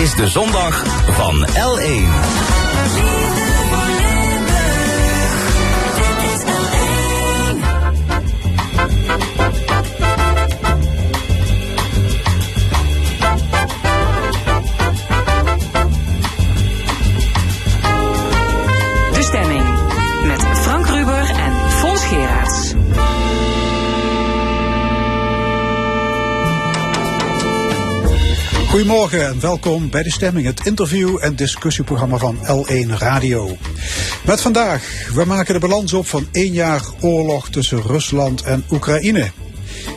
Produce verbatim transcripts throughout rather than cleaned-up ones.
is de zondag van L één. Goedemorgen en welkom bij De Stemming, het interview- en discussieprogramma van L één Radio. Met vandaag, we maken de balans op van één jaar oorlog tussen Rusland en Oekraïne.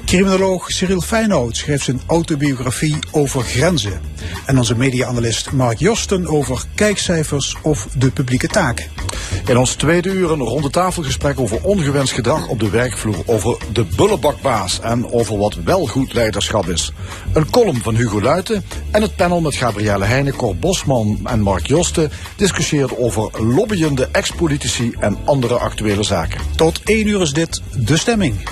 Criminoloog Cyril Fijnaut schreef zijn autobiografie over grenzen. En onze media-analyst Mark Josten over kijkcijfers of de publieke taak. In ons tweede uur een ronde tafelgesprek over ongewenst gedrag op de werkvloer, over de bullebakbaas en over wat wel goed leiderschap is. Een column van Hugo Luiten en het panel met Gabrielle Heine, Cor Bosman en Mark Josten discussieert over lobbyende ex-politici en andere actuele zaken. Tot één uur is dit De Stemming.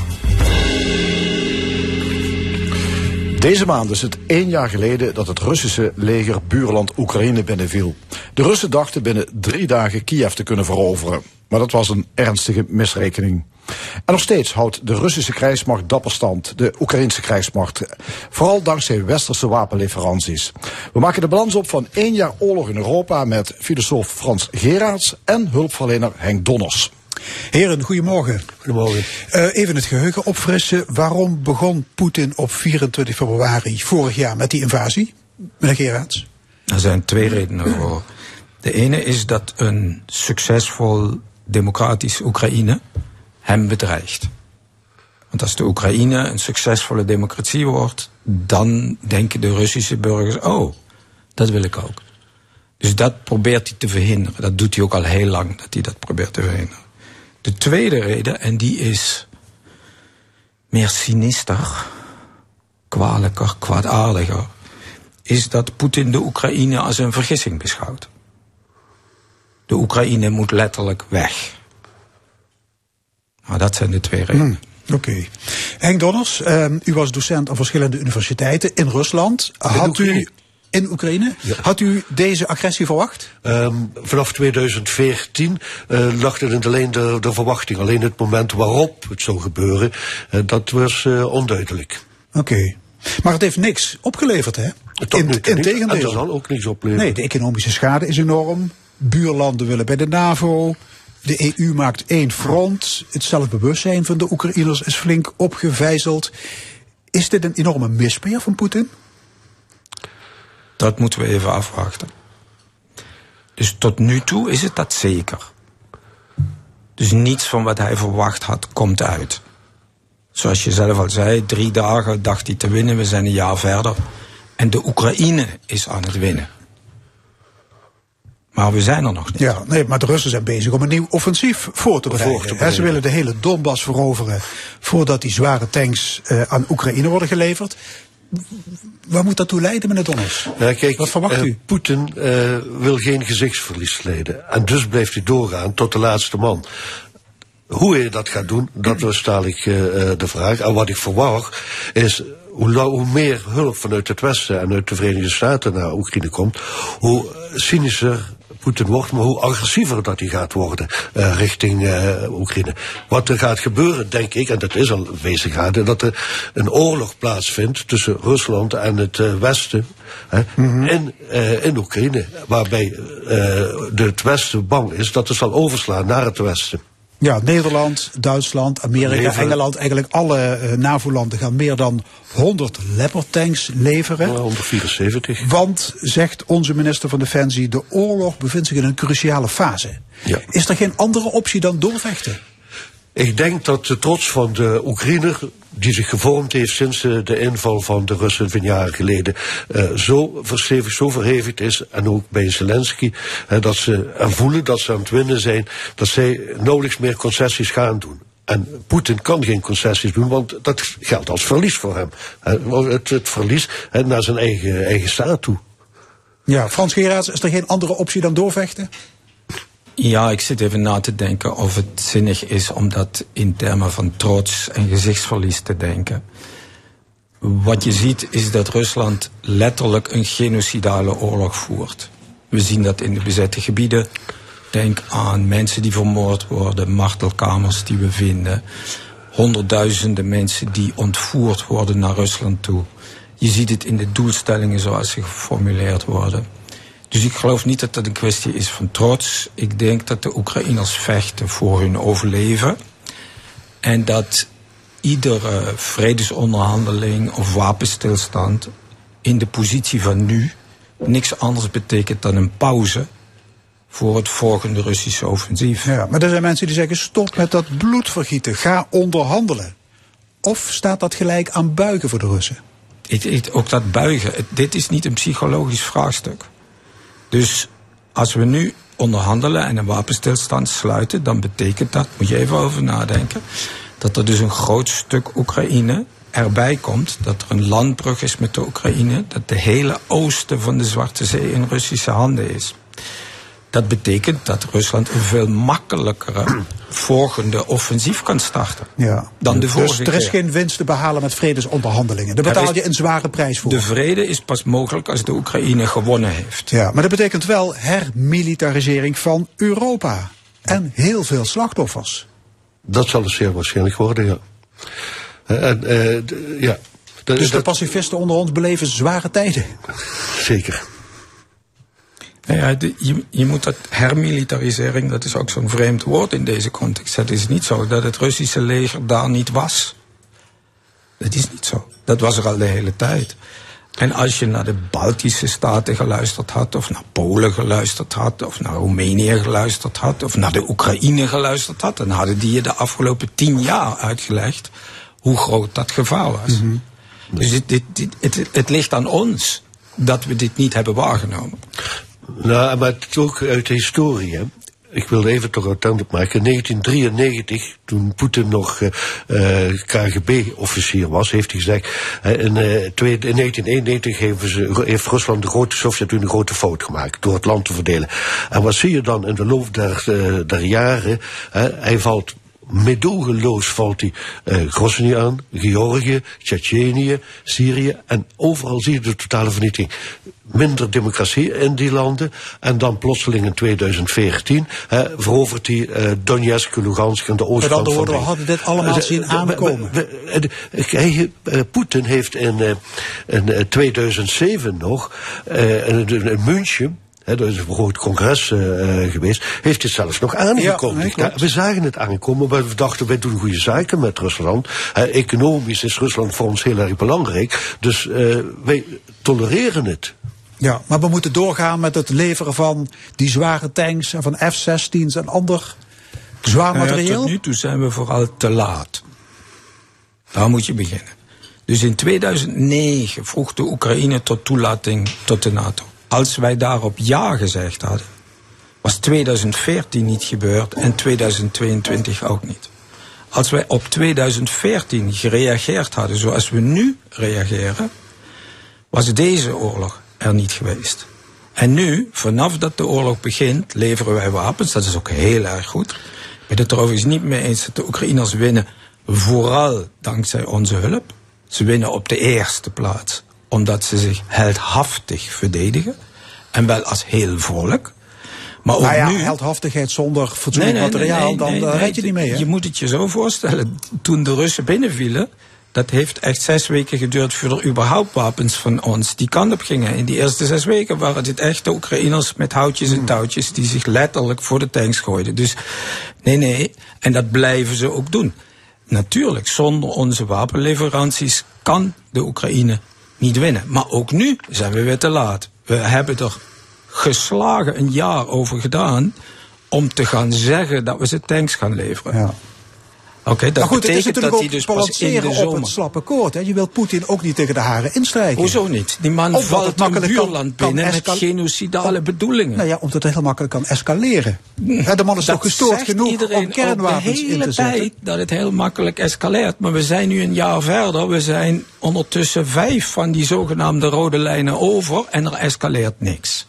Deze maand is het één jaar geleden dat het Russische leger buurland Oekraïne binnenviel. De Russen dachten binnen drie dagen Kiev te kunnen veroveren. Maar dat was een ernstige misrekening. En nog steeds houdt de Russische krijgsmacht dapper stand, de Oekraïnse krijgsmacht. Vooral dankzij westerse wapenleveranties. We maken de balans op van één jaar oorlog in Europa met filosoof Frans Geraerts en hulpverlener Henk Donners. Heren, goedemorgen. Goedemorgen. Uh, even het geheugen opfrissen. Waarom begon Poetin op vierentwintig februari vorig jaar met die invasie, meneer Geraerts? Er zijn twee redenen voor. De ene is dat een succesvol democratisch Oekraïne hem bedreigt. Want als de Oekraïne een succesvolle democratie wordt, dan denken de Russische burgers, oh, dat wil ik ook. Dus dat probeert hij te verhinderen. Dat doet hij ook al heel lang, dat hij dat probeert te verhinderen. De tweede reden, en die is meer sinister, kwalijker, kwaadaardiger, is dat Poetin de Oekraïne als een vergissing beschouwt. De Oekraïne moet letterlijk weg. Nou, dat zijn de twee redenen. Mm, Oké. Okay. Henk Donners, uh, u was docent aan verschillende universiteiten in Rusland. Had u... In Oekraïne? Ja. Had u deze agressie verwacht? Um, vanaf tweeduizend veertien uh, lag het alleen de, de verwachting. Alleen het moment waarop het zou gebeuren, uh, dat was uh, onduidelijk. Oké. Okay. Maar het heeft niks opgeleverd, hè? Integendeel. Het zal ook niks opleveren. Nee, de economische schade is enorm. Buurlanden willen bij de NAVO. De E U maakt één front. Het zelfbewustzijn van de Oekraïners is flink opgevijzeld. Is dit een enorme mispeer van Poetin? Dat moeten we even afwachten. Dus tot nu toe is het dat zeker. Dus niets van wat hij verwacht had, komt uit. Zoals je zelf al zei, drie dagen dacht hij te winnen, we zijn een jaar verder. En de Oekraïne is aan het winnen. Maar we zijn er nog niet. Ja, nee, maar de Russen zijn bezig om een nieuw offensief voor te bereiden. He, ze willen de hele Donbass veroveren voordat die zware tanks uh, aan Oekraïne worden geleverd. Waar moet dat toe leiden, meneer Donners? Ja, kijk, wat verwacht uh, u? Poetin uh, wil geen gezichtsverlies leiden. En dus blijft hij doorgaan tot de laatste man. Hoe hij dat gaat doen, dat was dadelijk uh, de vraag. En wat ik verwacht is, hoe, hoe meer hulp vanuit het Westen en uit de Verenigde Staten naar Oekraïne komt, hoe cynischer Poetin wordt, maar hoe agressiever dat hij gaat worden uh, richting uh, Oekraïne. Wat er gaat gebeuren, denk ik, en dat is al bezig gaande, dat er een oorlog plaatsvindt tussen Rusland en het uh, Westen hè, mm-hmm. in, uh, in Oekraïne, waarbij uh, de, het Westen bang is dat het zal overslaan naar het Westen. Ja, Nederland, Duitsland, Amerika, Leven. Engeland, eigenlijk alle uh, NAVO-landen gaan meer dan honderd Leopard-tanks leveren. honderdvierenzeventig. Want, zegt onze minister van Defensie, de oorlog bevindt zich in een cruciale fase. Ja. Is er geen andere optie dan doorvechten? Ik denk dat de trots van de Oekraïner, die zich gevormd heeft sinds de inval van de Russen van jaren geleden, uh, zo verstevigd, zo verhevigd is, en ook bij Zelensky, uh, dat ze voelen dat ze aan het winnen zijn, dat zij nauwelijks meer concessies gaan doen. En Poetin kan geen concessies doen, want dat geldt als verlies voor hem. Uh, het, het verlies uh, naar zijn eigen, eigen staat toe. Ja, Frans Geraerts, is er geen andere optie dan doorvechten? Ja, ik zit even na te denken of het zinnig is om dat in termen van trots en gezichtsverlies te denken. Wat je ziet is dat Rusland letterlijk een genocidale oorlog voert. We zien dat in de bezette gebieden. Denk aan mensen die vermoord worden, martelkamers die we vinden. Honderdduizenden mensen die ontvoerd worden naar Rusland toe. Je ziet het in de doelstellingen zoals ze geformuleerd worden. Dus ik geloof niet dat dat een kwestie is van trots. Ik denk dat de Oekraïners vechten voor hun overleven. En dat iedere vredesonderhandeling of wapenstilstand in de positie van nu niks anders betekent dan een pauze voor het volgende Russische offensief. Ja, maar er zijn mensen die zeggen stop met dat bloedvergieten, ga onderhandelen. Of staat dat gelijk aan buigen voor de Russen? Ik, ik, ook dat buigen, het, dit is niet een psychologisch vraagstuk. Dus als we nu onderhandelen en een wapenstilstand sluiten, dan betekent dat, moet je even over nadenken, dat er dus een groot stuk Oekraïne erbij komt, dat er een landbrug is met de Oekraïne, dat de hele oosten van de Zwarte Zee in Russische handen is. Dat betekent dat Rusland een veel makkelijkere volgende offensief kan starten ja. dan de vorige keer. Dus er is geen winst te behalen met vredesonderhandelingen. Daar betaal je een zware prijs voor. De vrede is pas mogelijk als de Oekraïne gewonnen heeft. Ja, maar dat betekent wel hermilitarisering van Europa. En heel veel slachtoffers. Dat zal het zeer waarschijnlijk worden, ja. En, eh, d- ja. Dat, dus dat, de pacifisten onder ons beleven zware tijden. Zeker. Ja, de, je, je moet dat hermilitarisering, dat is ook zo'n vreemd woord in deze context. Het is niet zo dat het Russische leger daar niet was. Dat is niet zo. Dat was er al de hele tijd. En als je naar de Baltische staten geluisterd had, of naar Polen geluisterd had, of naar Roemenië geluisterd had, of naar de Oekraïne geluisterd had, dan hadden die je de afgelopen tien jaar uitgelegd hoe groot dat gevaar was. Mm-hmm. Dus het, het, het, het, het ligt aan ons dat we dit niet hebben waargenomen. Nou, maar het is ook uit de historie. Hè. Ik wil even toch uiteindelijk maken. In negentien drieënnegentig, toen Poetin nog uh, K G B-officier was, heeft hij gezegd. Uh, in, uh, in negentien eenennegentig heeft, ze, heeft Rusland de grote Sovjet-Unie een grote fout gemaakt door het land te verdelen. En wat zie je dan in de loop der, uh, der jaren? Uh, hij valt. Meedogenloos valt hij eh, Grozny aan, Georgië, Tsjetsjenië, Syrië. En overal zie je de totale vernietiging. Minder democratie in die landen. En dan plotseling in tweeduizend veertien eh, verovert hij eh, Donetsk, Lugansk en de oostkant van. We hadden dit allemaal zien aankomen. Poetin heeft in, in tweeduizend zeven nog eh, in, in München. He, dat is een groot congres uh, geweest, heeft dit zelfs nog aangekondigd. Ja, ja, we zagen het aankomen, maar we dachten, wij doen goede zaken met Rusland. Uh, economisch is Rusland voor ons heel erg belangrijk, dus uh, wij tolereren het. Ja, maar we moeten doorgaan met het leveren van die zware tanks en van F zestien's en ander zwaar materieel. Ja, ja, tot nu toe zijn we vooral te laat. Daar moet je beginnen. Dus in tweeduizend negen vroeg de Oekraïne tot toelating tot de NATO. Als wij daarop ja gezegd hadden, was tweeduizend veertien niet gebeurd en tweeduizend tweeëntwintig ook niet. Als wij op tweeduizend veertien gereageerd hadden zoals we nu reageren, was deze oorlog er niet geweest. En nu, vanaf dat de oorlog begint, leveren wij wapens. Dat is ook heel erg goed. Ik ben het er overigens niet mee eens dat de Oekraïners winnen, vooral dankzij onze hulp. Ze winnen op de eerste plaats. Omdat ze zich heldhaftig verdedigen. En wel als heel volk. Maar ook nou ja, nu, heldhaftigheid zonder fatsoenlijk nee, nee, materiaal, nee, dan nee, nee, red je niet mee. Hè? Je moet het je zo voorstellen. Toen de Russen binnenvielen, dat heeft echt zes weken geduurd voor er überhaupt wapens van ons die kant op gingen. In die eerste zes weken waren het echt de Oekraïners met houtjes en touwtjes die zich letterlijk voor de tanks gooiden. Dus nee, nee. En dat blijven ze ook doen. Natuurlijk, zonder onze wapenleveranties kan de Oekraïne niet winnen. Maar ook nu zijn we weer te laat. We hebben er geslagen een jaar over gedaan om te gaan zeggen dat we ze tanks gaan leveren. Ja. Oké, okay, dat maar goed, betekent het is dat hij dus pas in de zomer op het slappe koord. Hè? Je wilt Poetin ook niet tegen de haren instrijken. Hoezo niet? Die man omdat valt het een buurland kan, binnen kan escal- met genocidale om, bedoelingen. Nou ja, omdat het heel makkelijk kan escaleren. Ja, de man is dat toch gestoord genoeg om kernwapens in te zetten. De hele tijd dat het heel makkelijk escaleert. Maar we zijn nu een jaar verder. We zijn ondertussen vijf van die zogenaamde rode lijnen over en er escaleert niks.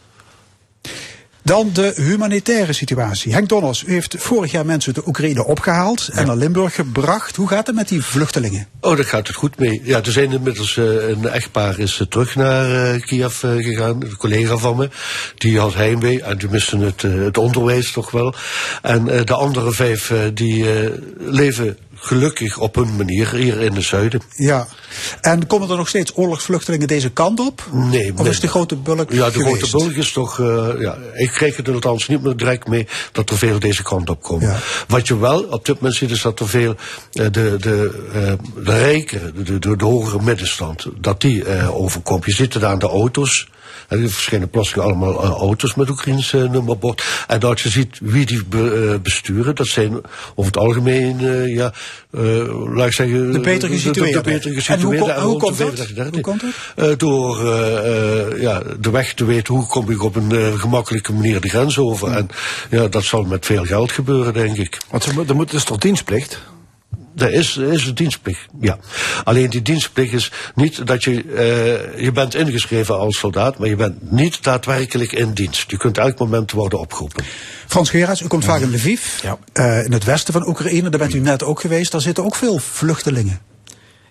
Dan de humanitaire situatie. Henk Donners, u heeft vorig jaar mensen uit de Oekraïne opgehaald en naar Limburg gebracht. Hoe gaat het met die vluchtelingen? Oh, daar gaat het goed mee. Ja, er zijn inmiddels uh, een echtpaar is uh, terug naar uh, Kiev uh, gegaan. Een collega van me, die had heimwee en die misten het, uh, het onderwijs toch wel. En uh, de andere vijf uh, die uh, leven gelukkig op hun manier hier in het zuiden. Ja. En komen er nog steeds oorlogsvluchtelingen deze kant op? Nee. Of nee. Is de grote bulk Ja, de geweest? grote bulk is toch... Uh, ja, ik kreeg het er althans niet meer direct mee dat er veel deze kant op komen. Ja. Wat je wel op dit moment ziet is dat er veel uh, de, de, uh, de rijken, de, de, de, de hogere middenstand, dat die uh, overkomt. Je ziet het aan de auto's. En er verschijnen plotseling allemaal uh, auto's met Oekraïns uh, nummerbord. En dat je ziet wie die be, uh, besturen, dat zijn over het algemeen, uh, ja, uh, laat ik zeggen... De beter gesitueerden. De, de, de beter gesitueerden. En hoe, kom, en hoe, komt, dat? hoe komt dat? Uh, door uh, uh, ja, de weg te weten, hoe kom ik op een uh, gemakkelijke manier de grens over. Hmm. En ja, dat zal met veel geld gebeuren, denk ik. Want ze, er moet dus toch dienstplicht? Er is, er is een dienstplicht, ja. Alleen die dienstplicht is niet dat je... Uh, je bent ingeschreven als soldaat, maar je bent niet daadwerkelijk in dienst. Je kunt elk moment worden opgeroepen. Frans Geraerts, u komt vaak in Lviv, ja. uh, in het westen van Oekraïne. Daar bent u net ook geweest. Daar zitten ook veel vluchtelingen.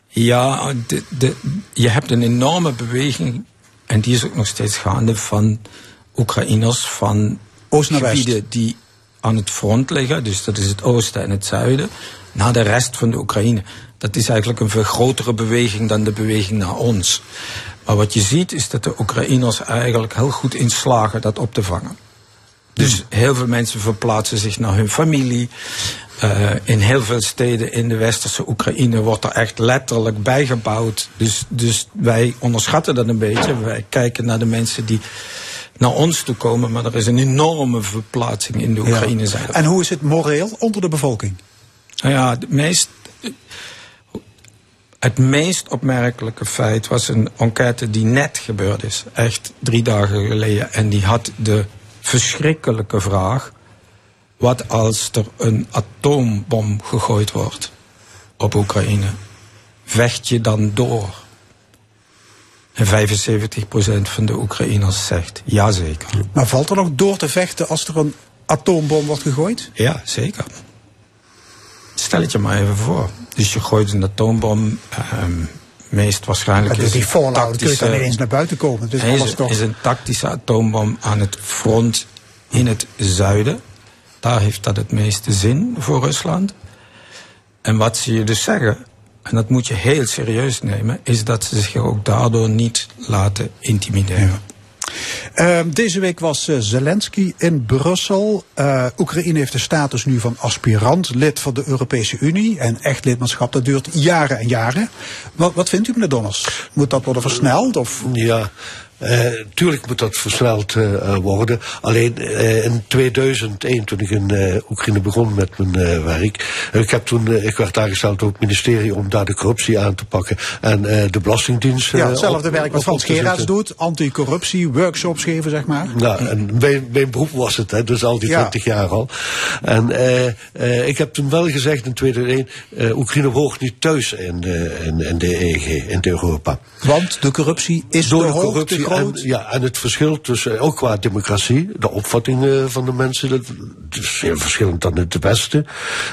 Ja, de, de, je hebt een enorme beweging, en die is ook nog steeds gaande, van Oekraïners van oost naar gebieden west. Die aan het front liggen. Dus dat is het oosten en het zuiden. Naar de rest van de Oekraïne. Dat is eigenlijk een veel grotere beweging dan de beweging naar ons. Maar wat je ziet is dat de Oekraïners eigenlijk heel goed in slagen dat op te vangen. Dus heel veel mensen verplaatsen zich naar hun familie. Uh, in heel veel steden in de westerse Oekraïne wordt er echt letterlijk bijgebouwd. Dus, dus wij onderschatten dat een beetje. Wij kijken naar de mensen die naar ons toe komen. Maar er is een enorme verplaatsing in de Oekraïne. Ja. En hoe is het moreel onder de bevolking? Nou ja, het meest, het meest opmerkelijke feit was een enquête die net gebeurd is. Echt drie dagen geleden. En die had de verschrikkelijke vraag: wat als er een atoombom gegooid wordt op Oekraïne? Vecht je dan door? En vijfenzeventig procent van de Oekraïners zegt jazeker. Maar valt er nog door te vechten als er een atoombom wordt gegooid? Ja, zeker. Stel het je maar even voor. Dus je gooit een atoombom. Um, meest waarschijnlijk is, is die fallout, kun je dan ineens naar buiten komen. Dus is, alles toch... is een tactische atoombom aan het front in het zuiden. Daar heeft dat het meeste zin voor Rusland. En wat ze je dus zeggen, en dat moet je heel serieus nemen, is dat ze zich ook daardoor niet laten intimideren. Uh, deze week was uh, Zelensky in Brussel. Uh, Oekraïne heeft de status nu van aspirant lid van de Europese Unie. En echt lidmaatschap, dat duurt jaren en jaren. Wat, wat vindt u, meneer Donners? Moet dat worden versneld? Of? Ja, uh, tuurlijk moet dat versneld uh, worden. Alleen uh, in tweeduizend één, toen ik in uh, Oekraïne begon met mijn uh, werk. Uh, ik, heb toen, uh, ik werd aangesteld door het ministerie om daar de corruptie aan te pakken. En uh, de belastingdienst... Uh, ja, hetzelfde op, werk wat Frans Geraerts doet. Anticorruptie, workshops geven, zeg maar. Nou, en mijn, mijn beroep was het, hè, dus al die twintig ja. jaar al. En uh, uh, ik heb toen wel gezegd in tweeduizend één... Uh, Oekraïne hoort niet thuis in de, in, in de E E G, in de Europa. Want de corruptie is door de, de corruptie en, ja, en het verschil tussen, ook qua democratie, de opvattingen van de mensen, dat is heel verschillend dan het Westen.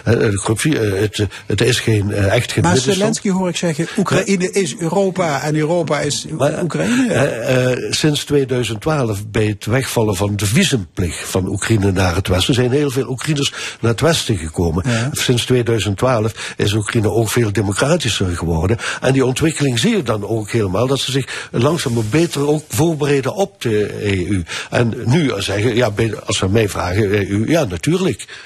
De corruptie, het, het is geen, echt geen maar middenstand. Maar Zelensky hoor ik zeggen, Oekraïne ja. is Europa en Europa is maar, Oekraïne. Eh, eh, sinds tweeduizend twaalf, bij het wegvallen van de visumplicht van Oekraïne naar het Westen, zijn heel veel Oekraïners naar het Westen gekomen. Ja. Sinds tweeduizend twaalf is Oekraïne ook veel democratischer geworden. En die ontwikkeling zie je dan ook helemaal, dat ze zich langzaam maar beter ook voorbereiden op de E U. En nu zeggen, ja, als ze mij vragen, E U, ja, natuurlijk.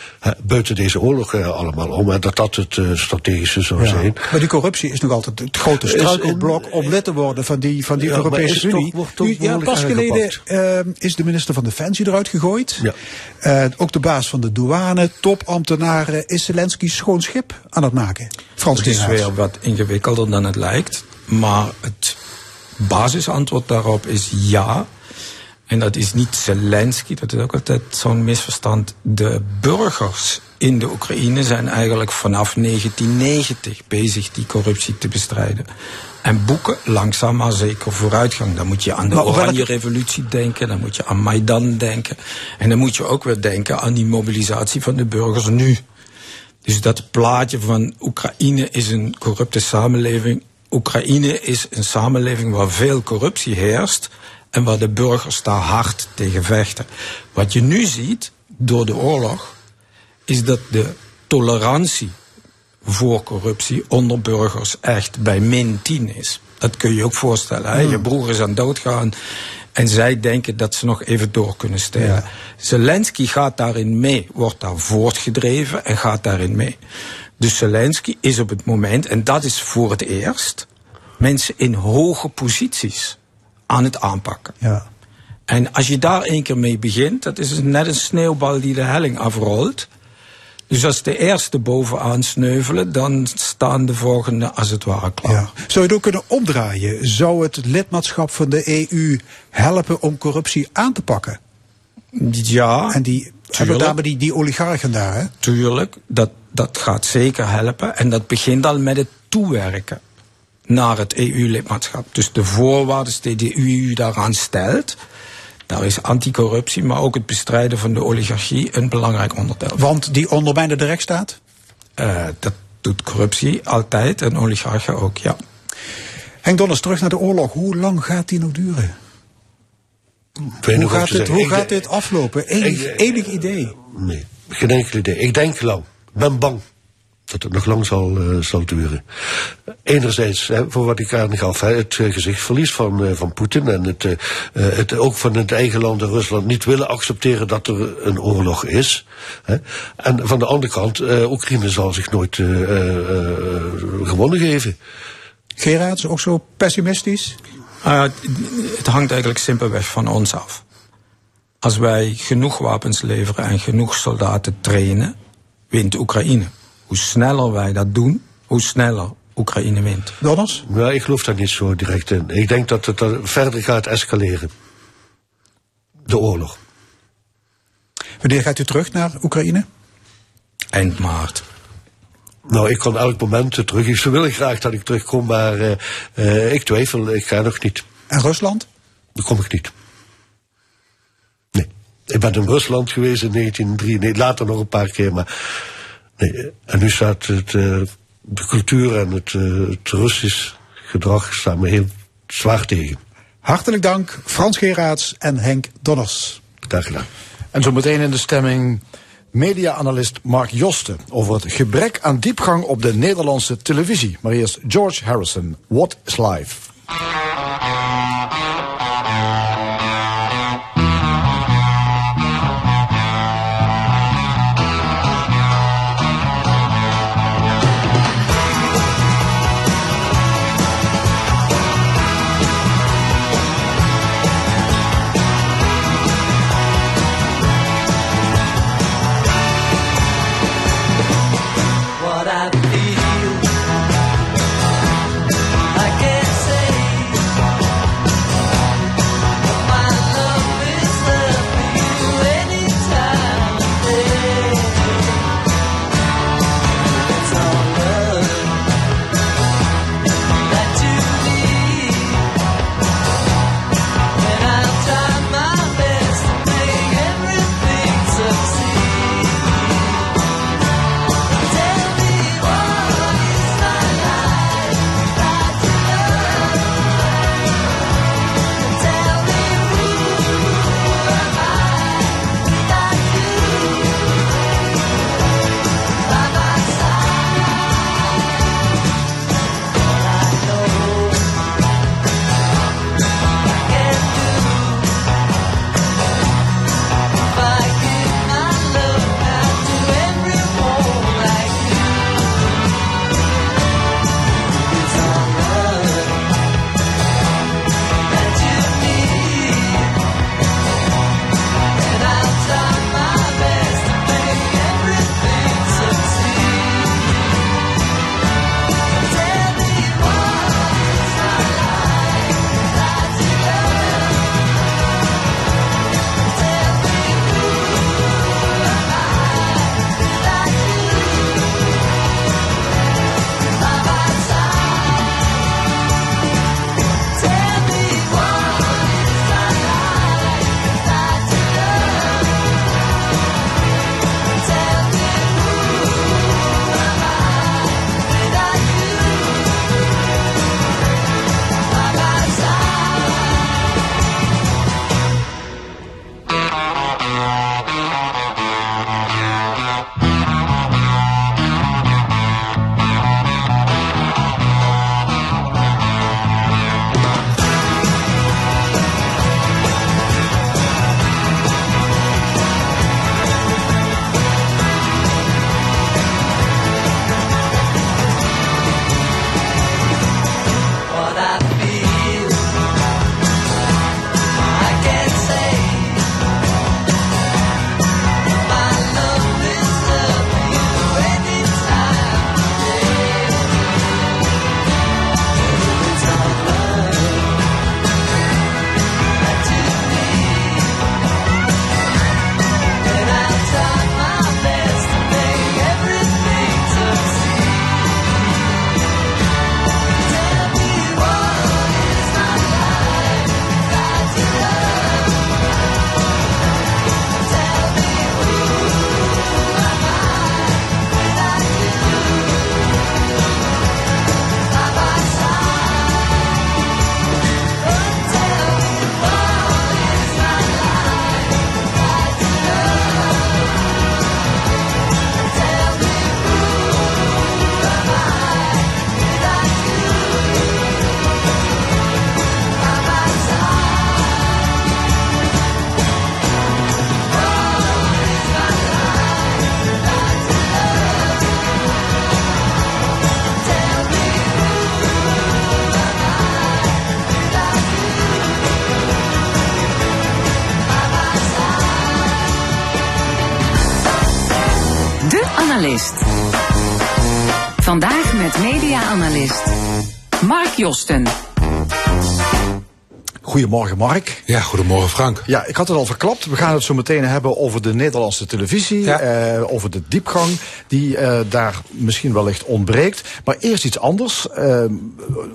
Buiten deze oorlog allemaal om, en dat dat het strategische zou ja. zijn. Maar die corruptie is nog altijd het grote struikelblok om lid te worden van die, van die ja, Europese Unie. Nu, ja, pas geleden uh, is de minister van Defensie eruit gegooid. Ja. Uh, ook de baas van de douane, topambtenaren, is Zelensky schoon schip aan het maken. Frans Het is weer wat ingewikkelder dan het lijkt, maar het basisantwoord daarop is ja. en dat is niet Zelensky, dat is ook altijd zo'n misverstand. De burgers in de Oekraïne zijn eigenlijk vanaf negentien negentig bezig die corruptie te bestrijden. En boeken langzaam maar zeker vooruitgang. Dan moet je aan de maar Oranje welke... Revolutie denken, dan moet je aan Maidan denken. En dan moet je ook weer denken aan die mobilisatie van de burgers nu. Dus dat plaatje van Oekraïne is een corrupte samenleving. Oekraïne is een samenleving waar veel corruptie heerst en waar de burgers daar hard tegen vechten. Wat je nu ziet door de oorlog is dat de tolerantie voor corruptie onder burgers echt bij min tien is. Dat kun je ook voorstellen. Hè? Je broer is aan doodgaan en zij denken dat ze nog even door kunnen stellen. Ja. Zelensky gaat daarin mee, wordt daar voortgedreven en gaat daarin mee. Dus Zelensky is op het moment, en dat is voor het eerst, mensen in hoge posities aan het aanpakken. Ja. En als je daar één keer mee begint, dat is net een sneeuwbal die de helling afrolt. Dus als de eerste bovenaan sneuvelen, dan staan de volgende als het ware klaar. Ja. Zou je het ook kunnen omdraaien? Zou het lidmaatschap van de E U helpen om corruptie aan te pakken? Ja. En die, hebben daar die, die oligarchen daar, hè? Tuurlijk, dat, dat gaat zeker helpen. En dat begint al met het toewerken naar het E U-lidmaatschap. Dus de voorwaarden die de E U daaraan stelt... Daar is anticorruptie, maar ook het bestrijden van de oligarchie een belangrijk onderdeel. Want die ondermijnen de rechtsstaat? Uh, dat doet corruptie altijd en oligarchen ook, ja. Henk Donners, terug naar de oorlog. Hoe lang gaat die nog duren? Hoe gaat, dit, hoe gaat dit aflopen? Enig, ik, enig idee? Nee, geen enkel idee. Ik denk lang. Ik ben bang dat het nog lang zal, uh, zal duren. Enerzijds, hè, voor wat ik aangaf, hè, het uh, gezichtsverlies van, uh, van Poetin... en het, uh, het ook van het eigen land en Rusland niet willen accepteren dat er een oorlog is. Hè. En van de andere kant, uh, Oekraïne zal zich nooit uh, uh, gewonnen geven. Geraerts, ook zo pessimistisch? Uh, het hangt eigenlijk simpelweg van ons af. Als wij genoeg wapens leveren en genoeg soldaten trainen, wint Oekraïne. Hoe sneller wij dat doen, hoe sneller Oekraïne wint. Donners? Ja, ik geloof daar niet zo direct in. Ik denk dat het verder gaat escaleren. De oorlog. Wanneer gaat u terug naar Oekraïne? Eind maart. Nou, ik kan elk moment terug. Ze willen graag dat ik terugkom, maar uh, uh, ik twijfel. Ik ga nog niet. En Rusland? Daar kom ik niet. Nee. Ik ben in Rusland geweest in negentien drie. Nee, later nog een paar keer, maar... Nee, en nu staat het, uh, de cultuur en het, uh, het Russisch gedrag staan me heel zwaar tegen. Hartelijk dank Frans Geraerts en Henk Donners. Graag gedaan. En zometeen in de stemming media-analyst Mark Josten over het gebrek aan diepgang op de Nederlandse televisie. Maar eerst George Harrison, What is Life? What I feel, I can't say. Analyst. Vandaag met media-analyst Mark Josten. Goedemorgen Mark. Ja, goedemorgen Frank. Ja, ik had het al verklapt. We gaan het zo meteen hebben over de Nederlandse televisie. Ja. Eh, over de diepgang die eh, daar misschien wellicht ontbreekt. Maar eerst iets anders. Eh,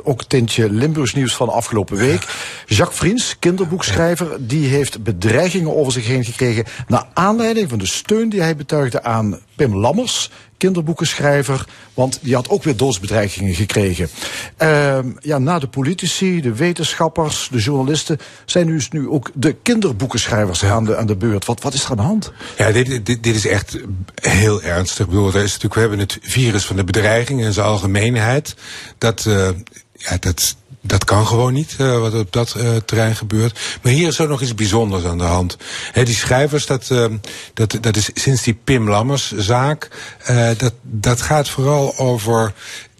ook tintje Limburgs nieuws van afgelopen week. Jacques Vriens, kinderboekschrijver, die heeft bedreigingen over zich heen gekregen naar aanleiding van de steun die hij betuigde aan Pim Lammers, kinderboekenschrijver, want die had ook weer doodsbedreigingen gekregen. Uh, ja, na de politici, de wetenschappers, de journalisten zijn nu, nu ook de kinderboekenschrijvers aan de, aan de beurt. Wat, wat is er aan de hand? Ja, dit, dit, dit is echt heel ernstig. Ik bedoel, er is natuurlijk, we hebben het virus van de bedreiging en zijn algemeenheid. Dat, uh, ja, dat... Dat kan gewoon niet, uh, wat op dat uh, terrein gebeurt. Maar hier is ook nog iets bijzonders aan de hand. He, die schrijvers, dat, uh, dat, dat is sinds die Pim Lammers-zaak... Uh, dat, dat gaat vooral over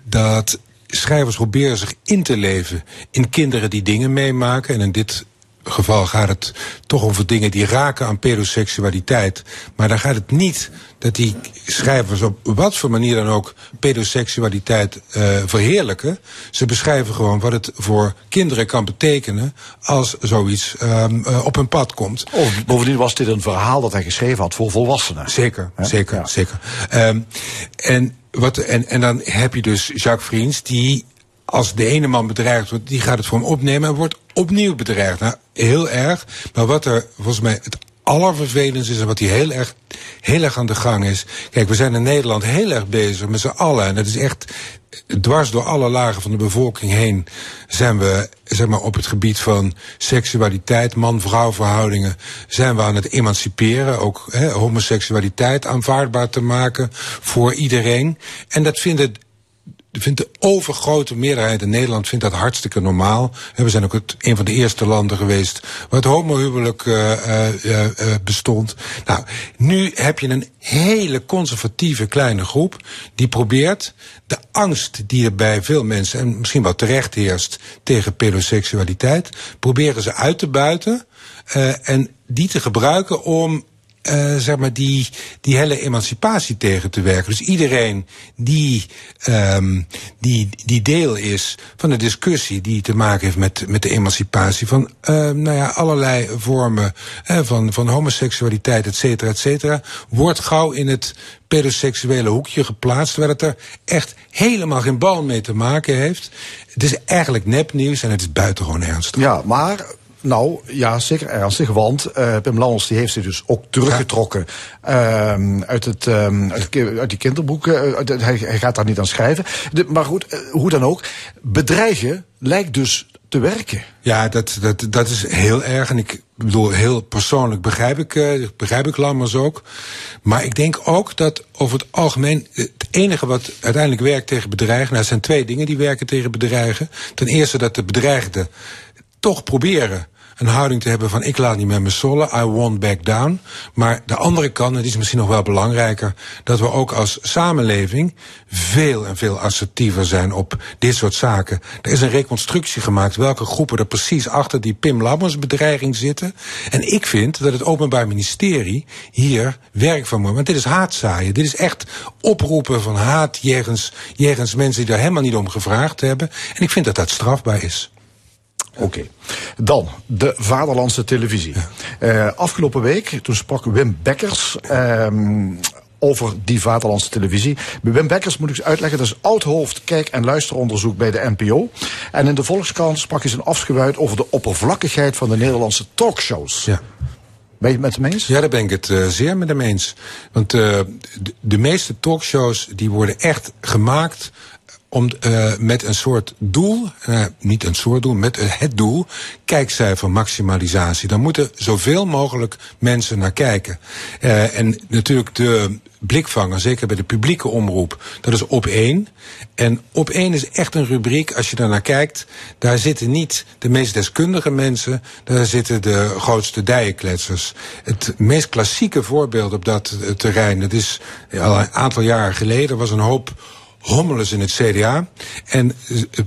dat schrijvers proberen zich in te leven in kinderen die dingen meemaken. En in dit geval gaat het toch over dingen die raken aan pedoseksualiteit. Maar daar gaat het niet dat die schrijvers op wat voor manier dan ook pedoseksualiteit uh, verheerlijken. Ze beschrijven gewoon wat het voor kinderen kan betekenen als zoiets um, uh, op hun pad komt. Oh, bovendien was dit een verhaal dat hij geschreven had voor volwassenen. Zeker, He? zeker, ja. zeker. Um, en, wat, en, en dan heb je dus Jacques Vriens die, als de ene man bedreigd wordt, die gaat het voor hem opnemen en wordt opnieuw bedreigd. Nou, heel erg. Maar wat er volgens mij het allervervelendste is en wat hier heel erg, heel erg aan de gang is. Kijk, we zijn in Nederland heel erg bezig met z'n allen. En dat is echt dwars door alle lagen van de bevolking heen zijn we, zeg maar, op het gebied van seksualiteit, man-vrouw verhoudingen, zijn we aan het emanciperen. Ook hè, homoseksualiteit aanvaardbaar te maken voor iedereen. En dat vindt het vindt de overgrote meerderheid in Nederland vindt dat hartstikke normaal. We zijn ook het, een van de eerste landen geweest waar het homohuwelijk uh, uh, uh, bestond. Nou, nu heb je een hele conservatieve kleine groep die probeert de angst die er bij veel mensen, en misschien wel terecht heerst, tegen pedoseksualiteit, proberen ze uit te buiten uh, en die te gebruiken om Uh, zeg maar die, die hele emancipatie tegen te werken. Dus iedereen die, um, die, die deel is van de discussie die te maken heeft met, met de emancipatie van uh, nou ja, allerlei vormen uh, van, van homoseksualiteit, et cetera, et cetera, wordt gauw in het pedoseksuele hoekje geplaatst, terwijl het er echt helemaal geen bal mee te maken heeft. Het is eigenlijk nepnieuws en het is buitengewoon ernstig. Ja, maar nou, ja, zeker ernstig, want uh, Pim Lammers die heeft zich dus ook teruggetrokken ja. uh, uit, het, uh, uit, uit die kinderboeken. Uh, de, hij, hij gaat daar niet aan schrijven. De, maar goed, uh, hoe dan ook, bedreigen lijkt dus te werken. Ja, dat, dat, dat is heel erg. En ik bedoel, heel persoonlijk begrijp ik, uh, begrijp ik Lammers ook. Maar ik denk ook dat over het algemeen het enige wat uiteindelijk werkt tegen bedreigen, nou, er zijn twee dingen die werken tegen bedreigen. Ten eerste dat de bedreigde toch proberen een houding te hebben van ik laat niet met me sollen, I won't back down. Maar de andere kant, en die is misschien nog wel belangrijker, dat we ook als samenleving veel en veel assertiever zijn op dit soort zaken. Er is een reconstructie gemaakt welke groepen er precies achter die Pim Lammers bedreiging zitten. En ik vind dat het Openbaar Ministerie hier werk van moet. Want dit is haatzaaien. Dit is echt oproepen van haat jegens, jegens mensen die daar helemaal niet om gevraagd hebben. En ik vind dat dat strafbaar is. Oké, okay. Dan de Vaderlandse televisie. Ja. Uh, afgelopen week, toen sprak Wim Beckers uh, over die Vaderlandse televisie. Wim Beckers, moet ik eens uitleggen, dat is oud-hoofd kijk- en luisteronderzoek bij de N P O. En in de Volkskrant sprak hij zijn afschuw uit over de oppervlakkigheid van de Nederlandse talkshows. Ja. Ben je het met hem eens? Ja, daar ben ik het uh, zeer met hem eens. Want uh, de, de meeste talkshows die worden echt gemaakt om uh, met een soort doel, uh, niet een soort doel, met het doel, kijkcijfermaximalisatie. Daar moeten zoveel mogelijk mensen naar kijken. Uh, en natuurlijk de blikvanger, zeker bij de publieke omroep, dat is Op één. En Op één is echt een rubriek, als je daar naar kijkt, daar zitten niet de meest deskundige mensen, daar zitten de grootste dijenkletsers. Het meest klassieke voorbeeld op dat terrein, dat is al een aantal jaren geleden, was een hoop hommelens in het C D A. En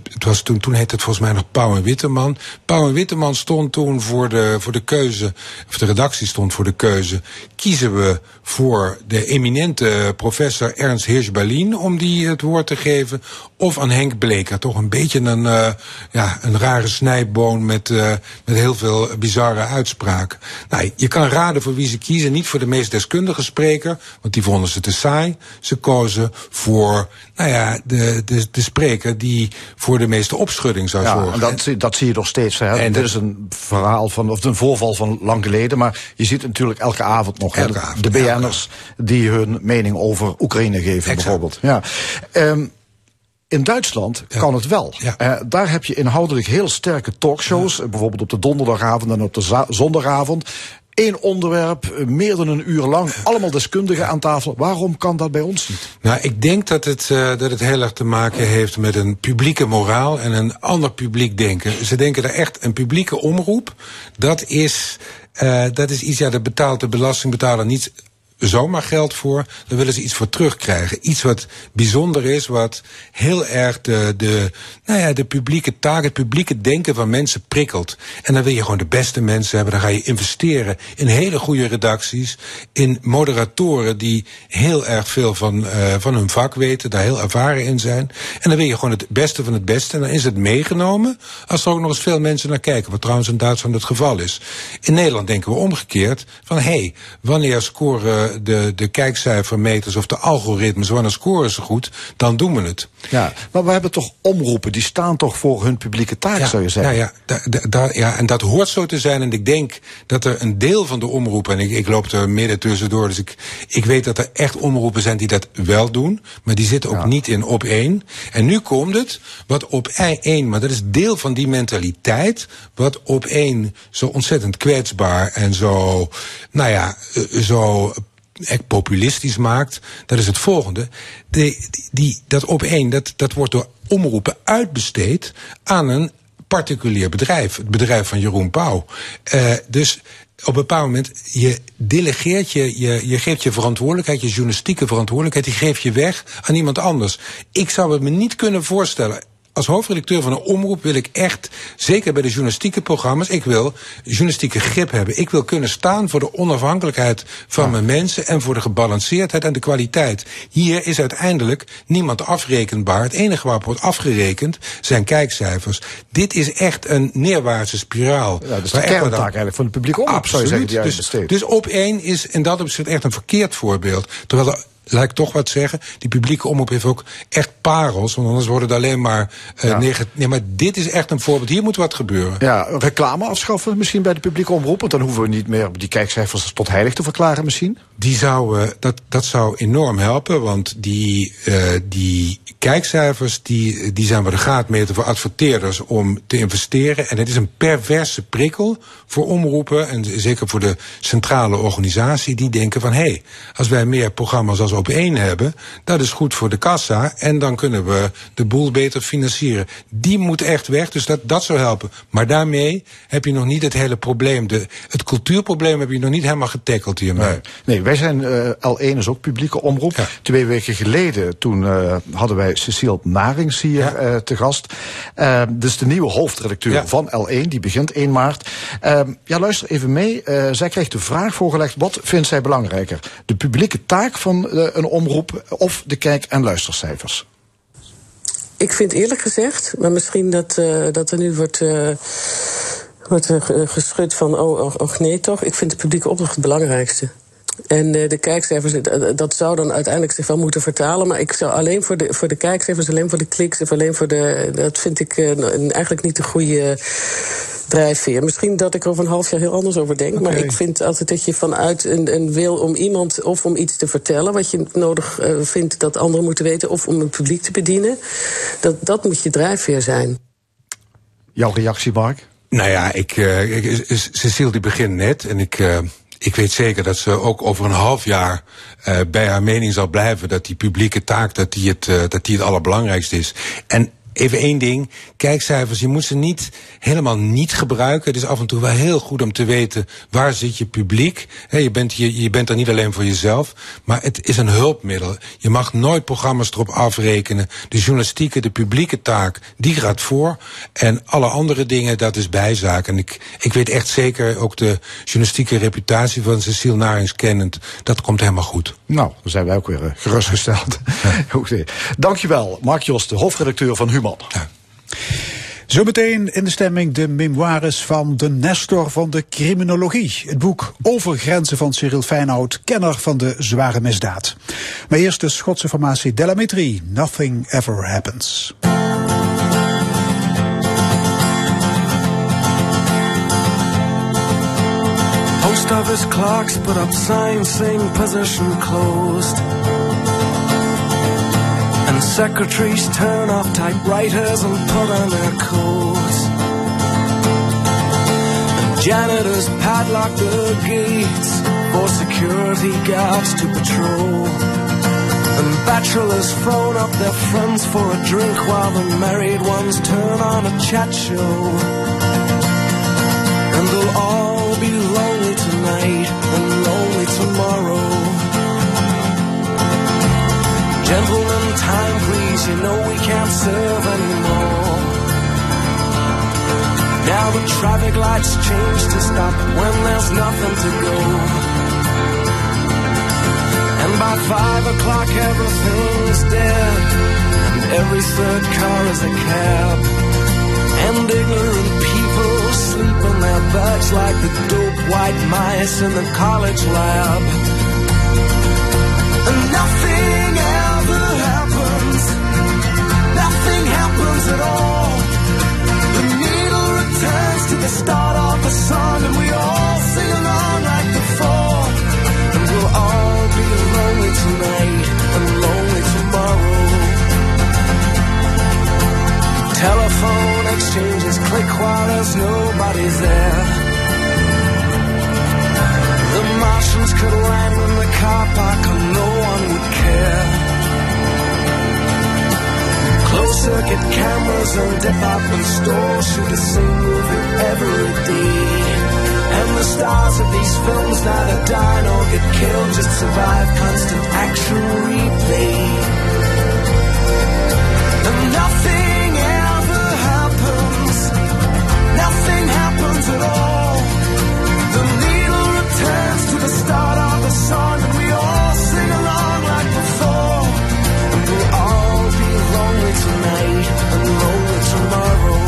het was toen, toen heette het volgens mij nog Pauw en Witteman. Pauw en Witteman stond toen voor de, voor de keuze, of de redactie stond voor de keuze, kiezen we voor de eminente professor Ernst Hirsch Ballin om die het woord te geven, of aan Henk Bleker. Toch een beetje een, uh, ja, een rare snijboon met, uh, met heel veel bizarre uitspraken. Nou, je kan raden voor wie ze kiezen, niet voor de meest deskundige spreker, want die vonden ze te saai. Ze kozen voor, nou ja, de, de, de spreker die voor de meeste opschudding zou zorgen. Ja, en dat, en, dat zie je nog steeds. Hè? En dit is een verhaal van, of een voorval van lang geleden, maar je ziet natuurlijk elke avond nog elke hè, avond, de B N'ers ja, die hun mening over Oekraïne geven, exact, bijvoorbeeld. Ja. Um, In Duitsland ja. kan het wel. Ja. Uh, daar heb je inhoudelijk heel sterke talkshows. Ja. Bijvoorbeeld op de donderdagavond en op de za- zondagavond. Eén onderwerp, meer dan een uur lang, allemaal deskundigen aan tafel. Waarom kan dat bij ons niet? Nou, ik denk dat het, uh, dat het heel erg te maken heeft met een publieke moraal en een ander publiek denken. Ze denken er echt een publieke omroep. Dat is, uh, dat is iets, ja, dat betaalt de belastingbetaler niet zomaar geld voor, daar willen ze iets voor terugkrijgen. Iets wat bijzonder is, wat heel erg de, de, nou ja, de publieke taak, het publieke denken van mensen prikkelt. En dan wil je gewoon de beste mensen hebben, dan ga je investeren in hele goede redacties, in moderatoren die heel erg veel van, uh, van hun vak weten, daar heel ervaren in zijn. En dan wil je gewoon het beste van het beste, en dan is het meegenomen als er ook nog eens veel mensen naar kijken, wat trouwens in Duitsland het geval is. In Nederland denken we omgekeerd, van hé, hey, wanneer scoren De, de kijkcijfermeters of de algoritmes, wanneer scoren ze goed, dan doen we het. Ja, maar we hebben toch omroepen, die staan toch voor hun publieke taak, ja, zou je zeggen? Nou ja, da, da, da, ja, en dat hoort zo te zijn. En ik denk dat er een deel van de omroepen, en ik, ik loop er midden tussendoor, dus ik, ik weet dat er echt omroepen zijn die dat wel doen, maar die zitten ook ja. niet in op één. En nu komt het, wat op één, maar dat is deel van die mentaliteit, wat op één zo ontzettend kwetsbaar en zo, nou ja, zo echt populistisch maakt, dat is het volgende. Die, die, dat op één, dat, dat wordt door omroepen uitbesteed aan een particulier bedrijf. Het bedrijf van Jeroen Pauw. Uh, dus op een bepaald moment, je delegeert je, je, je geeft je verantwoordelijkheid, je journalistieke verantwoordelijkheid, die geef je weg aan iemand anders. Ik zou het me niet kunnen voorstellen. Als hoofdredacteur van een omroep wil ik echt, zeker bij de journalistieke programma's, ik wil journalistieke grip hebben. Ik wil kunnen staan voor de onafhankelijkheid van ja. mijn mensen en voor de gebalanceerdheid en de kwaliteit. Hier is uiteindelijk niemand afrekenbaar. Het enige waarop wordt afgerekend zijn kijkcijfers. Dit is echt een neerwaartse spiraal. Ja, dus de kerntaak eigenlijk van de publieke omroep, absoluut, zou je zeggen, die dus, dus op één is in dat opzicht echt een verkeerd voorbeeld. Terwijl er, laat ik toch wat zeggen, die publieke omroep heeft ook echt parels, want anders worden het alleen maar uh, ja. neg- nee, maar dit is echt een voorbeeld, hier moet wat gebeuren. Ja, reclame afschaffen misschien bij de publieke omroep, want dan hoeven we niet meer die kijkcijfers tot heilig te verklaren misschien? Die zou, uh, dat, dat zou enorm helpen, want die, uh, die kijkcijfers, die, die zijn wel de graadmeter voor adverteerders om te investeren, en het is een perverse prikkel voor omroepen, en zeker voor de centrale organisatie, die denken van, hé, hey, als wij meer programma's als op één hebben, dat is goed voor de kassa en dan kunnen we de boel beter financieren. Die moet echt weg, dus dat, dat zou helpen. Maar daarmee heb je nog niet het hele probleem. De, het cultuurprobleem heb je nog niet helemaal getackeld hiermee. Nee, nee, wij zijn uh, L één is ook publieke omroep. Ja. Twee weken geleden, toen uh, hadden wij Cécile Narings hier ja. uh, te gast. Uh, dus de nieuwe hoofdredacteur ja. van L één, die begint één maart. Uh, ja, luister even mee. Uh, zij kreeg de vraag voorgelegd, wat vindt zij belangrijker? De publieke taak van uh, een omroep of de kijk- en luistercijfers? Ik vind eerlijk gezegd, maar misschien dat, uh, dat er nu wordt, uh, wordt uh, geschud van oh, oh, oh nee toch, ik vind de publieke omroep het belangrijkste. En uh, de kijkcijfers, uh, dat zou dan uiteindelijk zich wel moeten vertalen, maar ik zou alleen voor de, voor de kijkcijfers, alleen voor de kliks, of alleen voor de, dat vind ik uh, eigenlijk niet de goede drijfveer. Misschien dat ik er over een half jaar heel anders over denk. Okay. Maar ik vind altijd dat je vanuit een, een wil om iemand of om iets te vertellen, wat je nodig uh, vindt dat anderen moeten weten, of om een publiek te bedienen, dat, dat moet je drijfveer zijn. Jouw reactie, Mark? Nou ja, ik, uh, ik, Cécile die begint net en ik... Uh, Ik weet zeker dat ze ook over een half jaar uh, bij haar mening zal blijven dat die publieke taak, dat die het, uh, dat die het allerbelangrijkste is. En even één ding. Kijkcijfers, je moet ze niet helemaal niet gebruiken. Het is af en toe wel heel goed om te weten waar zit je publiek. He, je bent, je, je bent er niet alleen voor jezelf. Maar het is een hulpmiddel. Je mag nooit programma's erop afrekenen. De journalistieke, de publieke taak, die gaat voor. En alle andere dingen, dat is bijzaak. En ik, ik weet echt zeker, ook de journalistieke reputatie van Cécile Narings kennend, dat komt helemaal goed. Nou, dan zijn wij ook weer uh, gerustgesteld. Ja. Dankjewel, Mark Josten, hoofdredacteur van Human. Ja. Zometeen in de stemming de memoires van de Nestor van de criminologie. Het boek Over Grenzen van Cyril Fijnaut, kenner van de zware misdaad. Maar eerst de Schotse formatie Del Amitri, Nothing Ever Happens. Post office clerks put up signs saying position closed. And secretaries turn off typewriters and put on their coats. And janitors padlock the gates for security guards to patrol. And bachelors phone up their friends for a drink while the married ones turn on a chat show. And they'll all be lonely tonight and lonely tomorrow. Gentlemen, time please, you know we can't serve anymore. Now the traffic lights change to stop when there's nothing to go. And by five o'clock everything is dead, and every third car is a cab. And ignorant people sleep on their beds like the dope white mice in the college lab. And nothing else happens, nothing happens at all. The needle returns to the start of the song, and we all sing along like before. And we'll all be lonely tonight and lonely tomorrow. Telephone exchanges click while there's nobody there. The Martians could land in the car park and no one would care. Closed circuit cameras and department stores shoot the same movie every day. And the stars of these films neither die nor get killed, just survive constant action replay. And nothing ever happens, nothing happens at all. The needle returns to the start of the song, and we all sing along like before. And we all lonely tonight and lonely tomorrow.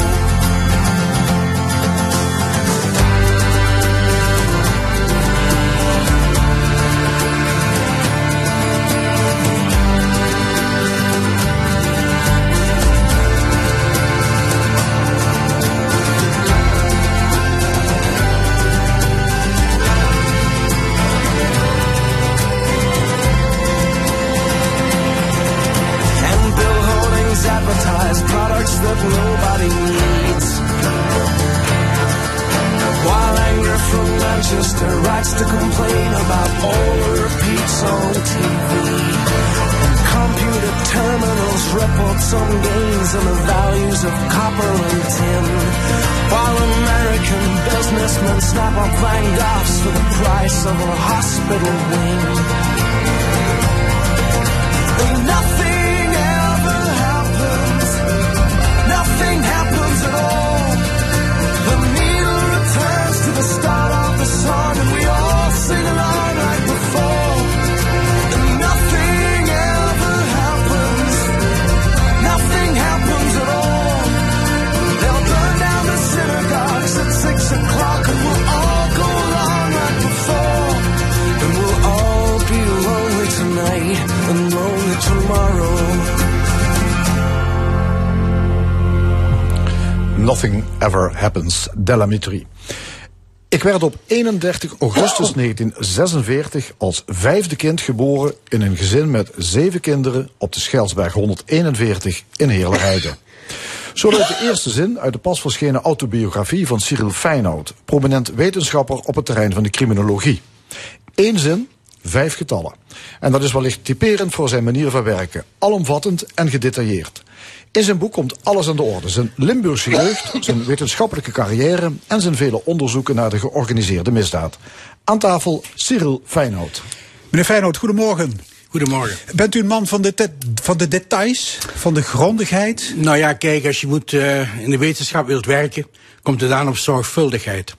Advertise products that nobody needs, while anger from Manchester writes to complain about all the repeats on T V. And computer terminals report some gains in the values of copper and tin, while American businessmen snap up Van Goghs for the price of a hospital wing. And nothing Nothing happens at all. The needle returns to the start of the song, and we all sing along like before. And nothing ever happens. Nothing happens at all. They'll burn down the synagogues at six o'clock, and we'll all go along like before. And we'll all be lonely tonight and lonely tomorrow. Nothing Ever Happens, Del Amitri. Ik werd op eenendertig augustus negentien zesenveertig als vijfde kind geboren in een gezin met zeven kinderen op de Schelsberg honderdeenenveertig in Heerlen-Heide. Zo luidt de eerste zin uit de pas verschenen autobiografie van Cyril Fijnaut, prominent wetenschapper op het terrein van de criminologie. Eén zin, vijf getallen. En dat is wellicht typerend voor zijn manier van werken, alomvattend en gedetailleerd. In zijn boek komt alles aan de orde. Zijn Limburgse jeugd, zijn wetenschappelijke carrière en zijn vele onderzoeken naar de georganiseerde misdaad. Aan tafel Cyril Fijnaut. Meneer Fijnaut, goedemorgen. Goedemorgen. Bent u een man van de, te- van de details, van de grondigheid? Nou ja, kijk, als je moet, uh, in de wetenschap wilt werken, komt het aan op zorgvuldigheid.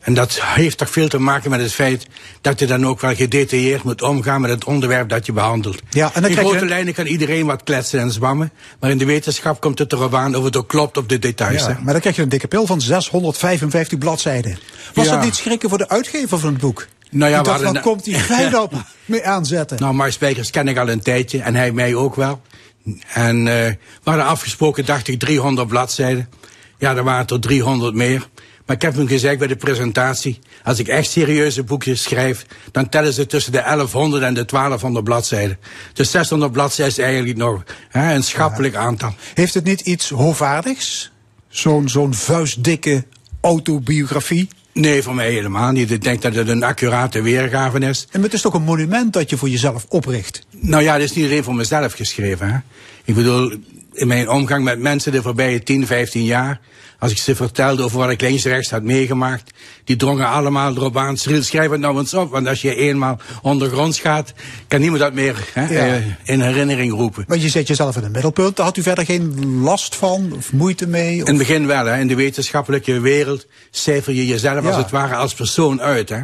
En dat heeft toch veel te maken met het feit dat je dan ook wel gedetailleerd moet omgaan met het onderwerp dat je behandelt. Ja, en dan in grote je... lijnen kan iedereen wat kletsen en zwammen, maar in de wetenschap komt het erop aan of het ook klopt op de details. Ja, hè? Maar dan krijg je een dikke pil van zeshonderdvijfenvijftig bladzijden. Was ja. dat niet schrikken voor de uitgever van het boek? Nou ja, ik dacht, wat een... komt die Fijnaut mee aanzetten? Nou, Mark Spijkers ken ik al een tijdje en hij mij ook wel. En uh, we hadden afgesproken, dacht ik, driehonderd bladzijden. Ja, er waren er driehonderd meer. Maar ik heb hem gezegd bij de presentatie, als ik echt serieuze boekjes schrijf, dan tellen ze tussen de elfhonderd en de twaalfhonderd bladzijden. Dus zeshonderd bladzijden is eigenlijk nog hè, een schappelijk ja. aantal. Heeft het niet iets hoovaardigs? Zo'n, zo'n vuistdikke autobiografie? Nee, voor mij helemaal niet. Ik denk dat het een accurate weergave is. En het is toch een monument dat je voor jezelf opricht? Nou ja, dat is niet alleen voor mezelf geschreven. Hè? Ik bedoel, in mijn omgang met mensen de voorbije tien, vijftien jaar, als ik ze vertelde over wat ik links rechts had meegemaakt, die drongen allemaal erop aan, Cyril, schrijf het nou eens op, want als je eenmaal ondergronds gaat, kan niemand dat meer hè, ja. in herinnering roepen. Want je zet jezelf in het middelpunt, daar had u verder geen last van, of moeite mee? Of... In het begin wel, hè. In de wetenschappelijke wereld cijfer je jezelf ja. als het ware als persoon uit, hè.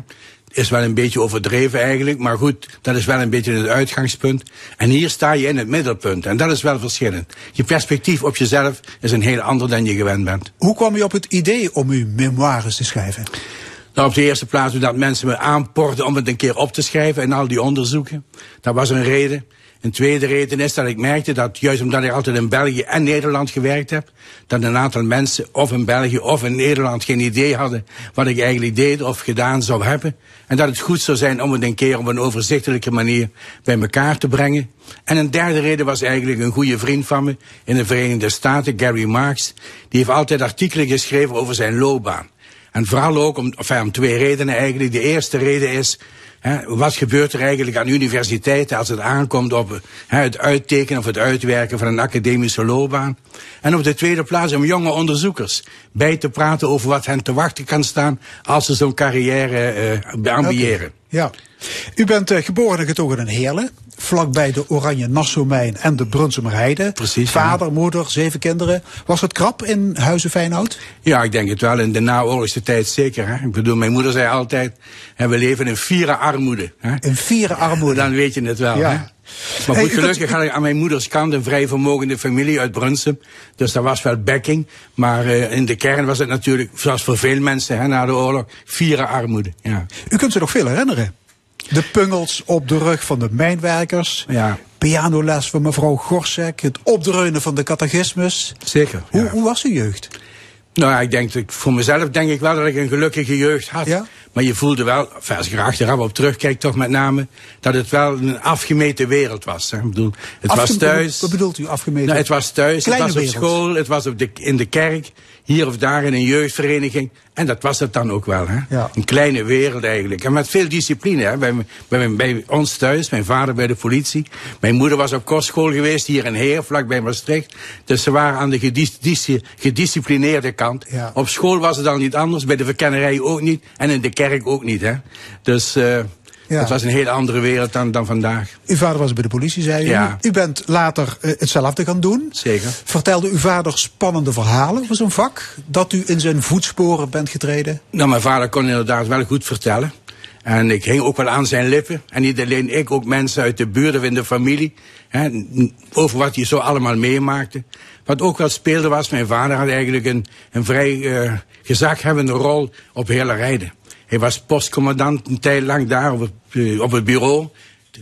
Is wel een beetje overdreven eigenlijk, maar goed, dat is wel een beetje het uitgangspunt. En hier sta je in het middelpunt, en dat is wel verschillend. Je perspectief op jezelf is een heel ander dan je gewend bent. Hoe kwam je op het idee om uw memoires te schrijven? Nou, op de eerste plaats omdat mensen me aanporden om het een keer op te schrijven en al die onderzoeken. Dat was een reden. Een tweede reden is dat ik merkte dat, juist omdat ik altijd in België en Nederland gewerkt heb, dat een aantal mensen of in België of in Nederland geen idee hadden wat ik eigenlijk deed of gedaan zou hebben. En dat het goed zou zijn om het een keer op een overzichtelijke manier bij elkaar te brengen. En een derde reden was eigenlijk een goede vriend van me in de Verenigde Staten, Gary Marx. Die heeft altijd artikelen geschreven over zijn loopbaan. En vooral ook om, enfin, om twee redenen eigenlijk. De eerste reden is, hè, wat gebeurt er eigenlijk aan universiteiten als het aankomt op hè, het uittekenen of het uitwerken van een academische loopbaan? En op de tweede plaats om jonge onderzoekers bij te praten over wat hen te wachten kan staan als ze zo'n carrière eh, ambiëren. Okay. Ja. U bent eh, geboren en getogen in Heerlen, vlakbij de Oranje Nassomijn en de Brunsumer Heide. Precies. Vader, ja. moeder, zeven kinderen. Was het krap in huizen Fijnaut? Ja, ik denk het wel. In de naoorlogse tijd zeker. Hè? Ik bedoel, mijn moeder zei altijd, hè, we leven in fiere armoede. Hè? In fiere armoede. Dan weet je het wel. Ja. Hè? Maar hey, goed, gelukkig kunt... had ik aan mijn moeders kant een vrij vermogende familie uit Brunsum. Dus dat was wel backing. Maar uh, in de kern was het natuurlijk, zoals voor veel mensen hè, na de oorlog, fiere armoede. Ja. U kunt ze nog veel herinneren. De pungels op de rug van de mijnwerkers. Ja. Pianoles van mevrouw Gorsek. Het opdreunen van de catechismus. Zeker. Hoe, ja. hoe was uw jeugd? Nou ja, ik denk, voor mezelf denk ik wel dat ik een gelukkige jeugd had. Ja? Maar je voelde wel, als ik er achteraf op terugkijk toch met name, dat het wel een afgemeten wereld was. Hè. Ik bedoel, het Afge- was thuis. Wat bedoelt u afgemeten? Nou, het was thuis, Kleine het was op wereld. School, het was op de, in de kerk. Hier of daar in een jeugdvereniging. En dat was het dan ook wel. Hè? Ja. Een kleine wereld eigenlijk. En met veel discipline. Hè? Bij, bij, bij ons thuis, mijn vader bij de politie. Mijn moeder was op kostschool geweest, hier in Heer, vlakbij Maastricht. Dus ze waren aan de gedis, dis, gedisciplineerde kant. Ja. Op school was het dan niet anders, bij de verkennerij ook niet. En in de kerk ook niet. Hè? Dus uh, ja. dat was een hele andere wereld dan, dan vandaag. Uw vader was bij de politie, zei u. Ja. U bent later uh, hetzelfde gaan doen. Zeker. Vertelde uw vader spannende verhalen over zo'n vak? Dat u in zijn voetsporen bent getreden? Nou, mijn vader kon inderdaad wel goed vertellen. En ik hing ook wel aan zijn lippen. En niet alleen ik, ook mensen uit de buurt of in de familie. Hè, over wat hij zo allemaal meemaakte. Wat ook wel speelde was, mijn vader had eigenlijk een, een vrij uh, gezaghebbende rol op Heerlen Rijden. Hij was postcommandant een tijd lang daar op het, op het bureau,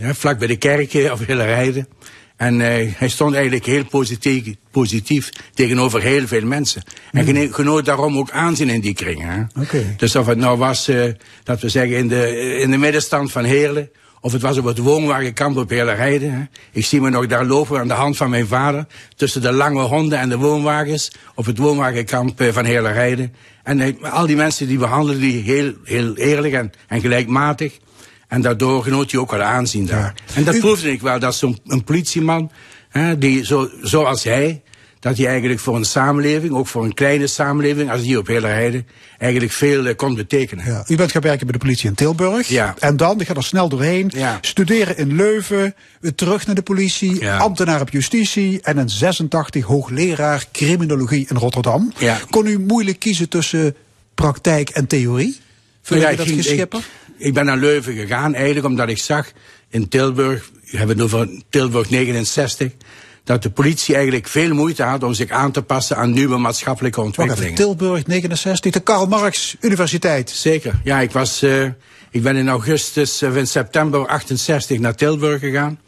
vlak bij de kerk of Heerlen Rijden. En uh, hij stond eigenlijk heel positief, positief tegenover heel veel mensen. Mm. En genoot daarom ook aanzien in die kringen. Okay. Dus of het nou was, uh, dat we zeggen, in de, in de middenstand van Heerlen, of het was op het woonwagenkamp op Heerlen Rijden. Hè. Ik zie me nog daar lopen aan de hand van mijn vader, tussen de lange honden en de woonwagens, op het woonwagenkamp van Heerlen Rijden. En hij, al die mensen die behandelden die heel, heel eerlijk en, en gelijkmatig. En daardoor genoot hij ook wel aanzien daar. Ja. En dat U... proefde ik wel, dat zo'n een politieman, hè, die zo, zoals hij, dat hij eigenlijk voor een samenleving, ook voor een kleine samenleving, als hier op Helerheide, eigenlijk veel uh, kon betekenen. Ja. U bent gaan werken bij de politie in Tilburg. Ja. En dan, je gaat er snel doorheen, ja. studeren in Leuven, terug naar de politie, ja. ambtenaar op justitie en een zesentachtig hoogleraar criminologie in Rotterdam. Ja. Kon u moeilijk kiezen tussen praktijk en theorie? Vond ja, je dat ging, geschipper? Ik, ik ben naar Leuven gegaan eigenlijk omdat ik zag in Tilburg, we hebben het over Tilburg negenenzestig... dat de politie eigenlijk veel moeite had om zich aan te passen aan nieuwe maatschappelijke ontwikkelingen. Wacht even, Tilburg negenenzestig, de Karl Marx Universiteit. Zeker, ja, ik, was, uh, ik ben in augustus, uh, in september achtenzestig naar Tilburg gegaan.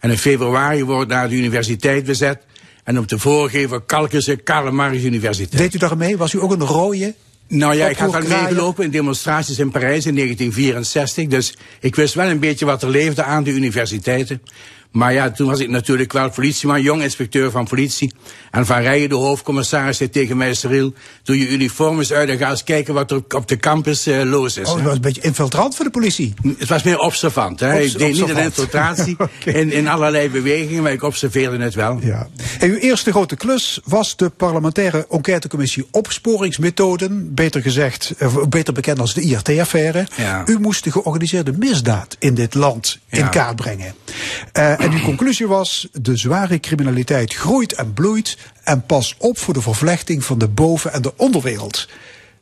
En in februari wordt daar de universiteit bezet. En om te voorgeven kalken ze Karl Marx Universiteit. Deed u daar mee? Was u ook een rode? Nou ja, ik had al meegelopen in demonstraties in Parijs in negentien vierenzestig. Dus ik wist wel een beetje wat er leefde aan de universiteiten. Maar ja, toen was ik natuurlijk wel politieman, jong inspecteur van politie. En Van Rijen, de hoofdcommissaris, zei tegen mij: Cyril, doe je uniform eens uit en ga eens kijken wat er op de campus uh, los is. Oh, dat was een beetje infiltrant voor de politie? Het was meer observant. Hè. Obs- ik deed observant. niet een infiltratie okay. in, in allerlei bewegingen, maar ik observeerde het wel. Ja. En uw eerste grote klus was de parlementaire enquêtecommissie opsporingsmethoden. Beter gezegd, beter bekend als de I R T-affaire. Ja. U moest de georganiseerde misdaad in dit land ja. in kaart brengen. Uh, En uw conclusie was, de zware criminaliteit groeit en bloeit en pas op voor de vervlechting van de boven- en de onderwereld.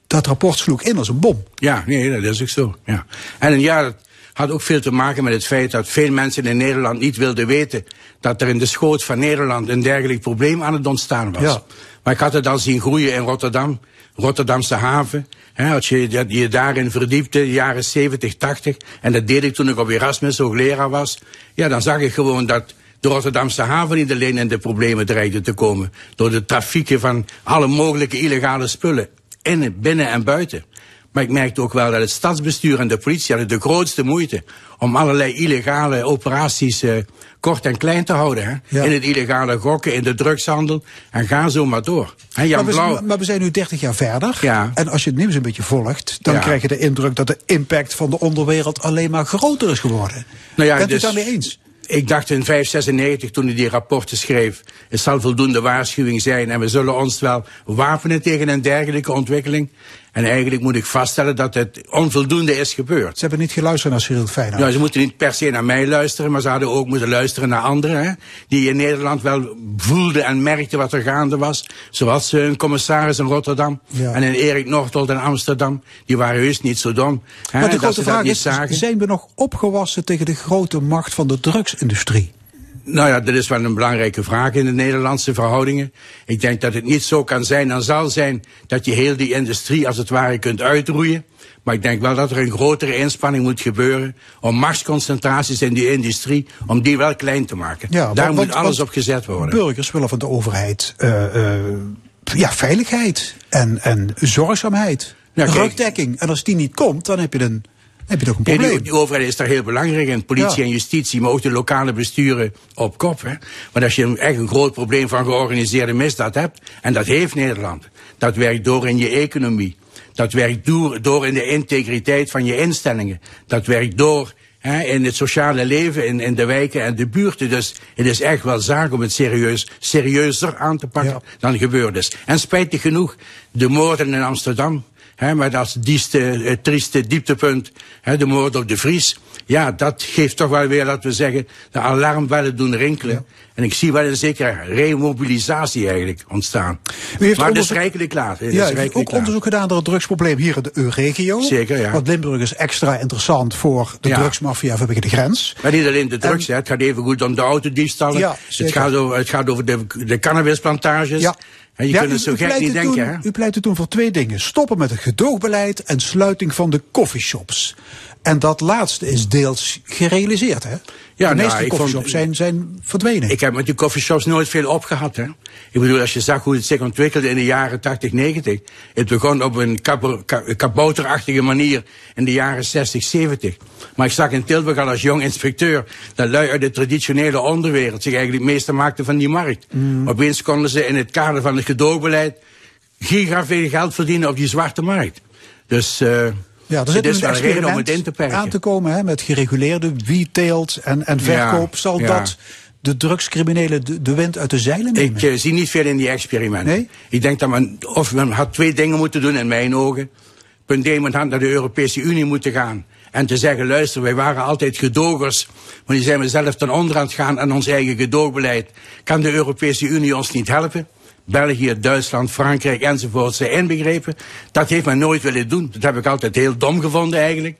Dat rapport sloeg in als een bom. Ja, nee, dat is ook zo. Ja. En ja, dat had ook veel te maken met het feit dat veel mensen in Nederland niet wilden weten dat er in de schoot van Nederland een dergelijk probleem aan het ontstaan was. Ja. Maar ik had het al zien groeien in Rotterdam, Rotterdamse haven. He, als je dat je daarin verdiepte, de jaren zeventig, tachtig, en dat deed ik toen ik op Erasmus hoogleraar was, ja, dan zag ik gewoon dat de Rotterdamse haven niet alleen in de problemen dreigde te komen, door de trafieken van alle mogelijke illegale spullen, in, binnen en buiten. Maar ik merkte ook wel dat het stadsbestuur en de politie hadden de grootste moeite om allerlei illegale operaties eh, kort en klein te houden. Hè? Ja. In het illegale gokken, in de drugshandel. En ga zo maar door. He, Jan maar, we, Blauw... maar we zijn nu dertig jaar verder. Ja. En als je het nieuws een beetje volgt, dan ja. krijg je de indruk dat de impact van de onderwereld alleen maar groter is geworden. Nou ja, Bent dus... u het daarmee eens? Ik dacht in vijf zesennegentig, toen ik die rapporten schreef, het zal voldoende waarschuwing zijn en we zullen ons wel wapenen tegen een dergelijke ontwikkeling. En eigenlijk moet ik vaststellen dat het onvoldoende is gebeurd. Ze hebben niet geluisterd naar Cyril Fijnaut. Nou, ze moeten niet per se naar mij luisteren, maar ze hadden ook moeten luisteren naar anderen, hè, die in Nederland wel voelden en merkten wat er gaande was. Zoals uh, een commissaris in Rotterdam ja. en een Erik Noordholt in Amsterdam. Die waren heus niet zo dom. Hè, maar de grote vraag is, zagen. zijn we nog opgewassen tegen de grote macht van de drugsindustrie? Nou ja, dat is wel een belangrijke vraag in de Nederlandse verhoudingen. Ik denk dat het niet zo kan zijn en zal zijn dat je heel die industrie als het ware kunt uitroeien. Maar ik denk wel dat er een grotere inspanning moet gebeuren om machtsconcentraties in die industrie, om die wel klein te maken. Ja, Daar want, moet alles want, op gezet worden. Burgers willen van de overheid uh, uh, ja, veiligheid en, en zorgzaamheid, nou, rugdekking. En als die niet komt, dan heb je een... Heb je toch een probleem? Ja, de, de overheid is daar heel belangrijk in. Politie ja. en justitie, maar ook de lokale besturen op kop. Hè. Want als je een, echt een groot probleem van georganiseerde misdaad hebt, en dat heeft Nederland, dat werkt door in je economie. Dat werkt door, door in de integriteit van je instellingen. Dat werkt door hè, in het sociale leven, in, in de wijken en de buurten. Dus het is echt wel zaak om het serieus, serieuzer aan te pakken ja. dan gebeurd is. En spijtig genoeg, de moorden in Amsterdam. He, maar dat dieste, het trieste dieptepunt, he, de moord op de Vries. Ja, dat geeft toch wel weer, laten we zeggen, de alarmbellen doen rinkelen. Ja. En ik zie wel een zekere remobilisatie eigenlijk ontstaan. Maar onderzoek... dat is rijkelijk klaar. Ja, u heeft ook klaar. onderzoek gedaan naar het drugsprobleem hier in de E U-regio. Zeker, ja. Want Limburg is extra interessant voor de ja. drugsmafia vanwege de grens. Maar niet alleen de drugs, en... he, het gaat even goed om de autodiefstallen. Ja, het, gaat over, het gaat over de, de cannabisplantages. Ja. En je ja, kunt het zo gek niet denken, hè? U pleitte toen voor twee dingen. Stoppen met het gedoogbeleid en sluiting van de coffeeshops. En dat laatste is deels gerealiseerd, hè? Ja, de meeste nou, coffeeshops zijn, zijn verdwenen. Ik heb met die coffeeshops nooit veel opgehad, hè? Ik bedoel, als je zag hoe het zich ontwikkelde in de jaren tachtig, negentig. Het begon op een kabo- kabouterachtige manier in de jaren zestig, zeventig. Maar ik zag in Tilburg al als jong inspecteur dat lui uit de traditionele onderwereld zich eigenlijk meester maakten van die markt. Mm. Opeens konden ze in het kader van het gedoogbeleid gigaveel geld verdienen op die zwarte markt. Dus... Uh, Ja, er zit een experiment om het in te perken. aan te komen hè, met gereguleerde wie teelt en, en verkoop. Ja, zal ja. dat de drugscriminelen de, de wind uit de zeilen nemen? Ik uh, zie niet veel in die experimenten. Nee? Ik denk dat men, of men had twee dingen moeten doen in mijn ogen. Punt één, men had naar de Europese Unie moeten gaan. En te zeggen, luister, wij waren altijd gedogers. Maar nu zijn we zelf ten onder aan het gaan aan ons eigen gedoogbeleid. Kan de Europese Unie ons niet helpen? België, Duitsland, Frankrijk enzovoort zijn inbegrepen. Dat heeft men nooit willen doen. Dat heb ik altijd heel dom gevonden eigenlijk.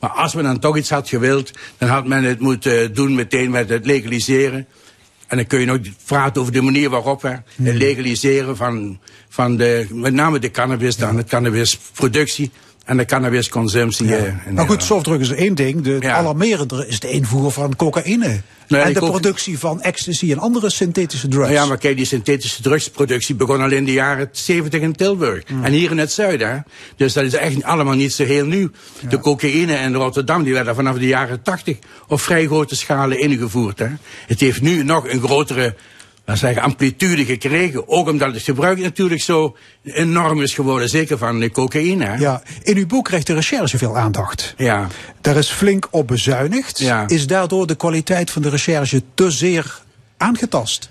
Maar als men dan toch iets had gewild, dan had men het moeten doen meteen met het legaliseren. En dan kun je nog praten over de manier waarop, hè. Het legaliseren van, van de, met name de cannabis dan, de cannabisproductie. En de cannabisconsumptie. Ja. Eh, maar goed, softdruk is één ding. Het ja. alarmerende is de invoer van cocaïne. Nee, en de co- productie van ecstasy en andere synthetische drugs. Ja, maar kijk, die synthetische drugsproductie begon al in de jaren zeventig in Tilburg. Mm. En hier in het zuiden. Hè? Dus dat is echt allemaal niet zo heel nieuw. Ja. De cocaïne in Rotterdam, die werden vanaf de jaren tachtig op vrij grote schalen ingevoerd. Hè? Het heeft nu nog een grotere... Dat zeggen amplitude gekregen, ook omdat het gebruik natuurlijk zo enorm is geworden, zeker van de cocaïne. Hè? Ja, in uw boek krijgt de recherche veel aandacht. Ja. Daar is flink op bezuinigd. Ja. Is daardoor de kwaliteit van de recherche te zeer aangetast?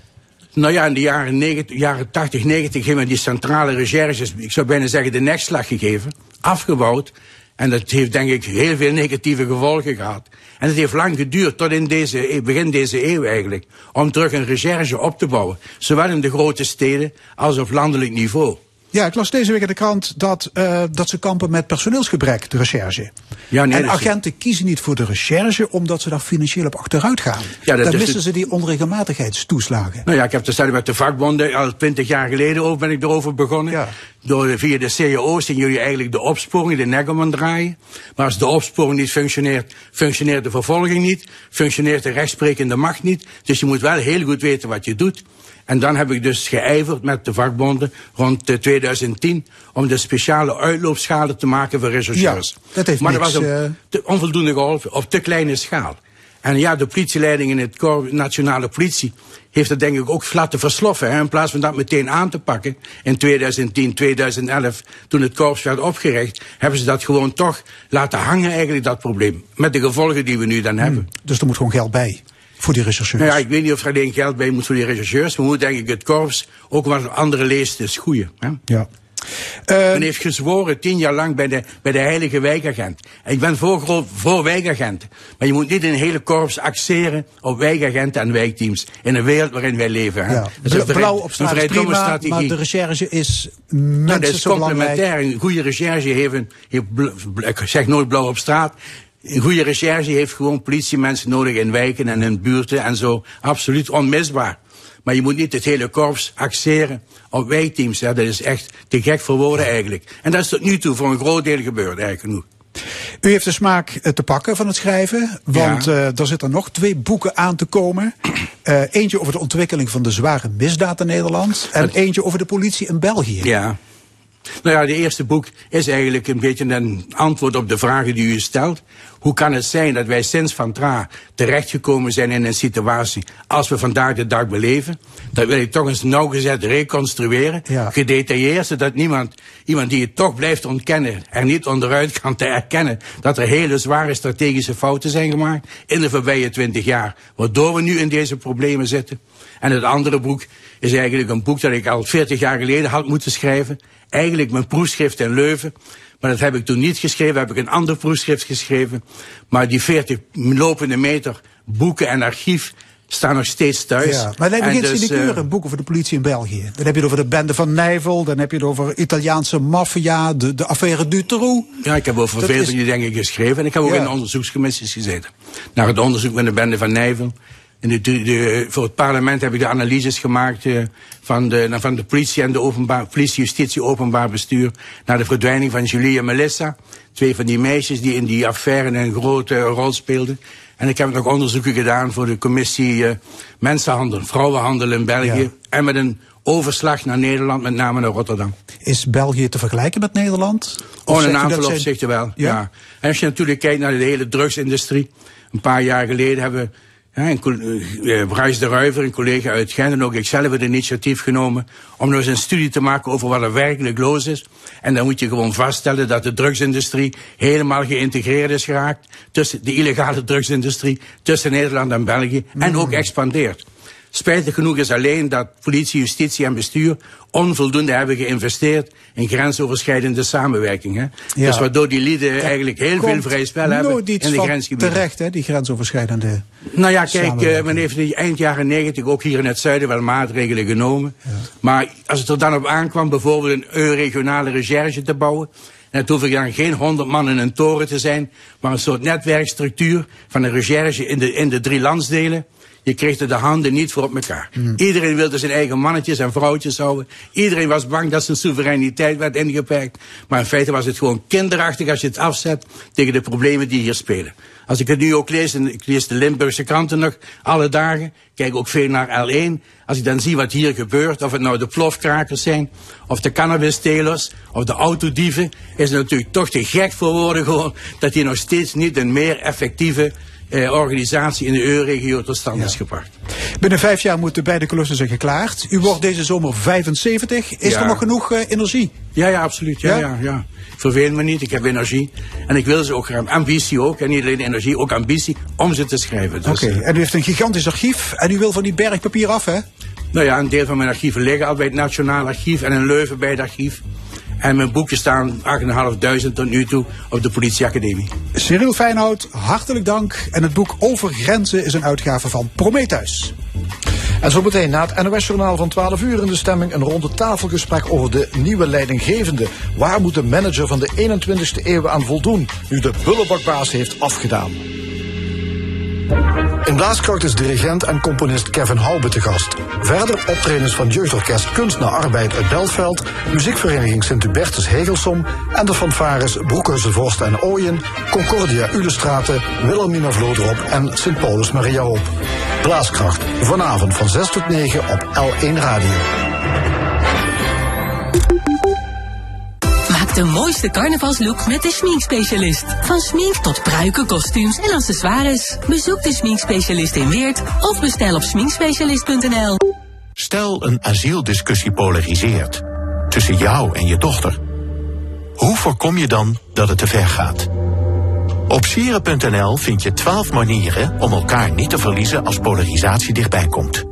Nou ja, in de jaren, negentig, jaren tachtig, negentig hebben we die centrale recherches, ik zou bijna zeggen de nekslag gegeven, afgebouwd. En dat heeft denk ik heel veel negatieve gevolgen gehad. En het heeft lang geduurd, tot in deze, begin deze eeuw eigenlijk, om terug een recherche op te bouwen. Zowel in de grote steden als op landelijk niveau. Ja, ik las deze week in de krant dat, uh, dat ze kampen met personeelsgebrek, de recherche. Ja, nee, en agenten is... kiezen niet voor de recherche omdat ze daar financieel op achteruit gaan. Ja, dat, dan dus missen het... ze die onregelmatigheidstoeslagen. Nou ja, ik heb het samen met de vakbonden, al twintig jaar geleden ook ben ik erover begonnen. Ja. Door, via de C A O's zien jullie eigenlijk de opsporing, de nek om aan draaien. Maar als de opsporing niet functioneert, functioneert de vervolging niet. Functioneert de rechtsprekende macht niet. Dus je moet wel heel goed weten wat je doet. En dan heb ik dus geijverd met de vakbonden rond tweeduizend tien... om de speciale uitloopschalen te maken voor rechercheurs. Ja, dat heeft maar niks, dat was op, te onvoldoende geholpen, op te kleine schaal. En ja, de politieleiding in het korps, nationale politie... heeft dat denk ik ook laten versloffen. Hè? In plaats van dat meteen aan te pakken in tweeduizend tien, tweeduizend elf... toen het korps werd opgericht... hebben ze dat gewoon toch laten hangen eigenlijk, dat probleem. Met de gevolgen die we nu dan hebben. Hmm, dus er moet gewoon geld bij. Voor die rechercheurs. Nou ja, ik weet niet of er alleen geld bij moet voor die rechercheurs. Maar moet denk ik het korps ook wat andere leest is goeie. Hè? Ja. Uh, Men heeft gezworen tien jaar lang bij de, bij de heilige wijkagent. En ik ben voor, voor wijkagenten. Maar je moet niet een hele korps axeren op wijkagenten en wijkteams. In een wereld waarin wij leven. Hè? Ja. Dus Bl- blauw op straat is prima, maar de recherche is mensen nou, dat is zo complementair. Belangrijk. Een goede recherche heeft, een, heeft bl- ik zeg nooit blauw op straat. Een goede recherche heeft gewoon politiemensen nodig in wijken en in buurten en zo. Absoluut onmisbaar. Maar je moet niet het hele korps axeren op wijkteams. Hè. Dat is echt te gek voor woorden eigenlijk. En dat is tot nu toe voor een groot deel gebeurd eigenlijk genoeg. U heeft de smaak te pakken van het schrijven. Want ja. uh, er zitten nog twee boeken aan te komen. Uh, eentje over de ontwikkeling van de zware misdaad in Nederland. En dat... eentje over de politie in België. Ja. Nou ja, het eerste boek is eigenlijk een beetje een antwoord op de vragen die u stelt. Hoe kan het zijn dat wij sinds Van Tra terechtgekomen zijn in een situatie als we vandaag de dag beleven? Dat wil ik toch eens nauwgezet reconstrueren, ja. gedetailleerd, zodat niemand, iemand die het toch blijft ontkennen, er niet onderuit kan te erkennen dat er hele zware strategische fouten zijn gemaakt in de voorbije twintig jaar, waardoor we nu in deze problemen zitten. En het andere boek is eigenlijk een boek dat ik al veertig jaar geleden had moeten schrijven. Eigenlijk mijn proefschrift in Leuven. Maar dat heb ik toen niet geschreven, heb ik een ander proefschrift geschreven. Maar die veertig lopende meter boeken en archief staan nog steeds thuis. Ja, maar dan heb je geen sinecure boeken voor de politie in België. Dan heb je het over de bende van Nijvel, dan heb je het over Italiaanse maffia, de, de affaire Dutroux. Ja, ik heb over veel dingen denk ik geschreven. En ik heb ook ja. in de onderzoekscommissies gezeten. Naar het onderzoek met de bende van Nijvel. In de, de, de, voor het parlement heb ik de analyses gemaakt uh, van, de, van de politie en de openbaar, politie, justitie, openbaar bestuur. Naar de verdwijning van Julie en Melissa. Twee van die meisjes die in die affaire een grote uh, rol speelden. En ik heb nog onderzoeken gedaan voor de commissie uh, mensenhandel, vrouwenhandel in België. Ja. En met een overslag naar Nederland, met name naar Rotterdam. Is België te vergelijken met Nederland? Oh, in een aantal opzichten zijn... wel, ja? ja. En als je natuurlijk kijkt naar de hele drugsindustrie. Een paar jaar geleden hebben we... Ja, en Brice de Ruyver, een collega uit Gent, en ook ikzelf het initiatief genomen om nou eens een studie te maken over wat er werkelijk los is. En dan moet je gewoon vaststellen dat de drugsindustrie helemaal geïntegreerd is geraakt tussen de illegale drugsindustrie tussen Nederland en België en ook expandeert. Spijtig genoeg is alleen dat politie, justitie en bestuur onvoldoende hebben geïnvesteerd in grensoverschrijdende samenwerking. Hè? Ja. Dus waardoor die lieden er eigenlijk heel veel vrij spel hebben in de grensgebieden. Terecht, hè, die grensoverschrijdende. Nou ja, kijk, uh, men heeft in eind jaren negentig ook hier in het zuiden wel maatregelen genomen. Ja. Maar als het er dan op aankwam bijvoorbeeld een eu-regionale recherche te bouwen. En het hoeven dan geen honderd man in een toren te zijn, maar een soort netwerkstructuur van een recherche in de, in de drie landsdelen. Je kreeg er de handen niet voor op elkaar. Mm. Iedereen wilde zijn eigen mannetjes en vrouwtjes houden. Iedereen was bang dat zijn soevereiniteit werd ingeperkt. Maar in feite was het gewoon kinderachtig als je het afzet tegen de problemen die hier spelen. Als ik het nu ook lees, en ik lees de Limburgse kranten nog alle dagen, kijk ook veel naar L één. Als ik dan zie wat hier gebeurt, of het nou de plofkrakers zijn, of de cannabis-telers, of de autodieven, is het natuurlijk toch te gek voor woorden gewoon dat hier nog steeds niet een meer effectieve Eh, organisatie in de euro-regio tot stand ja. is gebracht. Binnen vijf jaar moeten beide kolossen zijn geklaard. U wordt deze zomer vijfenzeventig. Is ja. er nog genoeg eh, energie? Ja, ja, absoluut. Ja, ja? Ja, ja. Ik verveel me niet, ik heb energie. En ik wil ze ook graag. Ambitie ook, en niet alleen energie, ook ambitie om ze te schrijven. Dus. Oké, okay. En u heeft een gigantisch archief en u wil van die berg papier af, hè? Nou ja, een deel van mijn archieven liggen al bij het Nationaal Archief en in Leuven bij het archief. En mijn boekjes staan achtduizend vijfhonderd tot nu toe op de politieacademie. Cyril Fijnaut, hartelijk dank. En het boek Over Grenzen is een uitgave van Prometheus. En zometeen na het N O S-journaal van twaalf uur in de stemming een ronde tafelgesprek over de nieuwe leidinggevende. Waar moet de manager van de eenentwintigste eeuw aan voldoen, nu de bullebakbaas heeft afgedaan? In Blaaskracht is dirigent en componist Kevin Houben te gast. Verder optredens van jeugdorkest Kunst na Arbeid uit Beltveld, muziekvereniging Sint-Hubertus Hegelsom en de fanfares Broekhuizen Vorst en Ooyen, Concordia Ulestraten, Wilhelmina Vlodrop en Sint-Paulus Maria Hoop. Blaaskracht, vanavond van zes tot negen op L één Radio. De mooiste carnavalslook met de schminkspecialist. Van schmink tot pruiken, kostuums en accessoires. Bezoek de schminkspecialist in Weert of bestel op schminkspecialist punt n l. Stel een asieldiscussie polariseert tussen jou en je dochter. Hoe voorkom je dan dat het te ver gaat? Op sieren punt n l vind je twaalf manieren om elkaar niet te verliezen als polarisatie dichtbij komt.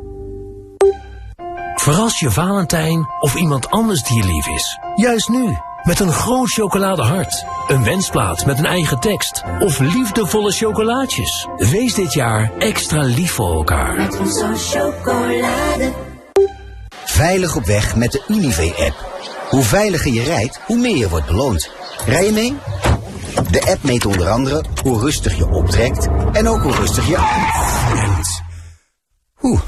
Verras je Valentijn of iemand anders die je lief is. Juist nu. Met een groot chocoladehart, een wensplaat met een eigen tekst of liefdevolle chocolaatjes. Wees dit jaar extra lief voor elkaar. Met onze chocolade. Veilig op weg met de Univé-app. Hoe veiliger je rijdt, hoe meer je wordt beloond. Rij je mee? De app meet onder andere hoe rustig je optrekt en ook hoe rustig je afremmt. Oeh.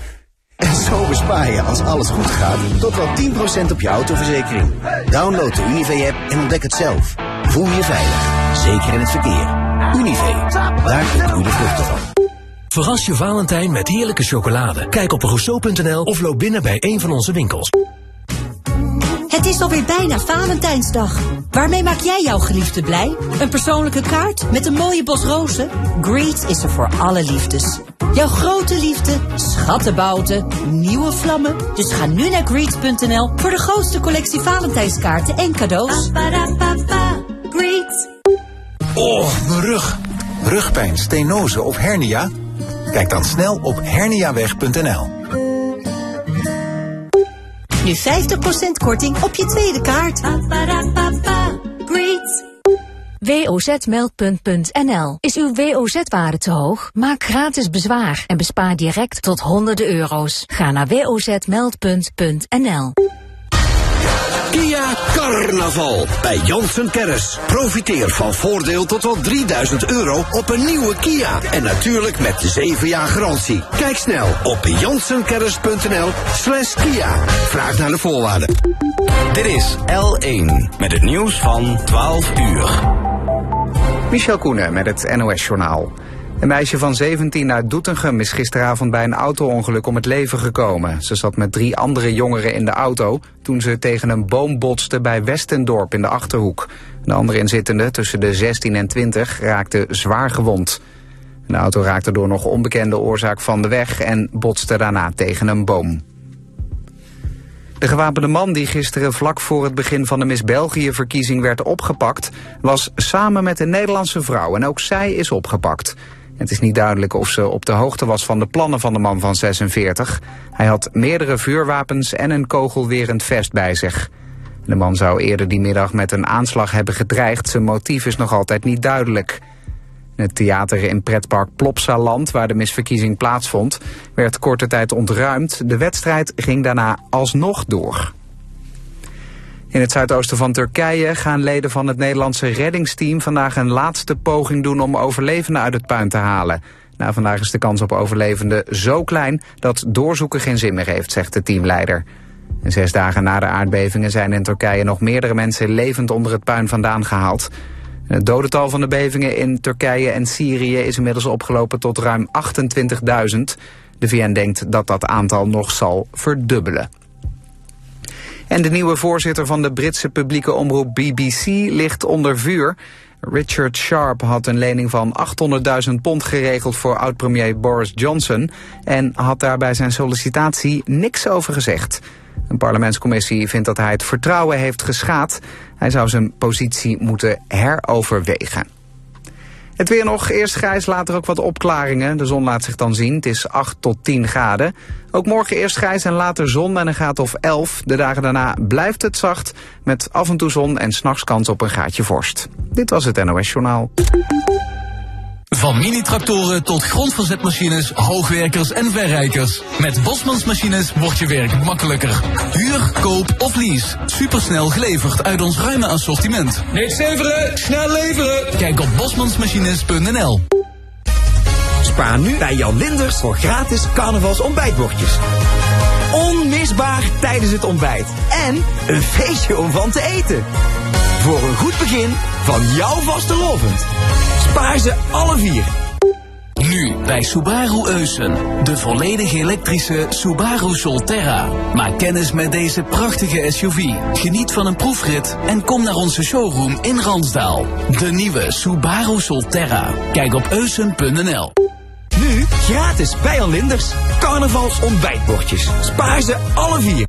En zo bespaar je, als alles goed gaat, tot wel tien procent op je autoverzekering. Download de Univé-app en ontdek het zelf. Voel je veilig, zeker in het verkeer. Univé, daar kunt u de vruchten van. Verras je Valentijn met heerlijke chocolade. Kijk op rousseau punt n l of loop binnen bij een van onze winkels. Het is alweer bijna Valentijnsdag. Waarmee maak jij jouw geliefde blij? Een persoonlijke kaart met een mooie bos rozen? Greet is er voor alle liefdes. Jouw grote liefde, schattenbouten, nieuwe vlammen. Dus ga nu naar greet punt n l voor de grootste collectie Valentijnskaarten en cadeaus. Oh, mijn rug. Rugpijn, stenose of hernia? Kijk dan snel op herniaweg punt n l. Nu vijftig procent korting op je tweede kaart. W O Z meldpunt n l. Is uw W O Z-waarde te hoog? Maak gratis bezwaar en bespaar direct tot honderden euro's. Ga naar W O Z meldpunt n l. Kia Carnaval bij Janssen Terres. Profiteer van voordeel tot wel drieduizend euro op een nieuwe Kia. En natuurlijk met zeven jaar garantie. Kijk snel op janssen terres punt n l slash Kia. Vraag naar de voorwaarden. Dit is L één met het nieuws van twaalf uur. Michel Koenen met het N O S-journaal. Een meisje van zeventien uit Doetinchem is gisteravond bij een auto-ongeluk om het leven gekomen. Ze zat met drie andere jongeren in de auto toen ze tegen een boom botste bij Westendorp in de Achterhoek. De andere inzittenden, tussen de zestien en twintig, raakten zwaar gewond. De auto raakte door nog onbekende oorzaak van de weg en botste daarna tegen een boom. De gewapende man die gisteren vlak voor het begin van de Miss België-verkiezing werd opgepakt, was samen met een Nederlandse vrouw en ook zij is opgepakt. Het is niet duidelijk of ze op de hoogte was van de plannen van de man van zesenveertig. Hij had meerdere vuurwapens en een kogelwerend vest bij zich. De man zou eerder die middag met een aanslag hebben gedreigd. Zijn motief is nog altijd niet duidelijk. In het theater in pretpark Plopsaland, waar de misverkiezing plaatsvond, werd korte tijd ontruimd. De wedstrijd ging daarna alsnog door. In het zuidoosten van Turkije gaan leden van het Nederlandse reddingsteam vandaag een laatste poging doen om overlevenden uit het puin te halen. Na vandaag is de kans op overlevenden zo klein dat doorzoeken geen zin meer heeft, zegt de teamleider. En zes dagen na de aardbevingen zijn in Turkije nog meerdere mensen levend onder het puin vandaan gehaald. Het dodental van de bevingen in Turkije en Syrië is inmiddels opgelopen tot ruim achtentwintigduizend. De V N denkt dat dat aantal nog zal verdubbelen. En de nieuwe voorzitter van de Britse publieke omroep B B C ligt onder vuur. Richard Sharp had een lening van achthonderdduizend pond geregeld voor oud-premier Boris Johnson en had daar bij zijn sollicitatie niks over gezegd. Een parlementscommissie vindt dat hij het vertrouwen heeft geschaad. Hij zou zijn positie moeten heroverwegen. Het weer nog, eerst grijs, later ook wat opklaringen. De zon laat zich dan zien, het is acht tot tien graden. Ook morgen eerst grijs en later zon en een graad of elf. De dagen daarna blijft het zacht, met af en toe zon en 's nachts kans op een gaatje vorst. Dit was het N O S Journaal. Van mini-tractoren tot grondverzetmachines, hoogwerkers en verrijkers. Met Bosmans Machines wordt je werk makkelijker. Huur, koop of lease. Supersnel geleverd uit ons ruime assortiment. Niks zeveren, snel leveren. Kijk op bosmansmachines punt n l. Spaar nu bij Jan Linders voor gratis carnavalsontbijtbordjes. Onmisbaar tijdens het ontbijt. En een feestje om van te eten. Voor een goed begin van jouw vaste lovend. Spaar ze alle vier. Nu bij Subaru Eusen. De volledig elektrische Subaru Solterra. Maak kennis met deze prachtige S U V. Geniet van een proefrit en kom naar onze showroom in Ransdaal. De nieuwe Subaru Solterra. Kijk op eusen punt n l. Nu gratis bij Jan Linders. Carnavalsontbijtbordjes. Spaar ze alle vier.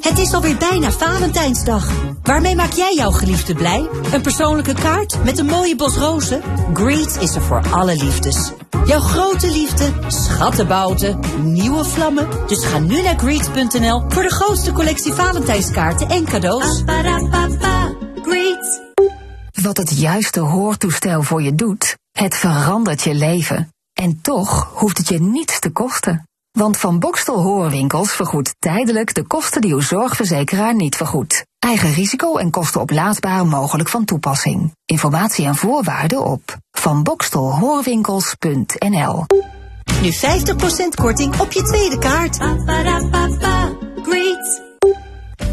Het is alweer bijna Valentijnsdag. Waarmee maak jij jouw geliefde blij? Een persoonlijke kaart met een mooie bos rozen? Greets is er voor alle liefdes. Jouw grote liefde, schattenbouten, nieuwe vlammen. Dus ga nu naar Greets punt n l voor de grootste collectie Valentijnskaarten en cadeaus. Wat het juiste hoortoestel voor je doet, het verandert je leven. En toch hoeft het je niets te kosten. Want Van Bokstel Hoorwinkels vergoedt tijdelijk de kosten die uw zorgverzekeraar niet vergoedt. Eigen risico en kosten oplaadbaar mogelijk van toepassing. Informatie en voorwaarden op van bokstel hoorwinkels punt n l. Nu vijftig procent korting op je tweede kaart.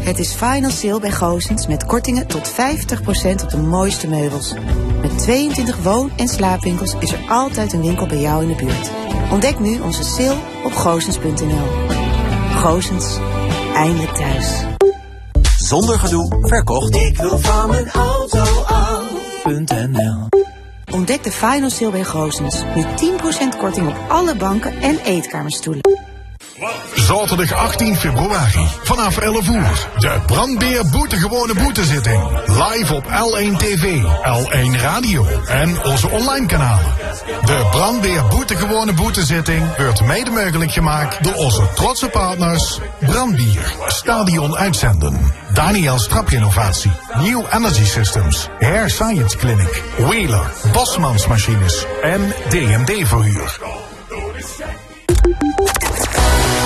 Het is final sale bij Gozens met kortingen tot vijftig procent op de mooiste meubels. Met tweeëntwintig woon- en slaapwinkels is er altijd een winkel bij jou in de buurt. Ontdek nu onze sale op gozens punt n l. Gozens, eindelijk thuis. Zonder gedoe, verkocht. Ik wil van mijn auto af punt n l. Ontdek de final sale bij Gozens. Nu tien procent korting op alle banken en eetkamerstoelen. Zaterdag achttien februari, vanaf elf uur, de brandbeer boetegewone boetezitting. Live op L één T V, L één Radio en onze online kanalen. De brandbeer boetegewone boetezitting wordt mede mogelijk gemaakt door onze trotse partners Brandbier, Stadion Uitzenden, Daniel Strap Innovatie, New Energy Systems, Hair Science Clinic, Wheeler, Bosmans Machines en D M D Verhuur.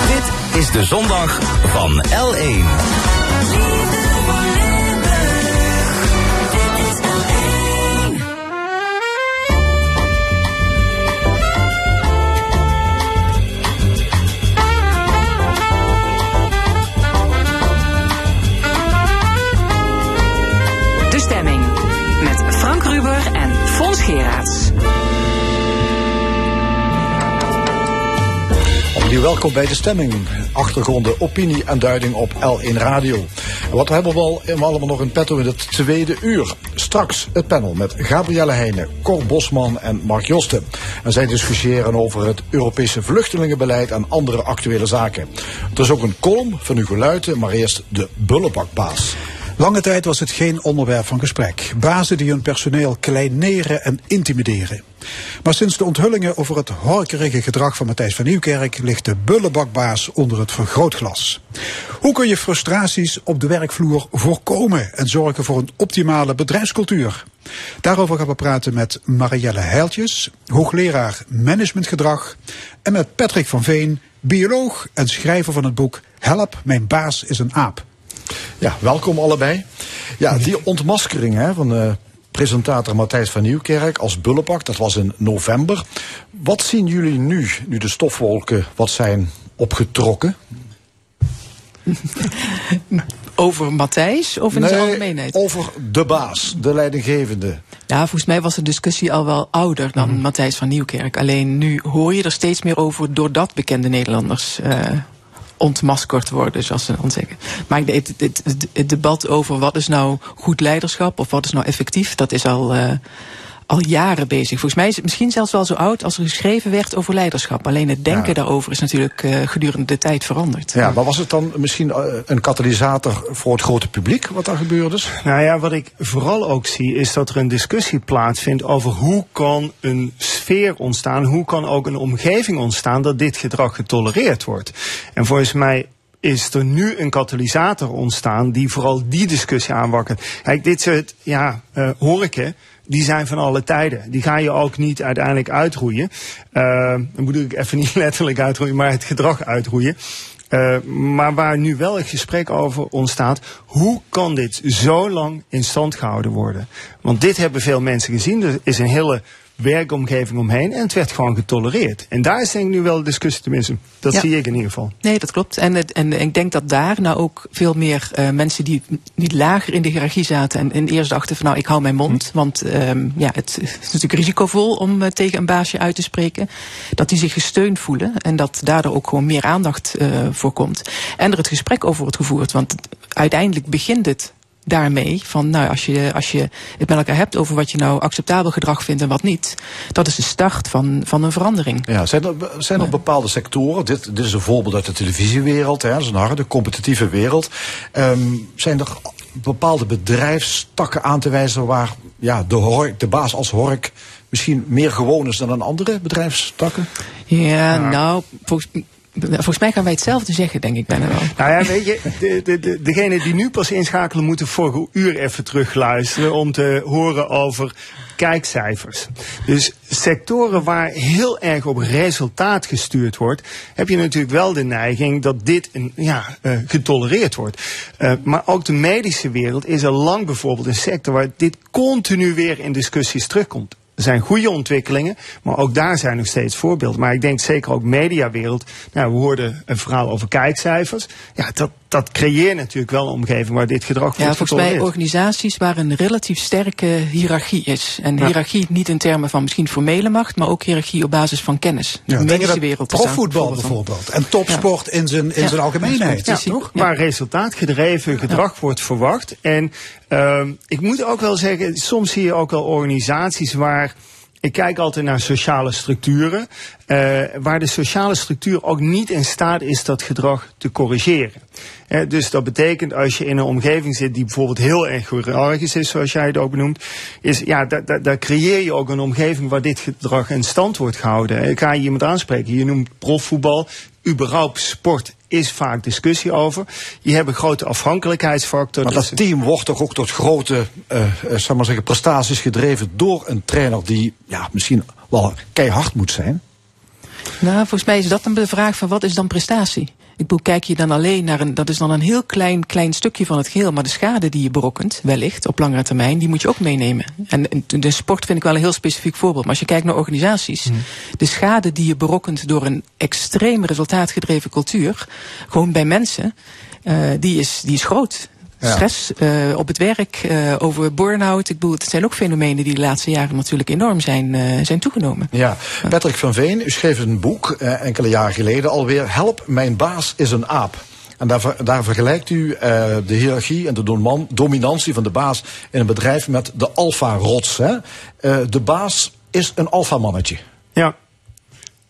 Dit is de zondag van L één. De stemming met Frank Ruber en Frans Geraerts. Opnieuw welkom bij de stemming. Achtergronden, opinie en duiding op L één Radio. Wat hebben we al allemaal nog in petto in het tweede uur? Straks het panel met Gabrielle Heine, Cor Bosman en Mark Josten. En zij discussiëren over het Europese vluchtelingenbeleid en andere actuele zaken. Er is ook een column van Hugo Luiten, maar eerst de bullenbakbaas. Lange tijd was het geen onderwerp van gesprek. Bazen die hun personeel kleineren en intimideren. Maar sinds de onthullingen over het horkerige gedrag van Matthijs van Nieuwkerk ligt de bullebakbaas onder het vergrootglas. Hoe kun je frustraties op de werkvloer voorkomen en zorgen voor een optimale bedrijfscultuur? Daarover gaan we praten met Mariëlle Heijltjes, hoogleraar managementgedrag, en met Patrick van Veen, bioloog en schrijver van het boek Help, mijn baas is een aap. Ja, welkom allebei. Ja, die ontmaskering hè, van uh, presentator Matthijs van Nieuwkerk als bullebak, dat was in november. Wat zien jullie nu, nu de stofwolken wat zijn opgetrokken? Over Matthijs of in nee, zijn algemeenheid? Over de baas, de leidinggevende. Ja, volgens mij was de discussie al wel ouder dan mm. Matthijs van Nieuwkerk. Alleen nu hoor je er steeds meer over doordat bekende Nederlanders Uh, ontmaskerd worden, zoals ze dan zeggen. Maar het, het, het, het debat over wat is nou goed leiderschap of wat is nou effectief, dat is al, uh, al jaren bezig. Volgens mij is het misschien zelfs wel zo oud als er geschreven werd over leiderschap. Alleen het denken ja. daarover is natuurlijk uh, gedurende de tijd veranderd. Ja, maar was het dan misschien een katalysator voor het grote publiek wat daar gebeurd is? Nou ja, wat ik vooral ook zie is dat er een discussie plaatsvindt over hoe kan een sfeer ontstaan, hoe kan ook een omgeving ontstaan dat dit gedrag getolereerd wordt. En volgens mij is er nu een katalysator ontstaan die vooral die discussie aanwakkert. Kijk, dit soort ja, uh, horken, die zijn van alle tijden. Die ga je ook niet uiteindelijk uitroeien. Uh, dan bedoel ik even niet letterlijk uitroeien, maar het gedrag uitroeien. Uh, maar waar nu wel een gesprek over ontstaat, hoe kan dit zo lang in stand gehouden worden? Want dit hebben veel mensen gezien. Er is een hele werkomgeving omheen en het werd gewoon getolereerd. En daar is denk ik nu wel de discussie te missen. Dat ja. zie ik in ieder geval. Nee, dat klopt. En, het, en ik denk dat daar nou ook veel meer uh, mensen die niet lager in de hiërarchie zaten en, en eerst dachten van nou, ik hou mijn mond, want um, ja, het is natuurlijk risicovol om uh, tegen een baasje uit te spreken, dat die zich gesteund voelen en dat daardoor ook gewoon meer aandacht uh, voor komt. En er het gesprek over wordt gevoerd, want uiteindelijk begint het daarmee, van nou, als je, als je het met elkaar hebt over wat je nou acceptabel gedrag vindt en wat niet, dat is de start van, van een verandering. Ja, zijn er, zijn er bepaalde sectoren, dit, dit is een voorbeeld uit de televisiewereld, hè, dat is een harde, competitieve wereld. Um, zijn er bepaalde bedrijfstakken aan te wijzen waar ja, de, hork, de baas als hork misschien meer gewoon is dan aan andere bedrijfstakken? Ja, ja. nou, volgens mij. Volgens mij gaan wij hetzelfde zeggen, denk ik bijna wel. Nou ja, weet je, de, de, de, degene die nu pas inschakelen moeten vorige uur even terugluisteren om te horen over kijkcijfers. Dus sectoren waar heel erg op resultaat gestuurd wordt, heb je natuurlijk wel de neiging dat dit een, ja, uh, getolereerd wordt. Uh, maar ook de medische wereld is al lang bijvoorbeeld een sector waar dit continu weer in discussies terugkomt. Er zijn goede ontwikkelingen, maar ook daar zijn nog steeds voorbeelden. Maar ik denk zeker ook mediawereld. Nou, we hoorden een verhaal over kijkcijfers. Ja, dat, dat creëert natuurlijk wel een omgeving waar dit gedrag wordt getolereerd. Ja, volgens mij organisaties waar een relatief sterke hiërarchie is. En ja. hiërarchie niet in termen van misschien formele macht, maar ook hiërarchie op basis van kennis. Ja, de medische wereld. Profvoetbal bijvoorbeeld. En topsport ja. in zijn in ja. zijn algemeenheid. Ja, ja, toch? Ja. Waar resultaatgedreven gedrag ja. wordt verwacht. En Uh, ik moet ook wel zeggen, soms zie je ook wel organisaties waar, ik kijk altijd naar sociale structuren, uh, waar de sociale structuur ook niet in staat is dat gedrag te corrigeren. Uh, dus dat betekent als je in een omgeving zit die bijvoorbeeld heel erg hiërarchisch is, zoals jij het ook benoemt, is, ja, daar da, da creëer je ook een omgeving waar dit gedrag in stand wordt gehouden. Ik ga je iemand aanspreken, je noemt profvoetbal, überhaupt sport is vaak discussie over. Je hebt een grote afhankelijkheidsfactor. Maar dat team wordt toch ook tot grote uh, zal maar zeggen, prestaties gedreven door een trainer die ja, misschien wel keihard moet zijn? Nou, volgens mij is dat dan de vraag van wat is dan prestatie? Ik bedoel, kijk je dan alleen naar een, dat is dan een heel klein, klein stukje van het geheel. Maar de schade die je berokkent, wellicht, op langere termijn, die moet je ook meenemen. En, en de sport vind ik wel een heel specifiek voorbeeld. Maar als je kijkt naar organisaties, mm. de schade die je berokkent door een extreem resultaatgedreven cultuur, gewoon bij mensen, uh, die is, die is groot. Ja. Stress uh, op het werk, uh, over burn-out. Ik bedoel, het zijn ook fenomenen die de laatste jaren natuurlijk enorm zijn, uh, zijn toegenomen. Ja, Patrick van Veen, u schreef een boek uh, enkele jaren geleden alweer. Help, mijn baas is een aap. En daar, daar vergelijkt u uh, de hiërarchie en de dom- dominantie van de baas in een bedrijf met de alfa-rots. Uh, de baas is een alfamannetje. Ja.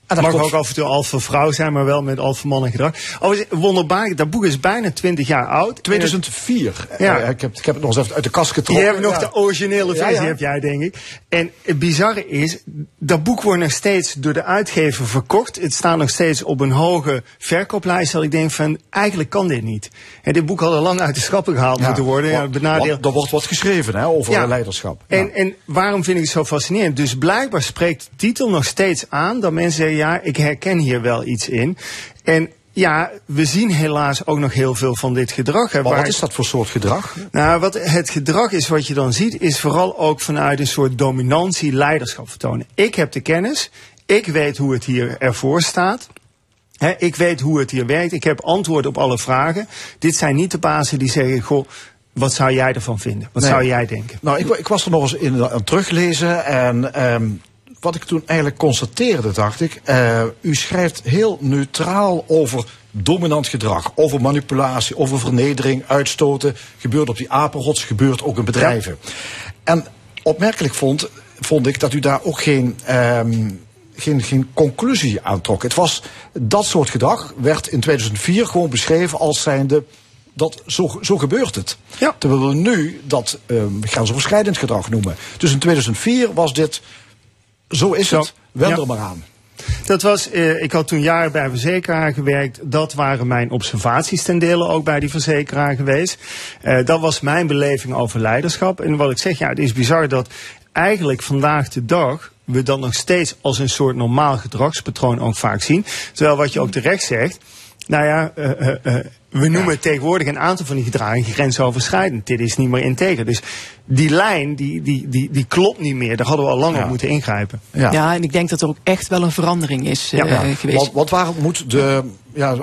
Ah, mag komt... ook af en toe alfa vrouw zijn, maar wel met alfa mannen gedrag. Oh, wonderbaarlijk, dat boek is bijna twintig jaar oud. tweeduizend vier. Ja. Uh, ik, heb, ik heb het nog eens uit de kast getrokken. Je hebt nog ja. de originele versie, ja, ja. heb jij, denk ik. En het bizarre is, dat boek wordt nog steeds door de uitgever verkocht. Het staat nog steeds op een hoge verkooplijst. Dat ik denk van, eigenlijk kan dit niet. En dit boek had al lang uit de schappen gehaald ja. moeten worden. Ja, benadeel... Er wordt wat geschreven hè, over ja. leiderschap. Ja. En, en waarom vind ik het zo fascinerend? Dus blijkbaar spreekt de titel nog steeds aan dat mensen zeggen, ja, ik herken hier wel iets in. En ja, we zien helaas ook nog heel veel van dit gedrag. Hè, maar waar... wat is dat voor soort gedrag? Nou, wat het gedrag is wat je dan ziet, is vooral ook vanuit een soort dominantie leiderschap vertonen. Ik heb de kennis, ik weet hoe het hier ervoor staat. Hè, ik weet hoe het hier werkt, ik heb antwoord op alle vragen. Dit zijn niet de bazen die zeggen, goh, wat zou jij ervan vinden? Wat nee. zou jij denken? Nou, ik, ik was er nog eens in aan teruglezen en... Um... wat ik toen eigenlijk constateerde, dacht ik, uh, u schrijft heel neutraal over dominant gedrag, over manipulatie, over vernedering, uitstoten, gebeurt op die apenrots, gebeurt ook in bedrijven. Ja. En opmerkelijk vond, vond ik dat u daar ook geen, um, geen, geen conclusie aan trok. Het was, dat soort gedrag werd in tweeduizend vier gewoon beschreven als zijnde, dat, zo, zo gebeurt het. Ja. Terwijl we nu dat um, grensoverschrijdend gedrag noemen. Dus in tweeduizend vier was dit... Zo is het, wend ja. er maar aan. Dat was, eh, ik had toen jaren bij een verzekeraar gewerkt. Dat waren mijn observaties ten dele ook bij die verzekeraar geweest. Eh, dat was mijn beleving over leiderschap. En wat ik zeg, ja, het is bizar dat eigenlijk vandaag de dag we dat nog steeds als een soort normaal gedragspatroon ook vaak zien. Terwijl wat je ook terecht zegt, nou ja, uh, uh, uh, we noemen ja. tegenwoordig een aantal van die gedragingen grensoverschrijdend. Dit is niet meer integer. Dus die lijn, die, die, die, die klopt niet meer. Daar hadden we al langer ja. moeten ingrijpen. Ja. ja, en ik denk dat er ook echt wel een verandering is ja. Uh, ja. geweest. Want, want waar, moet de, ja,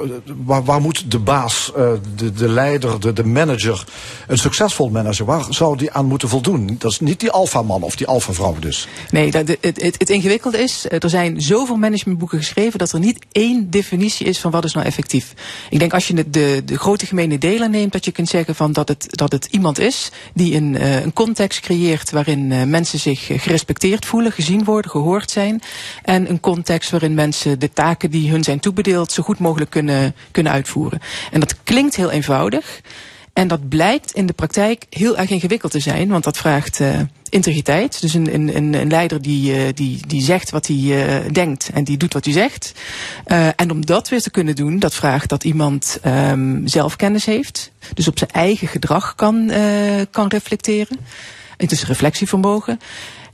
waar, waar moet de baas, uh, de, de leider, de, de manager, een succesvol manager, waar zou die aan moeten voldoen? Dat is niet die alfaman of die alfavrouw dus. Nee, dat, het, het, het ingewikkelde is, er zijn zoveel managementboeken geschreven dat er niet één definitie is van wat is nou effectief. Ik denk als je de, de, de grote gemene deler neemt, dat je kunt zeggen van dat, het, dat het iemand is die een, uh, een context creëert waarin uh, mensen zich gerespecteerd voelen, gezien worden, gehoord zijn. En een context waarin mensen de taken die hun zijn toebedeeld zo goed mogelijk kunnen, kunnen uitvoeren. En dat klinkt heel eenvoudig. En dat blijkt in de praktijk heel erg ingewikkeld te zijn, want dat vraagt uh, integriteit. Dus een, een, een leider die, uh, die, die zegt wat hij uh, denkt en die doet wat hij zegt. Uh, en om dat weer te kunnen doen, dat vraagt dat iemand um, zelfkennis heeft. Dus op zijn eigen gedrag kan, uh, kan reflecteren. Het is reflectievermogen.